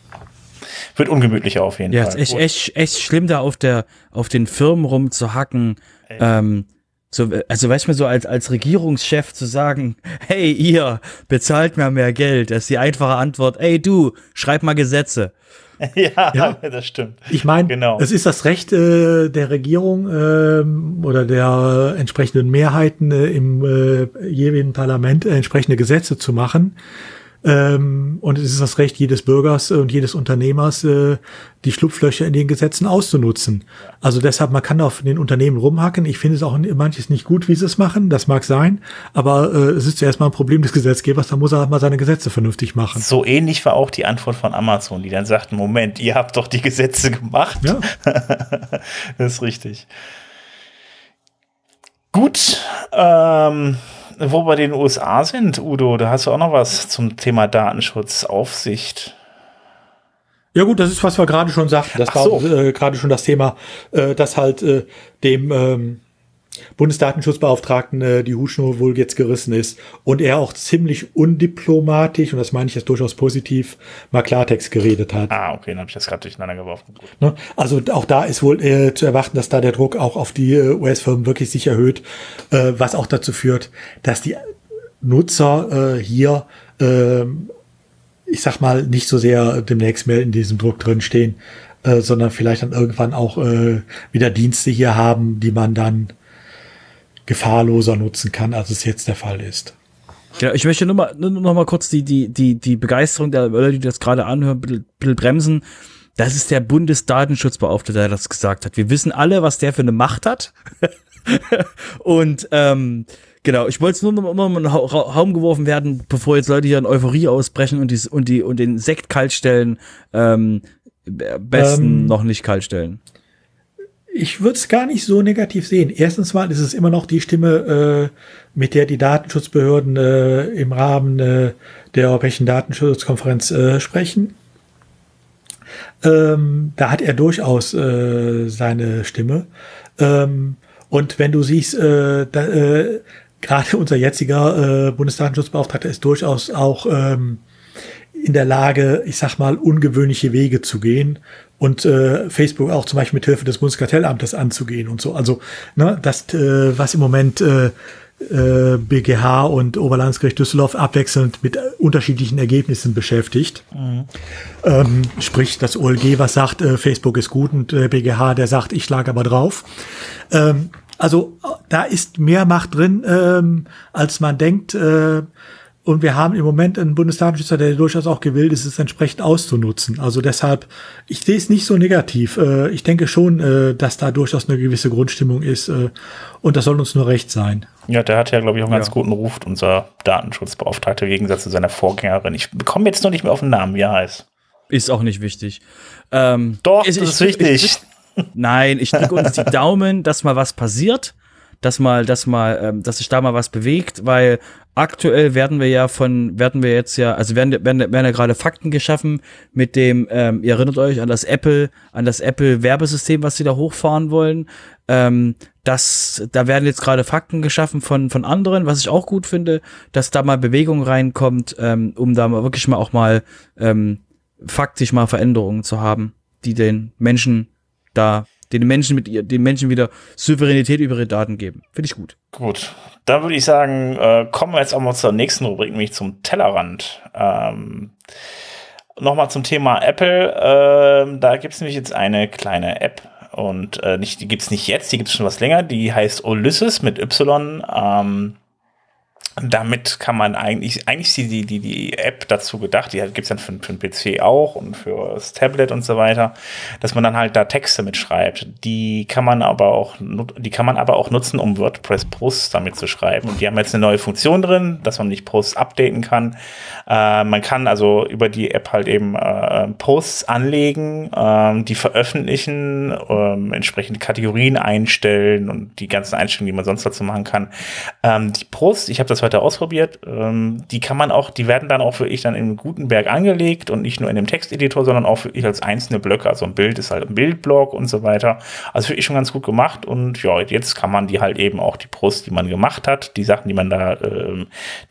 Wird ungemütlicher auf jeden Fall. Ja, ist echt schlimm, da auf den Firmen rumzuhacken. So, also weißt du, so als Regierungschef zu sagen, hey, ihr, bezahlt mir mehr Geld, das ist die einfache Antwort, ey, du, schreib mal Gesetze. Ja, das stimmt. Ich meine, genau. Es ist das Recht der Regierung oder der entsprechenden Mehrheiten im jeweiligen Parlament entsprechende Gesetze zu machen. Und es ist das Recht jedes Bürgers und jedes Unternehmers, die Schlupflöcher in den Gesetzen auszunutzen. Also deshalb, man kann auf den Unternehmen rumhacken. Ich finde es auch manches nicht gut, wie sie es machen. Das mag sein. Aber es ist zuerst mal ein Problem des Gesetzgebers. Da muss er halt mal seine Gesetze vernünftig machen. So ähnlich war auch die Antwort von Amazon, die dann sagten, Moment, ihr habt doch die Gesetze gemacht. Ja. Das ist richtig. Gut, wo wir bei den USA sind, Udo, da hast du auch noch was zum Thema Datenschutz, Aufsicht. Ja gut, das ist, was wir gerade schon sagten. Das war gerade schon das Thema, dass halt dem Bundesdatenschutzbeauftragten die Hutschnur wohl jetzt gerissen ist und er auch ziemlich undiplomatisch, und das meine ich jetzt durchaus positiv, mal Klartext geredet hat. Ah, okay, dann habe ich das gerade durcheinander geworfen. Ne? Also auch da ist wohl zu erwarten, dass da der Druck auch auf die US-Firmen wirklich sich erhöht, was auch dazu führt, dass die Nutzer hier, ich sag mal, nicht so sehr demnächst mehr in diesem Druck drinstehen, sondern vielleicht dann irgendwann auch wieder Dienste hier haben, die man dann gefahrloser nutzen kann, als es jetzt der Fall ist. Ja, ich möchte nur noch mal kurz die Begeisterung der Leute, die das gerade anhören, ein bisschen bremsen. Das ist der Bundesdatenschutzbeauftragte, der das gesagt hat. Wir wissen alle, was der für eine Macht hat. Und genau, ich wollte es nur noch mal in den Raum geworfen werden, bevor jetzt Leute hier in Euphorie ausbrechen und den Sekt kaltstellen. Besten noch nicht kaltstellen. Ich würde es gar nicht so negativ sehen. Erstens mal ist es immer noch die Stimme, mit der die Datenschutzbehörden im Rahmen der Europäischen Datenschutzkonferenz sprechen. Da hat er durchaus seine Stimme. Und wenn du siehst, gerade unser jetziger Bundesdatenschutzbeauftragter ist durchaus auch in der Lage, ich sag mal, ungewöhnliche Wege zu gehen und Facebook auch zum Beispiel mit Hilfe des Bundeskartellamtes anzugehen und so. Also, ne, das, was im Moment BGH und Oberlandesgericht Düsseldorf abwechselnd mit unterschiedlichen Ergebnissen beschäftigt. Mhm. Sprich, das OLG, was sagt, Facebook ist gut, und BGH, der sagt, ich schlage aber drauf. Also, da ist mehr Macht drin, als man denkt. Und wir haben im Moment einen Bundesdatenschützer, der durchaus auch gewillt ist, es entsprechend auszunutzen. Also deshalb, ich sehe es nicht so negativ. Ich denke schon, dass da durchaus eine gewisse Grundstimmung ist. Und das soll uns nur recht sein. Ja, der hat ja, glaube ich, auch einen ganz guten Ruf, unser Datenschutzbeauftragter, im Gegensatz zu seiner Vorgängerin. Ich komme jetzt noch nicht mehr auf den Namen, wie er heißt. Ist auch nicht wichtig. Doch, ist wichtig. Nein, ich drücke uns die Daumen, dass mal was passiert. Dass sich da mal was bewegt, weil aktuell werden ja gerade Fakten geschaffen mit dem, ihr erinnert euch an das Apple Werbesystem, was sie da hochfahren wollen. Da werden jetzt gerade Fakten geschaffen von anderen, was ich auch gut finde, dass da mal Bewegung reinkommt, um da mal wirklich mal auch mal, faktisch mal Veränderungen zu haben, die den Menschen wieder Souveränität über ihre Daten geben. Finde ich gut. Gut. Dann würde ich sagen, kommen wir jetzt auch mal zur nächsten Rubrik, nämlich zum Tellerrand. Nochmal zum Thema Apple. Da gibt es nämlich jetzt eine kleine App. Und die gibt es nicht jetzt, die gibt es schon was länger. Die heißt Ulysses mit Y. Damit kann man eigentlich die App dazu gedacht, die gibt es dann für den PC auch und für das Tablet und so weiter, dass man dann halt da Texte mitschreibt. Die kann man aber auch nutzen, um WordPress-Posts damit zu schreiben. Und die haben jetzt eine neue Funktion drin, dass man nicht Posts updaten kann. Man kann also über die App halt eben Posts anlegen, die veröffentlichen, entsprechende Kategorien einstellen und die ganzen Einstellungen, die man sonst dazu machen kann. Die Posts, ich habe das heute ausprobiert, die werden dann auch wirklich dann in Gutenberg angelegt und nicht nur in dem Texteditor, sondern auch wirklich als einzelne Blöcke, also ein Bild ist halt ein Bildblock und so weiter, also wirklich schon ganz gut gemacht. Und ja, jetzt kann man die halt eben auch, die Posts, die man gemacht hat, die Sachen, die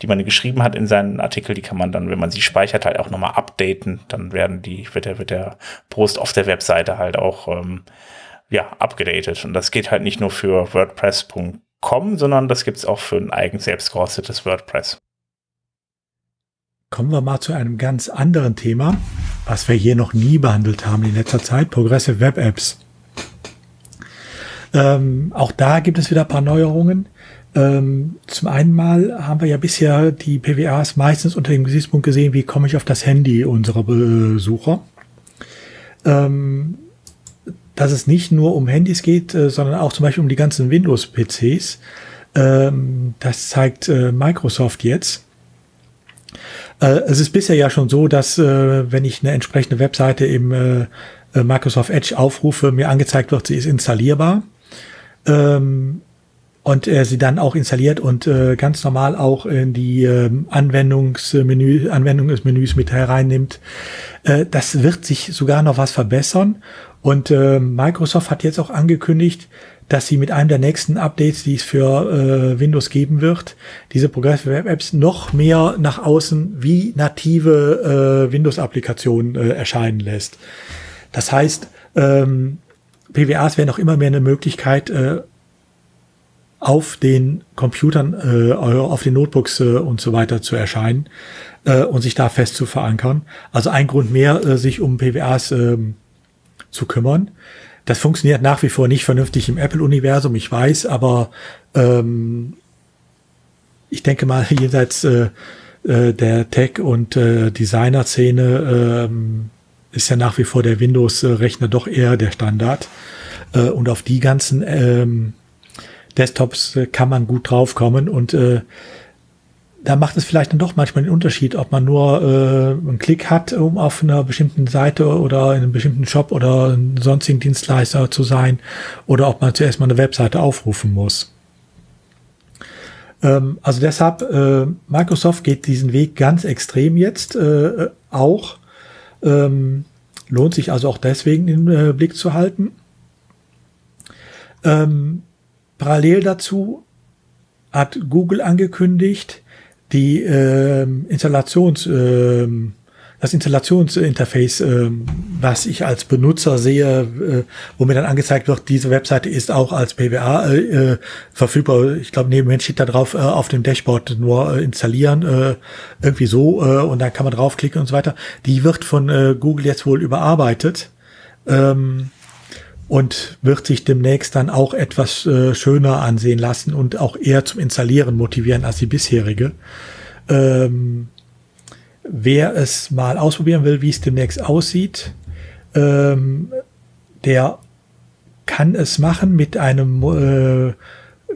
man geschrieben hat in seinen Artikel, die kann man dann, wenn man sie speichert, halt auch nochmal updaten, dann wird der Post auf der Webseite halt auch, abgedatet. Und das geht halt nicht nur für WordPress.com .com, sondern das gibt es auch für ein eigens selbst gehostetes WordPress. Kommen wir mal zu einem ganz anderen Thema, was wir hier noch nie behandelt haben in letzter Zeit, Progressive Web Apps. Auch da gibt es wieder ein paar Neuerungen. Zum einen mal haben wir ja bisher die PWAs meistens unter dem Gesichtspunkt gesehen, wie komme ich auf das Handy unserer Besucher. Dass es nicht nur um Handys geht, sondern auch zum Beispiel um die ganzen Windows-PCs. Das zeigt Microsoft jetzt. Es ist bisher ja schon so, dass wenn ich eine entsprechende Webseite im Microsoft Edge aufrufe, mir angezeigt wird, sie ist installierbar und sie dann auch installiert und ganz normal auch in die Anwendung des Menüs mit hereinnimmt. Das wird sich sogar noch was verbessern und Microsoft hat jetzt auch angekündigt, dass sie mit einem der nächsten Updates, die es für Windows geben wird, diese Progressive Web Apps noch mehr nach außen wie native Windows-Applikationen erscheinen lässt. Das heißt, PWAs werden auch immer mehr eine Möglichkeit, auf den Computern, auf den Notebooks und so weiter zu erscheinen und sich da fest zu verankern. Also ein Grund mehr, sich um PWAs zu kümmern. Das funktioniert nach wie vor nicht vernünftig im Apple-Universum, ich weiß, aber ich denke mal, jenseits der Tech- und Designer-Szene ist ja nach wie vor der Windows-Rechner doch eher der Standard. Und auf die ganzen Desktops kann man gut draufkommen. Und da macht es vielleicht dann doch manchmal den Unterschied, ob man nur einen Klick hat, um auf einer bestimmten Seite oder in einem bestimmten Shop oder einen sonstigen Dienstleister zu sein oder ob man zuerst mal eine Webseite aufrufen muss. Also deshalb, Microsoft geht diesen Weg ganz extrem jetzt auch. Lohnt sich also auch deswegen im Blick zu halten. Parallel dazu hat Google angekündigt, die das Installationsinterface, was ich als Benutzer sehe, wo mir dann angezeigt wird, diese Webseite ist auch als PWA verfügbar. Ich glaube, nebenher steht da drauf, auf dem Dashboard nur installieren, irgendwie so, und dann kann man draufklicken und so weiter. Die wird von Google jetzt wohl überarbeitet und wird sich demnächst dann auch etwas schöner ansehen lassen und auch eher zum Installieren motivieren als die bisherige. Wer es mal ausprobieren will, wie es demnächst aussieht, der kann es machen mit einem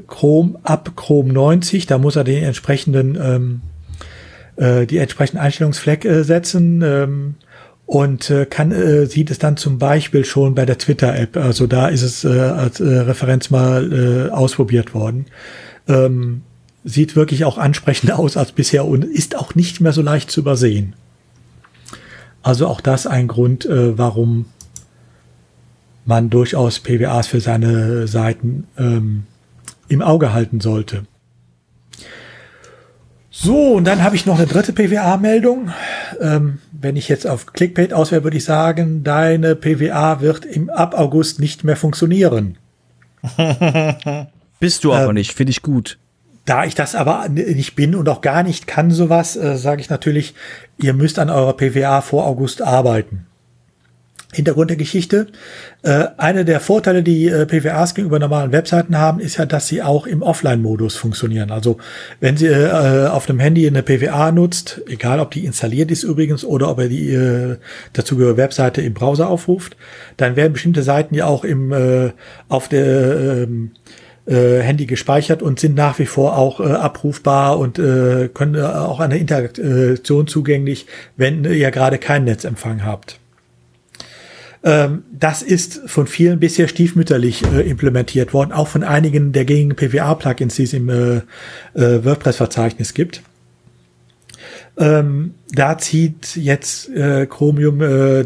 Chrome ab Chrome 90. Da muss er den entsprechenden, die entsprechenden Einstellungsfleck setzen und kann sieht es dann zum Beispiel schon bei der Twitter-App. Also da ist es als Referenz mal ausprobiert worden. Sieht wirklich auch ansprechender aus als bisher und ist auch nicht mehr so leicht zu übersehen. Also auch das ein Grund, warum man durchaus PWAs für seine Seiten im Auge halten sollte. So, und dann habe ich noch eine dritte PWA-Meldung. Wenn ich jetzt auf Clickbait auswähle, würde ich sagen, deine PWA wird ab August nicht mehr funktionieren. Bist du aber nicht, finde ich gut. Da ich das aber nicht bin und auch gar nicht kann sowas, sage ich natürlich, ihr müsst an eurer PWA vor August arbeiten. Hintergrund der Geschichte. Einer der Vorteile, die PWAs gegenüber normalen Webseiten haben, ist ja, dass sie auch im Offline-Modus funktionieren. Also wenn sie auf einem Handy eine PWA nutzt, egal ob die installiert ist übrigens oder ob ihr die dazugehörige Webseite im Browser aufruft, dann werden bestimmte Seiten ja auch auf der Handy gespeichert und sind nach wie vor auch abrufbar und können auch an der Interaktion zugänglich, wenn ihr gerade keinen Netzempfang habt. Das ist von vielen bisher stiefmütterlich implementiert worden, auch von einigen der gängigen PWA-Plugins, die es im WordPress-Verzeichnis gibt. Da zieht jetzt Chromium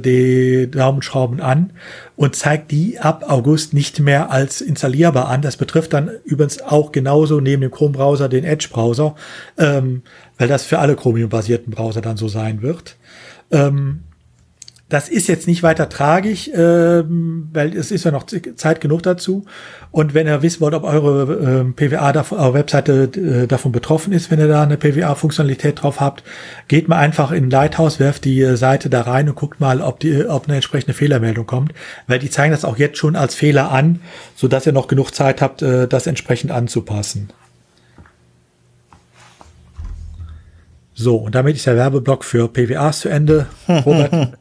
die Daumenschrauben an und zeigt die ab August nicht mehr als installierbar an. Das betrifft dann übrigens auch genauso neben dem Chrome-Browser den Edge-Browser, weil das für alle Chromium-basierten Browser dann so sein wird. Das ist jetzt nicht weiter tragisch, weil es ist ja noch Zeit genug dazu. Und wenn ihr wissen wollt, ob eure PWA, eure Webseite davon betroffen ist, wenn ihr da eine PWA-Funktionalität drauf habt, geht mal einfach in Lighthouse, werft die Seite da rein und guckt mal, ob eine entsprechende Fehlermeldung kommt. Weil die zeigen das auch jetzt schon als Fehler an, sodass ihr noch genug Zeit habt, das entsprechend anzupassen. So, und damit ist der Werbeblock für PWAs zu Ende. Robert?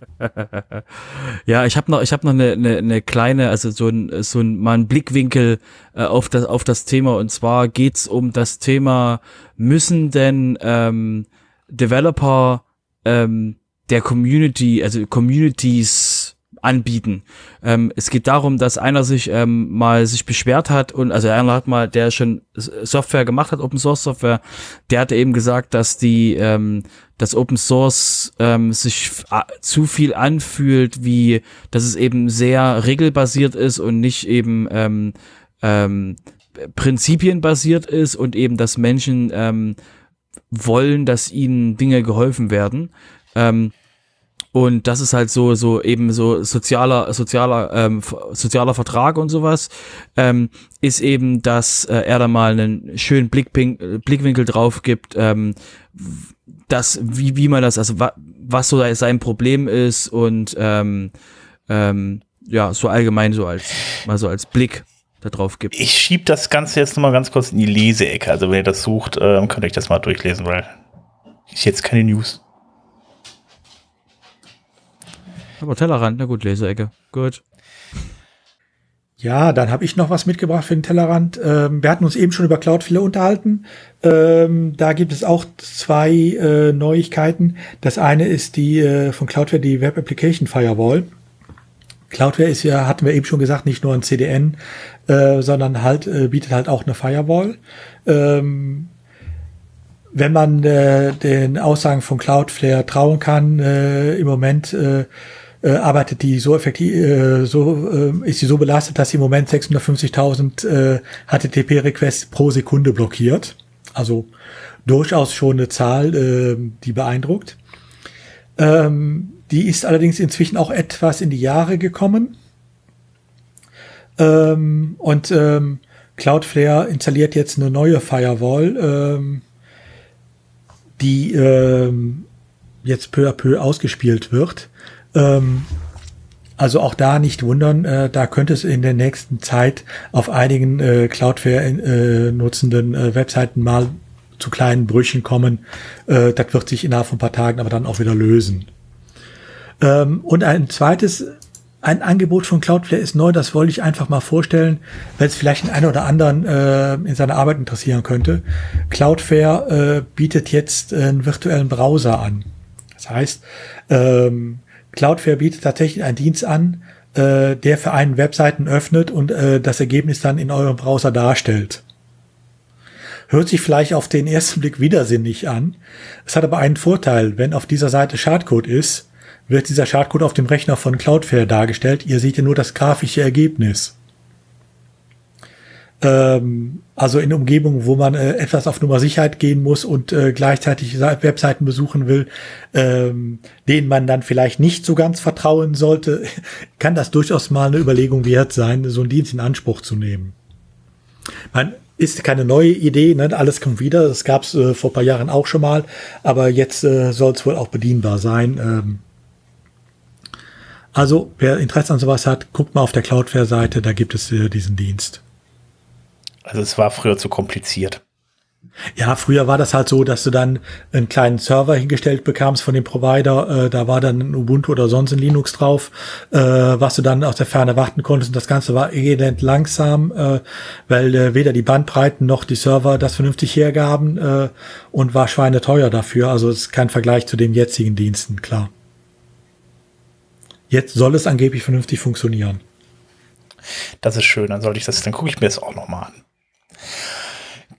Ja, ich habe noch eine kleine, also mal einen Blickwinkel auf das Thema. Und zwar geht's um das Thema, müssen denn Developer der Community, also Communities anbieten. Es geht darum, dass einer sich mal beschwert hat, und also einer hat mal, der schon Software gemacht hat, Open Source Software, der hatte eben gesagt, dass die dass Open Source sich zu viel anfühlt, wie dass es eben sehr regelbasiert ist und nicht eben prinzipienbasiert ist, und eben dass Menschen wollen, dass ihnen Dinge geholfen werden. Und das ist halt so eben so sozialer Vertrag und sowas, ist eben, dass er da mal einen schönen Blickwinkel drauf gibt, dass wie man das, also was so sein Problem ist, und ja, so allgemein so als Blick da drauf gibt. Ich schieb das Ganze jetzt nochmal ganz kurz in die Leseecke. Also wenn ihr das sucht, könnt ihr euch das mal durchlesen, weil ich jetzt keine News. Aber Tellerrand, na gut, Leseecke, gut. Ja, dann habe ich noch was mitgebracht für den Tellerrand. Wir hatten uns eben schon über Cloudflare unterhalten. Da gibt es auch zwei Neuigkeiten. Das eine ist die von Cloudflare, die Web Application Firewall. Cloudflare ist ja, hatten wir eben schon gesagt, nicht nur ein CDN, sondern halt bietet halt auch eine Firewall. Wenn man den Aussagen von Cloudflare trauen kann, im Moment arbeitet die so effektiv, ist sie so belastet, dass sie im Moment 650.000 HTTP-Requests pro Sekunde blockiert. Also durchaus schon eine Zahl, die beeindruckt. Die ist allerdings inzwischen auch etwas in die Jahre gekommen. Cloudflare installiert jetzt eine neue Firewall, die jetzt peu à peu ausgespielt wird. Also auch da nicht wundern, da könnte es in der nächsten Zeit auf einigen Cloudflare-nutzenden Webseiten mal zu kleinen Brüchen kommen. Das wird sich innerhalb von ein paar Tagen aber dann auch wieder lösen. Und ein Angebot von Cloudflare ist neu, das wollte ich einfach mal vorstellen, weil es vielleicht den einen oder anderen in seiner Arbeit interessieren könnte. Cloudflare bietet jetzt einen virtuellen Browser an. Das heißt, Cloudflare bietet tatsächlich einen Dienst an, der für einen Webseiten öffnet und das Ergebnis dann in eurem Browser darstellt. Hört sich vielleicht auf den ersten Blick widersinnig an. Es hat aber einen Vorteil: Wenn auf dieser Seite Schadcode ist, wird dieser Schadcode auf dem Rechner von Cloudflare dargestellt. Ihr seht ja nur das grafische Ergebnis. Also in Umgebungen, wo man etwas auf Nummer Sicherheit gehen muss und gleichzeitig Webseiten besuchen will, denen man dann vielleicht nicht so ganz vertrauen sollte, kann das durchaus mal eine Überlegung wert sein, so einen Dienst in Anspruch zu nehmen. Man ist keine neue Idee, ne? Alles kommt wieder. Das gab es vor ein paar Jahren auch schon mal, aber jetzt soll es wohl auch bedienbar sein. Also, wer Interesse an sowas hat, guckt mal auf der Cloudflare-Seite, da gibt es diesen Dienst. Also es war früher zu kompliziert. Ja, früher war das halt so, dass du dann einen kleinen Server hingestellt bekamst von dem Provider, da war dann ein Ubuntu oder sonst ein Linux drauf, was du dann aus der Ferne warten konntest, und das Ganze war elend langsam, weil weder die Bandbreiten noch die Server das vernünftig hergaben, und war schweineteuer dafür, also es ist kein Vergleich zu den jetzigen Diensten, klar. Jetzt soll es angeblich vernünftig funktionieren. Das ist schön, dann gucke ich mir das auch nochmal an.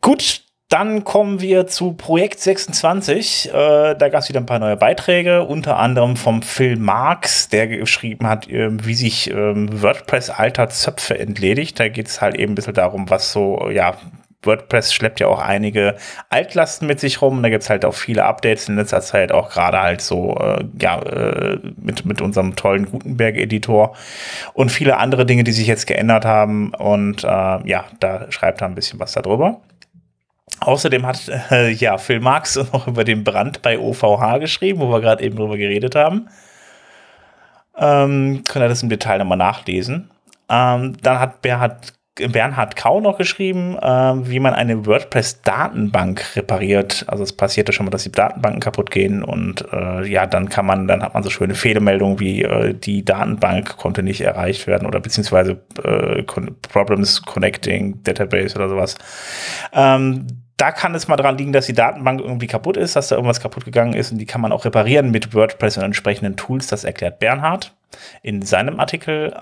Gut, dann kommen wir zu Projekt 26. Da gab es wieder ein paar neue Beiträge, unter anderem vom Phil Marx, der geschrieben hat, wie sich WordPress alter Zöpfe entledigt. Da geht es halt eben ein bisschen darum, was so, ja, WordPress schleppt ja auch einige Altlasten mit sich rum. Da gibt es halt auch viele Updates in letzter Zeit, auch gerade halt so mit unserem tollen Gutenberg-Editor und viele andere Dinge, die sich jetzt geändert haben. Und ja, da schreibt er ein bisschen was darüber. Außerdem hat ja Phil Marx noch über den Brand bei OVH geschrieben, wo wir gerade eben drüber geredet haben. Könnt ihr das im Detail nochmal nachlesen. Dann hat Bernhard Kau noch geschrieben, wie man eine WordPress-Datenbank repariert. Also es passiert ja schon mal, dass die Datenbanken kaputt gehen und ja, dann hat man so schöne Fehlermeldungen wie die Datenbank konnte nicht erreicht werden oder beziehungsweise Problems Connecting Database oder sowas. Da kann es mal dran liegen, dass die Datenbank irgendwie kaputt ist, dass da irgendwas kaputt gegangen ist und die kann man auch reparieren mit WordPress und entsprechenden Tools. Das erklärt Bernhard in seinem Artikel.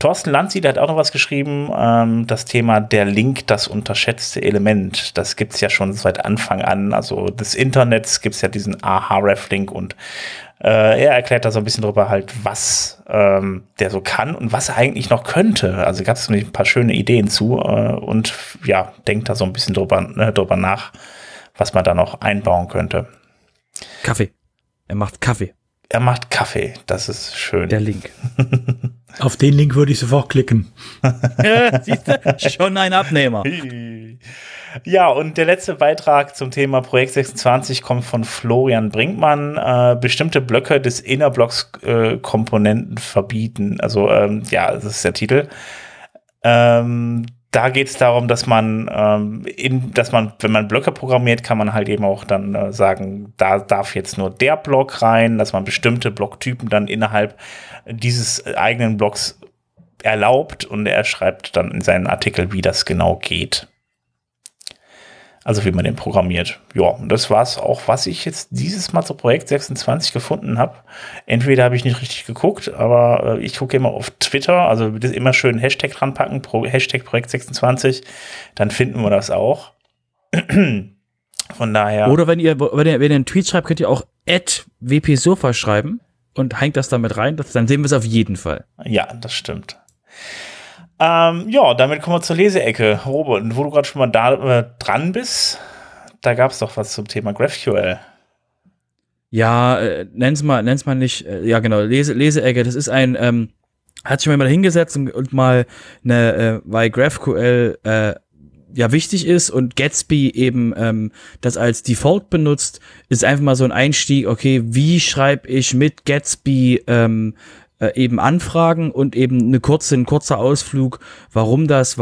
Thorsten Lanzi, der hat auch noch was geschrieben, das Thema der Link, das unterschätzte Element. Das gibt es ja schon seit Anfang an, also des Internets gibt es ja diesen AHA-Ref-Link und er erklärt da so ein bisschen drüber halt, was der so kann und was er eigentlich noch könnte. Also gab es nämlich ein paar schöne Ideen zu und ja, denkt da so ein bisschen drüber nach, was man da noch einbauen könnte. Kaffee. Er macht Kaffee. Er macht Kaffee, das ist schön. Der Link. Auf den Link würde ich sofort klicken. Siehst du, schon ein Abnehmer. Ja, und der letzte Beitrag zum Thema Projekt 26 kommt von Florian Brinkmann. Bestimmte Blöcke des Innerblocks-Komponenten verbieten. Also, ja, das ist der Titel. Da geht es darum, dass man, wenn man Blöcke programmiert, kann man halt eben auch dann sagen, da darf jetzt nur der Block rein, dass man bestimmte Blocktypen dann innerhalb dieses eigenen Blocks erlaubt und er schreibt dann in seinen Artikel, wie das genau geht. Also wie man den programmiert. Ja, und das war es auch, was ich jetzt dieses Mal zu Projekt 26 gefunden habe. Entweder habe ich nicht richtig geguckt, aber ich gucke immer auf Twitter, also immer schön Hashtag dranpacken, Hashtag Projekt 26, dann finden wir das auch. Von daher. Oder wenn ihr einen Tweet schreibt, könnt ihr auch @WP-Sofa schreiben und hängt das damit rein, dann sehen wir es auf jeden Fall. Ja, das stimmt. Ja, damit kommen wir zur Leseecke. Robert, wo du gerade schon mal da dran bist, da gab es doch was zum Thema GraphQL. Ja, nenn's mal nicht, ja genau, Leseecke, das ist ein, hat sich mal hingesetzt und mal eine, weil GraphQL ja wichtig ist und Gatsby eben das als Default benutzt, ist einfach mal so ein Einstieg, okay, wie schreibe ich mit Gatsby eben Anfragen und eben ein kurzer Ausflug, warum das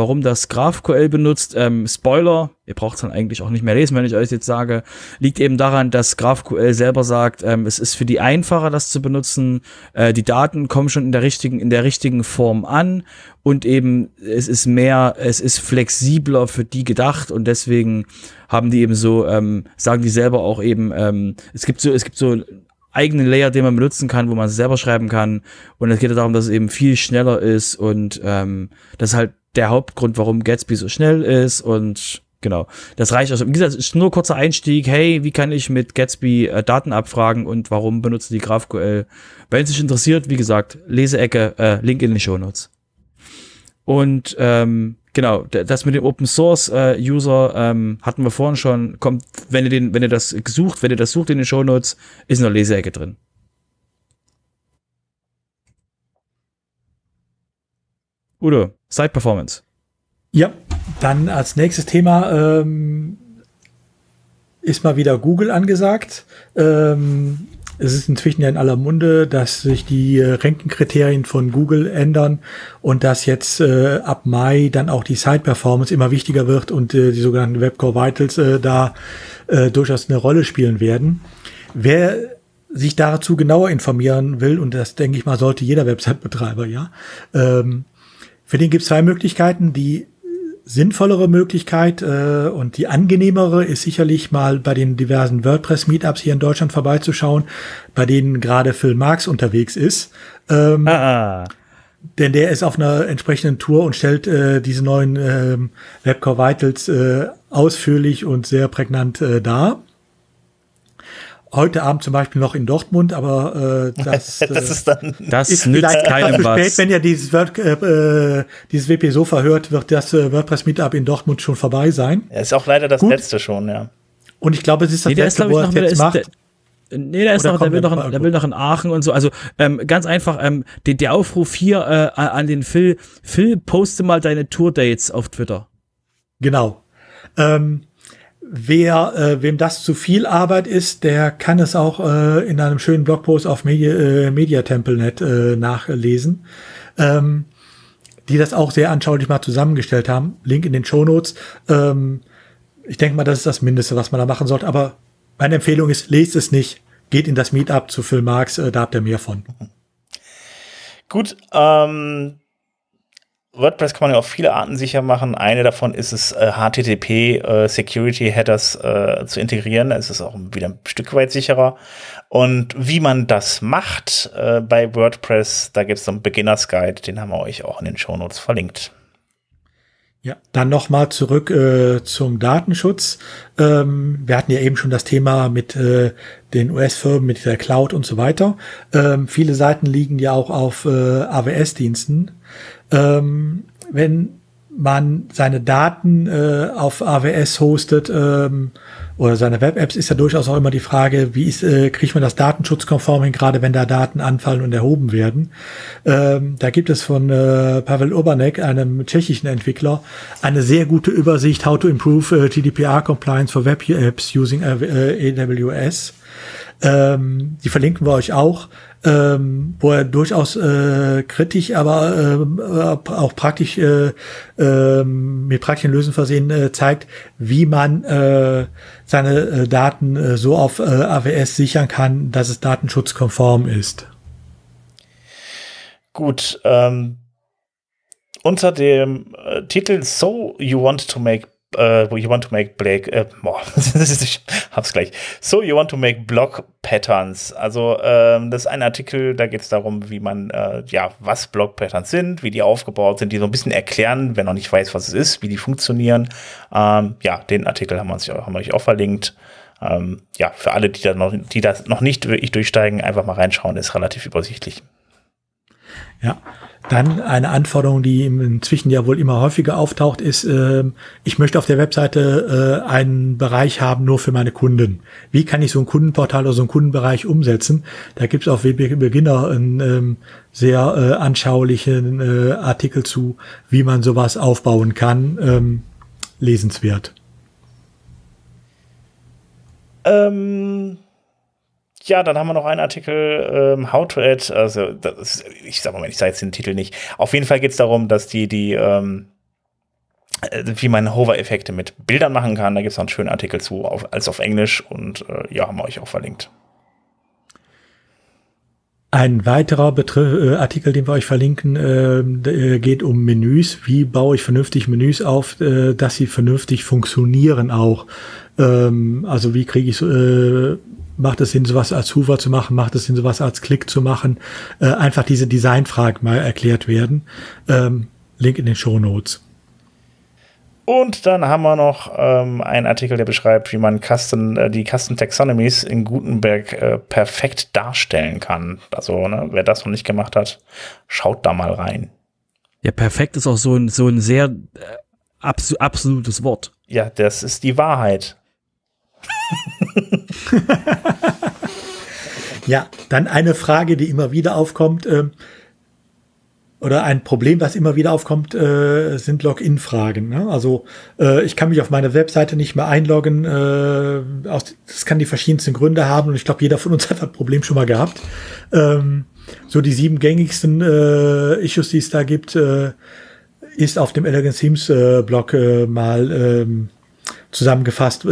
GraphQL benutzt. Spoiler, ihr braucht es dann eigentlich auch nicht mehr lesen, wenn ich euch jetzt sage, liegt eben daran, dass GraphQL selber sagt, es ist für die einfacher, das zu benutzen. Die Daten kommen schon in der richtigen Form an und eben es ist flexibler für die gedacht und deswegen haben die eben so, sagen die selber auch eben, es gibt so eigenen Layer, den man benutzen kann, wo man es selber schreiben kann. Und es geht ja darum, dass es eben viel schneller ist und das ist halt der Hauptgrund, warum Gatsby so schnell ist und genau, das reicht also. Wie gesagt, ist nur ein kurzer Einstieg. Hey, wie kann ich mit Gatsby Daten abfragen und warum benutze die GraphQL? Wenn es dich interessiert, wie gesagt, Leseecke, Link in den Shownotes. Und genau, das mit dem Open Source User hatten wir vorhin schon. Kommt, wenn ihr das sucht in den Shownotes, ist eine Leseecke drin. Udo, Site Performance. Ja, dann als nächstes Thema ist mal wieder Google angesagt. Es ist inzwischen ja in aller Munde, dass sich die Ranking-Kriterien von Google ändern und dass jetzt ab Mai dann auch die Site-Performance immer wichtiger wird und die sogenannten Webcore-Vitals da durchaus eine Rolle spielen werden. Wer sich dazu genauer informieren will, und das denke ich mal sollte jeder Website-Betreiber, ja, für den gibt es zwei Möglichkeiten. Die sinnvollere Möglichkeit und die angenehmere ist sicherlich mal bei den diversen WordPress-Meetups hier in Deutschland vorbeizuschauen, bei denen gerade Phil Marx unterwegs ist. Denn der ist auf einer entsprechenden Tour und stellt diese neuen Webcore Vitals ausführlich und sehr prägnant dar. heute Abend zum Beispiel noch in Dortmund, aber das ist dann das nützt keinem was. Spät, wenn ihr dieses WP-Sofa hört, wird das WordPress-Meetup in Dortmund schon vorbei sein. Ja, ist auch leider das letzte schon, ja. Und ich glaube, es ist das letzte, wo er es jetzt macht. Nee, der will noch in Aachen und so. Also ganz einfach, der Aufruf hier an den Phil. Phil, poste mal deine Tourdates auf Twitter. Genau. Wem das zu viel Arbeit ist, der kann es auch in einem schönen Blogpost auf Mediatemple.net nachlesen, die das auch sehr anschaulich mal zusammengestellt haben. Link in den Shownotes. Ich denke mal, das ist das Mindeste, was man da machen sollte, aber meine Empfehlung ist, lest es nicht, geht in das Meetup zu Phil Marx, da habt ihr mehr von. Gut, WordPress kann man ja auf viele Arten sicher machen. Eine davon ist es, HTTP-Security-Headers zu integrieren. Es ist auch wieder ein Stück weit sicherer. Und wie man das macht bei WordPress, da gibt es einen Beginners-Guide, den haben wir euch auch in den Shownotes verlinkt. Ja, dann nochmal zurück zum Datenschutz. Wir hatten ja eben schon das Thema mit den US-Firmen, mit der Cloud und so weiter. Viele Seiten liegen ja auch auf AWS-Diensten. Wenn man seine Daten auf AWS hostet oder seine Web-Apps, ist ja durchaus auch immer die Frage, wie kriegt man das datenschutzkonform hin, gerade wenn da Daten anfallen und erhoben werden. Da gibt es von Pavel Urbanek, einem tschechischen Entwickler, eine sehr gute Übersicht, how to improve GDPR compliance for web apps using AWS. Die verlinken wir euch auch, wo er durchaus kritisch, aber auch praktisch mit praktischen Lösungen versehen zeigt, wie man seine Daten so auf AWS sichern kann, dass es datenschutzkonform ist. Gut, unter dem Titel So You Want to Make Block Patterns. Also das ist ein Artikel, da geht es darum, wie man, was Block Patterns sind, wie die aufgebaut sind, die so ein bisschen erklären, wenn man nicht weiß, was es ist, wie die funktionieren. Den Artikel haben wir euch auch verlinkt. Für alle, die das noch nicht wirklich durchsteigen, einfach mal reinschauen, ist relativ übersichtlich. Ja. Dann eine Anforderung, die inzwischen ja wohl immer häufiger auftaucht, ist, ich möchte auf der Webseite einen Bereich haben nur für meine Kunden. Wie kann ich so ein Kundenportal oder so einen Kundenbereich umsetzen? Da gibt es auf Beginner einen sehr anschaulichen Artikel zu, wie man sowas aufbauen kann. Lesenswert. Ja, dann haben wir noch einen Artikel, How to Add, also das, ich sage jetzt den Titel nicht. Auf jeden Fall geht es darum, dass wie man Hover-Effekte mit Bildern machen kann. Da gibt es noch einen schönen Artikel zu, als auf Englisch und haben wir euch auch verlinkt. Ein weiterer Artikel, den wir euch verlinken, geht um Menüs. Wie baue ich vernünftig Menüs auf, dass sie vernünftig funktionieren auch? Also wie kriege ich so... Macht es Sinn, sowas als Hover zu machen? Macht es Sinn, sowas als Klick zu machen? Einfach diese Designfragen mal erklärt werden. Link in den Shownotes. Und dann haben wir noch einen Artikel, der beschreibt, wie man die Custom Taxonomies in Gutenberg perfekt darstellen kann. Also wer das noch nicht gemacht hat, schaut da mal rein. Ja, perfekt ist auch so ein sehr absolutes Wort. Ja, das ist die Wahrheit. Ja, dann eine Frage, die immer wieder aufkommt, oder ein Problem, was immer wieder aufkommt, sind Login-Fragen. Ne? Also ich kann mich auf meine Webseite nicht mehr einloggen. Das kann die verschiedensten Gründe haben und ich glaube, jeder von uns hat das Problem schon mal gehabt. So die 7 gängigsten Issues, die es da gibt, ist auf dem Elegant Themes Blog mal zusammengefasst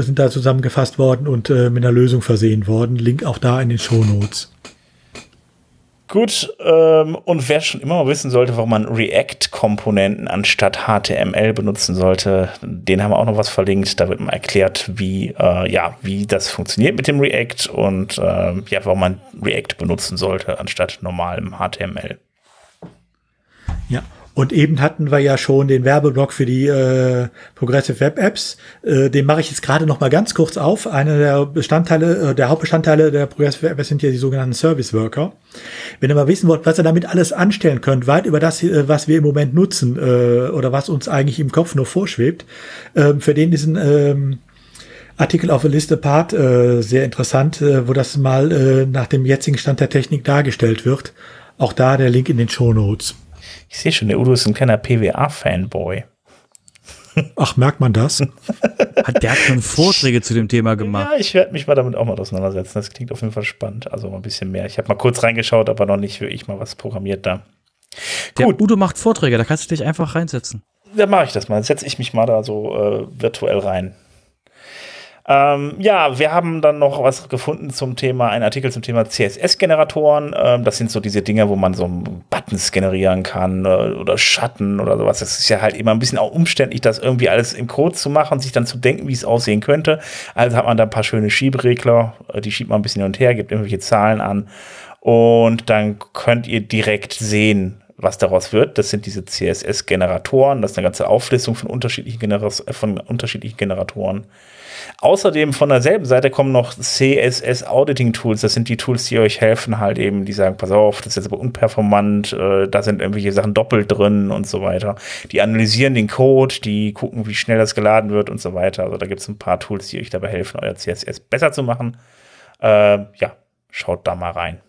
worden und mit einer Lösung versehen worden. Link auch da in den Shownotes. Gut, und wer schon immer mal wissen sollte, warum man React-Komponenten anstatt HTML benutzen sollte, den haben wir auch noch was verlinkt. Da wird mal erklärt, wie das funktioniert mit dem React und warum man React benutzen sollte anstatt normalem HTML. Ja, Und eben hatten wir ja schon den Werbeblock für die Progressive Web Apps. Den mache ich jetzt gerade noch mal ganz kurz auf. Einer der Bestandteile, der Hauptbestandteile der Progressive Web Apps sind ja die sogenannten Service Worker. Wenn ihr mal wissen wollt, was ihr damit alles anstellen könnt, weit über das, was wir im Moment nutzen oder was uns eigentlich im Kopf nur vorschwebt, für den diesen Artikel auf der Liste Part sehr interessant, wo das mal nach dem jetzigen Stand der Technik dargestellt wird. Auch da der Link in den Shownotes. Ich sehe schon, der Udo ist ein kleiner PWA-Fanboy. Ach, merkt man das? Der hat schon Vorträge zu dem Thema gemacht. Ja, ich werde mich mal damit auch mal auseinandersetzen. Das klingt auf jeden Fall spannend. Also mal ein bisschen mehr. Ich habe mal kurz reingeschaut, aber noch nicht wirklich mal was programmiert da. Der Gut. Udo macht Vorträge, da kannst du dich einfach reinsetzen. Dann mache ich das mal. Dann setze ich mich mal da so virtuell rein. Ja, wir haben dann noch was gefunden zum Thema, einen Artikel zum Thema CSS-Generatoren. Das sind so diese Dinger, wo man so Buttons generieren kann oder Schatten oder sowas. Das ist ja halt immer ein bisschen auch umständlich, das irgendwie alles im Code zu machen, sich dann zu denken, wie es aussehen könnte. Also hat man da ein paar schöne Schieberegler, die schiebt man ein bisschen hin und her, gibt irgendwelche Zahlen an und dann könnt ihr direkt sehen, was daraus wird. Das sind diese CSS-Generatoren. Das ist eine ganze Auflistung von unterschiedlichen Generatoren. Außerdem von derselben Seite kommen noch CSS-Auditing-Tools. Das sind die Tools, die euch helfen, halt eben, die sagen, pass auf, das ist jetzt aber unperformant, da sind irgendwelche Sachen doppelt drin und so weiter. Die analysieren den Code, die gucken, wie schnell das geladen wird und so weiter. Also da gibt es ein paar Tools, die euch dabei helfen, euer CSS besser zu machen. Ja, schaut da mal rein.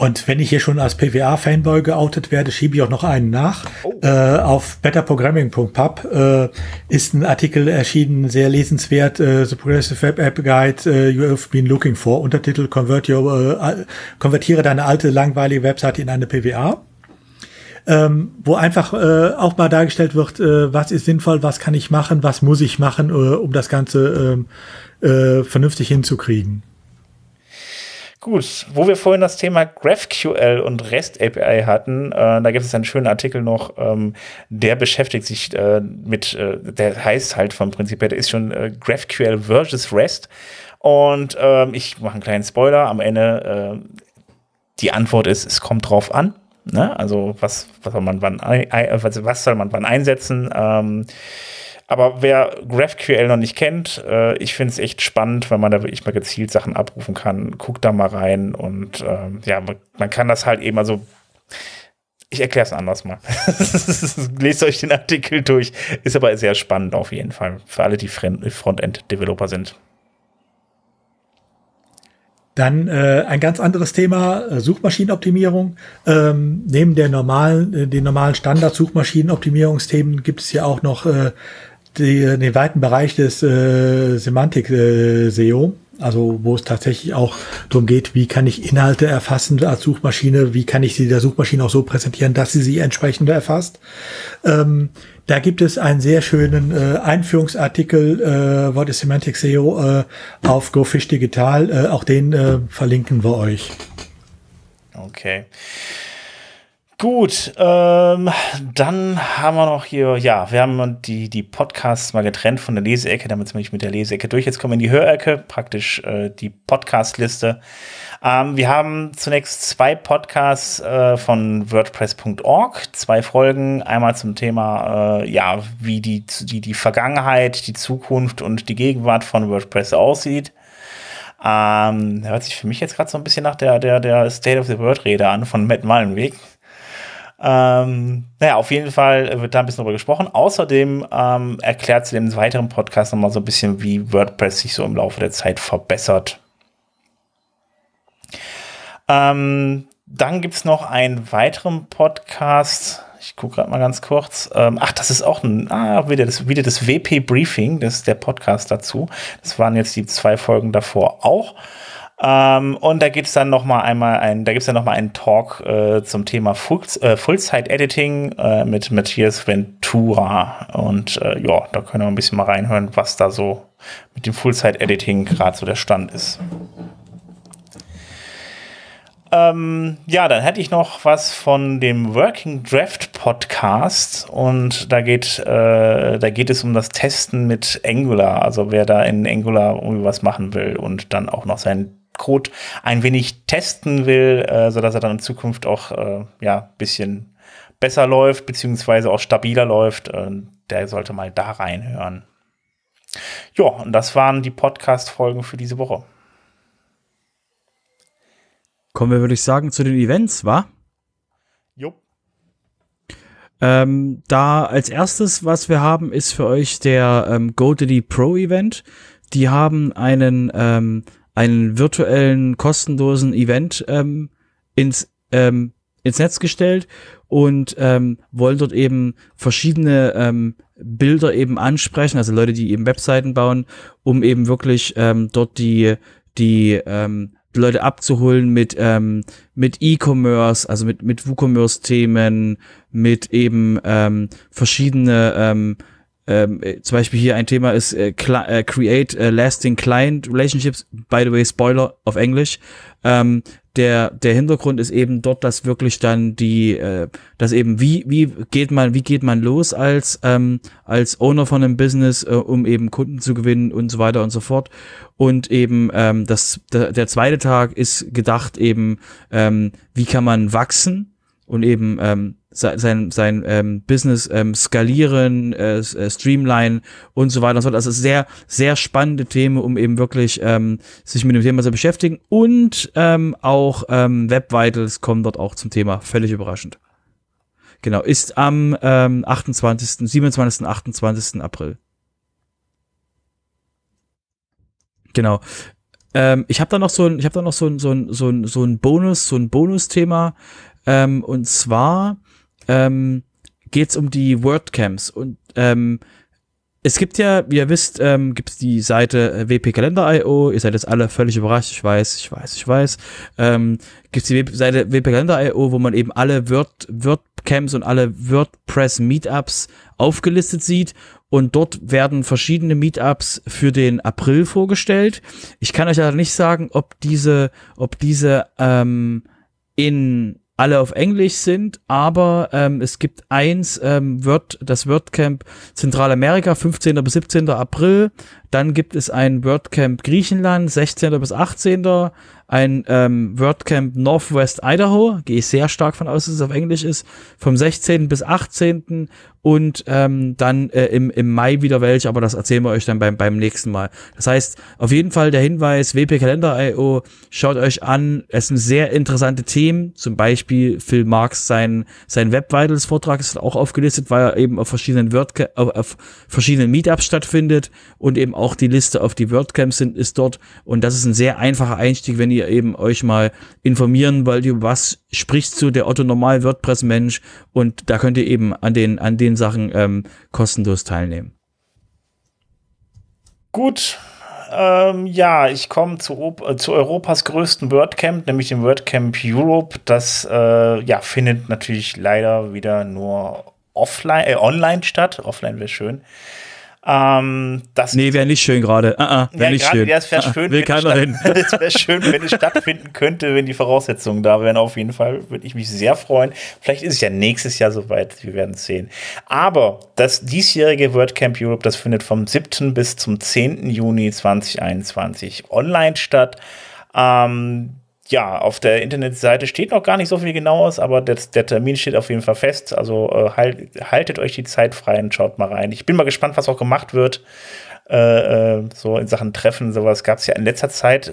Und wenn ich hier schon als PWA-Fanboy geoutet werde, schiebe ich auch noch einen nach. Oh. Auf betterprogramming.pub ist ein Artikel erschienen, sehr lesenswert, The Progressive Web App Guide You Have Been Looking For, Untertitel Konvertiere deine alte, langweilige Webseite in eine PWA. Wo einfach auch mal dargestellt wird, was ist sinnvoll, was kann ich machen, was muss ich machen, um das Ganze vernünftig hinzukriegen. Gut, wo wir vorhin das Thema GraphQL und REST API hatten, da gibt es einen schönen Artikel noch, der beschäftigt sich der heißt halt vom Prinzip her, der ist schon GraphQL versus REST. Und ich mache einen kleinen Spoiler, am Ende die Antwort ist, es kommt drauf an. Ne? Also was soll man wann einsetzen? Aber wer GraphQL noch nicht kennt, ich finde es echt spannend, weil man da wirklich mal gezielt Sachen abrufen kann. Guckt da mal rein und ja, man kann das halt eben, also ich erkläre es anders mal. Lest euch den Artikel durch. Ist aber sehr spannend auf jeden Fall für alle, die Frontend-Developer sind. Dann ein ganz anderes Thema, Suchmaschinenoptimierung. Neben den normalen Standard-Suchmaschinenoptimierungsthemen gibt es ja auch noch den weiten Bereich des Semantik-SEO, also wo es tatsächlich auch darum geht, wie kann ich Inhalte erfassen als Suchmaschine, wie kann ich sie der Suchmaschine auch so präsentieren, dass sie entsprechend erfasst. Da gibt es einen sehr schönen Einführungsartikel, What is Semantic SEO, auf GoFish Digital. Auch den verlinken wir euch. Okay. Gut, dann haben wir noch hier, ja, wir haben die Podcasts mal getrennt von der Leseecke, damit sind wir mit der Leseecke durch. Jetzt kommen wir in die Hörecke, praktisch die Podcast-Liste. Wir haben zunächst 2 Podcasts von WordPress.org, 2 Folgen, einmal zum Thema, ja, wie die Vergangenheit, die Zukunft und die Gegenwart von WordPress aussieht. Hört sich für mich jetzt gerade so ein bisschen nach der State of the Word-Rede an von Matt Mullenweg. Naja, auf jeden Fall wird da ein bisschen drüber gesprochen. Außerdem erklärt sie im weiteren Podcast nochmal so ein bisschen, wie WordPress sich so im Laufe der Zeit verbessert. Dann gibt es noch einen weiteren Podcast. Ich gucke gerade mal ganz kurz. Ach, das ist auch wieder das WP-Briefing, das ist der Podcast dazu. Das waren jetzt die 2 Folgen davor auch. Und da gibt es dann noch mal einen Talk zum Thema Full-Site-Editing mit Matthias Ventura. Und ja, da können wir ein bisschen mal reinhören, was da so mit dem Full-Site-Editing gerade so der Stand ist. Ja, dann hätte ich noch was von dem Working Draft Podcast und da geht es um das Testen mit Angular, also wer da in Angular irgendwie was machen will und dann auch noch seinen Code ein wenig testen will, sodass er dann in Zukunft auch ein bisschen besser läuft, beziehungsweise auch stabiler läuft. Der sollte mal da reinhören. Ja, und das waren die Podcast-Folgen für diese Woche. Kommen wir, würde ich sagen, zu den Events, wa? Jo. Da als erstes, was wir haben, ist für euch der GoDaddy Pro Event. Die haben einen virtuellen, kostenlosen Event ins Netz gestellt und wollen dort eben verschiedene Bilder eben ansprechen, also Leute, die eben Webseiten bauen, um eben wirklich dort die Leute abzuholen mit E-Commerce, also mit WooCommerce-Themen, mit eben verschiedene zum Beispiel hier ein Thema ist Create Lasting Client Relationships, by the way, Spoiler auf Englisch. Der Hintergrund ist eben dort, dass wirklich dann dass eben wie geht man los als Owner von einem Business, um eben Kunden zu gewinnen und so weiter und so fort. Und eben der zweite Tag ist gedacht eben, wie kann man wachsen und eben sein Business skalieren, streamline und so weiter und so fort. Also sehr, sehr spannende Themen, um eben wirklich sich mit dem Thema zu beschäftigen. Und auch Web Vitals kommen dort auch zum Thema. Völlig überraschend. Genau, ist am 27. 28. April. Genau. Ich habe da noch so ein Bonus-Thema. Und zwar geht es um die WordCamps. Und es gibt ja, wie ihr wisst, gibt es die Seite wp-kalender.io. Ihr seid jetzt alle völlig überrascht. Ich weiß. Gibt es die Seite wp-kalender.io, wo man eben alle WordCamps und alle WordPress-Meetups aufgelistet sieht. Und dort werden verschiedene Meetups für den April vorgestellt. Ich kann euch leider nicht sagen, ob diese in alle auf Englisch sind, aber es gibt eins, das WordCamp Zentralamerika, 15. bis 17. April. Dann gibt es ein WordCamp Griechenland, 16. bis 18. Ein WordCamp Northwest Idaho, gehe ich sehr stark von aus, dass es auf Englisch ist, vom 16. bis 18. Und dann im Mai wieder welche, aber das erzählen wir euch dann beim nächsten Mal. Das heißt, auf jeden Fall der Hinweis, wp-kalender.io, schaut euch an, es sind sehr interessante Themen, zum Beispiel Phil Marx, sein Web Vitals Vortrag ist auch aufgelistet, weil er eben auf verschiedenen Meetups stattfindet und eben auch die Liste auf die WordCamps ist dort, und das ist ein sehr einfacher Einstieg, wenn ihr eben euch mal informieren wollt, über was spricht so der Otto Normal WordPress Mensch, und da könnt ihr eben an den Sachen kostenlos teilnehmen. Gut, ich komme zu Europas größten WordCamp, nämlich dem WordCamp Europe. Das findet natürlich leider wieder nur online statt. Offline wäre schön. Wäre nicht schön gerade. Will keiner hin. Es wäre schön, wenn es stattfinden könnte, wenn die Voraussetzungen da wären. Auf jeden Fall würde ich mich sehr freuen. Vielleicht ist es ja nächstes Jahr soweit. Wir werden es sehen. Aber das diesjährige WordCamp Europe, das findet vom 7. bis zum 10. Juni 2021 online statt. Auf der Internetseite steht noch gar nicht so viel Genaues, aber der Termin steht auf jeden Fall fest. Also haltet euch die Zeit frei und schaut mal rein. Ich bin mal gespannt, was auch gemacht wird. So in Sachen Treffen, sowas gab es ja in letzter Zeit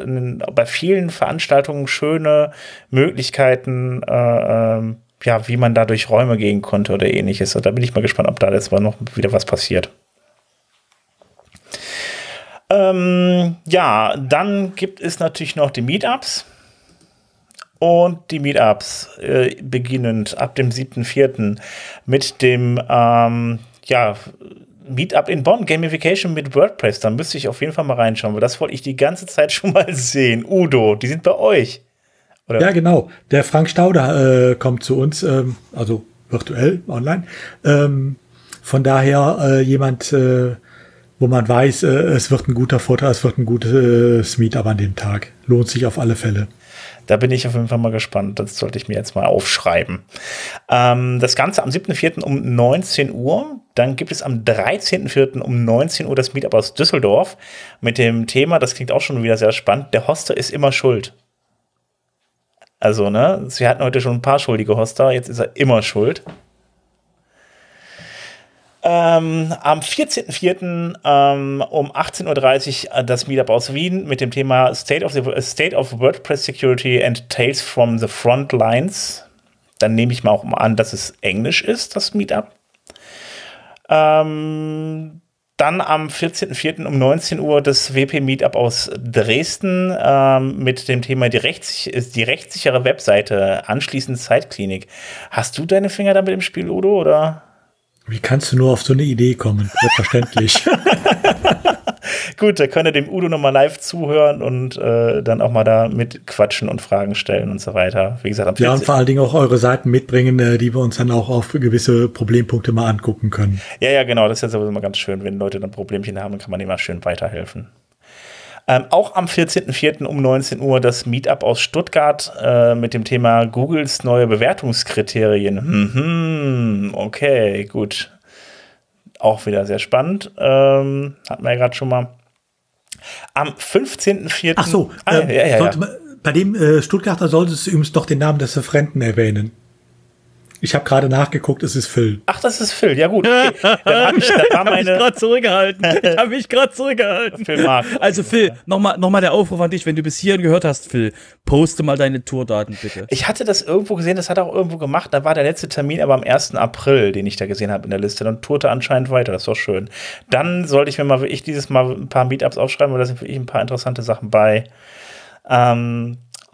bei vielen Veranstaltungen schöne Möglichkeiten, wie man da durch Räume gehen konnte oder ähnliches. Und da bin ich mal gespannt, ob da jetzt mal noch wieder was passiert. Dann gibt es natürlich noch die Meetups. Und die Meetups beginnend ab dem 7.4. mit dem Meetup in Bonn, Gamification mit WordPress. Da müsste ich auf jeden Fall mal reinschauen, weil das wollte ich die ganze Zeit schon mal sehen. Udo, die sind bei euch. Oder? Ja, genau. Der Frank Stauder kommt zu uns, also virtuell, online. Von daher jemand, wo man weiß, es wird ein guter Vortrag, es wird ein gutes Meetup an dem Tag. Lohnt sich auf alle Fälle. Da bin ich auf jeden Fall mal gespannt. Das sollte ich mir jetzt mal aufschreiben. Das Ganze am 7.4. um 19 Uhr. Dann gibt es am 13.04. um 19 Uhr das Meetup aus Düsseldorf mit dem Thema, das klingt auch schon wieder sehr spannend, der Hoster ist immer schuld. Also, ne, wir hatten heute schon ein paar schuldige Hoster, jetzt ist er immer schuld. Am 14.04. Um 18.30 Uhr das Meetup aus Wien mit dem Thema State of WordPress Security and Tales from the Frontlines. Dann nehme ich mal auch mal an, dass es Englisch ist, das Meetup. Dann am 14.04. um 19 Uhr das WP-Meetup aus Dresden mit dem Thema die rechtssichere Webseite, anschließend Zeitklinik. Hast du deine Finger damit im Spiel, Udo, oder? Wie kannst du nur auf so eine Idee kommen? Selbstverständlich. Gut, da könnt ihr dem Udo nochmal live zuhören und dann auch mal da mitquatschen und Fragen stellen und so weiter. Wie gesagt, am 14. Ja, und vor allen Dingen auch eure Seiten mitbringen, die wir uns dann auch auf gewisse Problempunkte mal angucken können. Ja, ja, genau. Das ist ja sowieso immer ganz schön. Wenn Leute dann Problemchen haben, kann man immer schön weiterhelfen. Auch am 14.04. um 19 Uhr das Meetup aus Stuttgart mit dem Thema Googles neue Bewertungskriterien. Okay, gut. Auch wieder sehr spannend. Hatten wir ja gerade schon mal. Am 15.04. Ach so, bei dem Stuttgarter solltest du übrigens doch den Namen des Referenten erwähnen. Ich habe gerade nachgeguckt, es ist Phil. Ach, das ist Phil, ja gut. Okay. Ich habe mich gerade zurückgehalten. Phil Marx. Also Phil, nochmal der Aufruf an dich, wenn du bis hierhin gehört hast, Phil, poste mal deine Tourdaten bitte. Ich hatte das irgendwo gesehen, das hat er auch irgendwo gemacht, da war der letzte Termin aber am 1. April, den ich da gesehen habe in der Liste, dann tourte anscheinend weiter, das ist doch schön. Dann sollte ich mir mal wirklich dieses Mal ein paar Meetups aufschreiben, weil da sind wirklich ein paar interessante Sachen bei.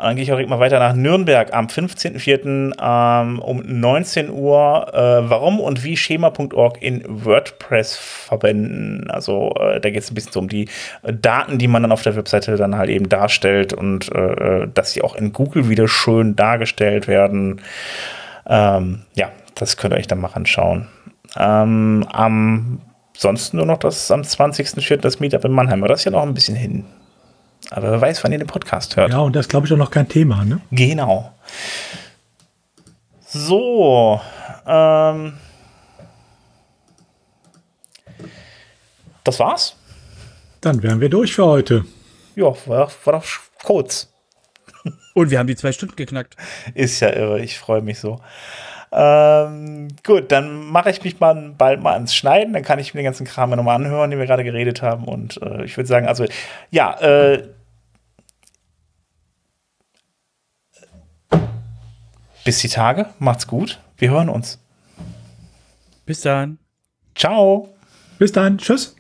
Dann gehe ich auch direkt mal weiter nach Nürnberg am 15.04. Um 19 Uhr. Warum und wie Schema.org in WordPress verwenden. Also da geht es ein bisschen so um die Daten, die man dann auf der Webseite dann halt eben darstellt und dass sie auch in Google wieder schön dargestellt werden. Ja, das könnt ihr euch dann mal anschauen. Sonst nur noch das am 20.04. das Meetup in Mannheim. Aber das ist ja noch ein bisschen hin. Aber wer weiß, wann ihr den Podcast hört. Ja, und das ist, glaube ich, auch noch kein Thema, ne? Genau. So. Das war's. Dann wären wir durch für heute. Ja, war doch kurz. Und wir haben die 2 Stunden geknackt. Ist ja irre, ich freue mich so. Gut, dann mache ich mich mal bald mal ans Schneiden, dann kann ich mir den ganzen Kram nochmal anhören, den wir gerade geredet haben und ich würde sagen, also, ja, bis die Tage, macht's gut, wir hören uns. Bis dann. Ciao. Bis dann, tschüss.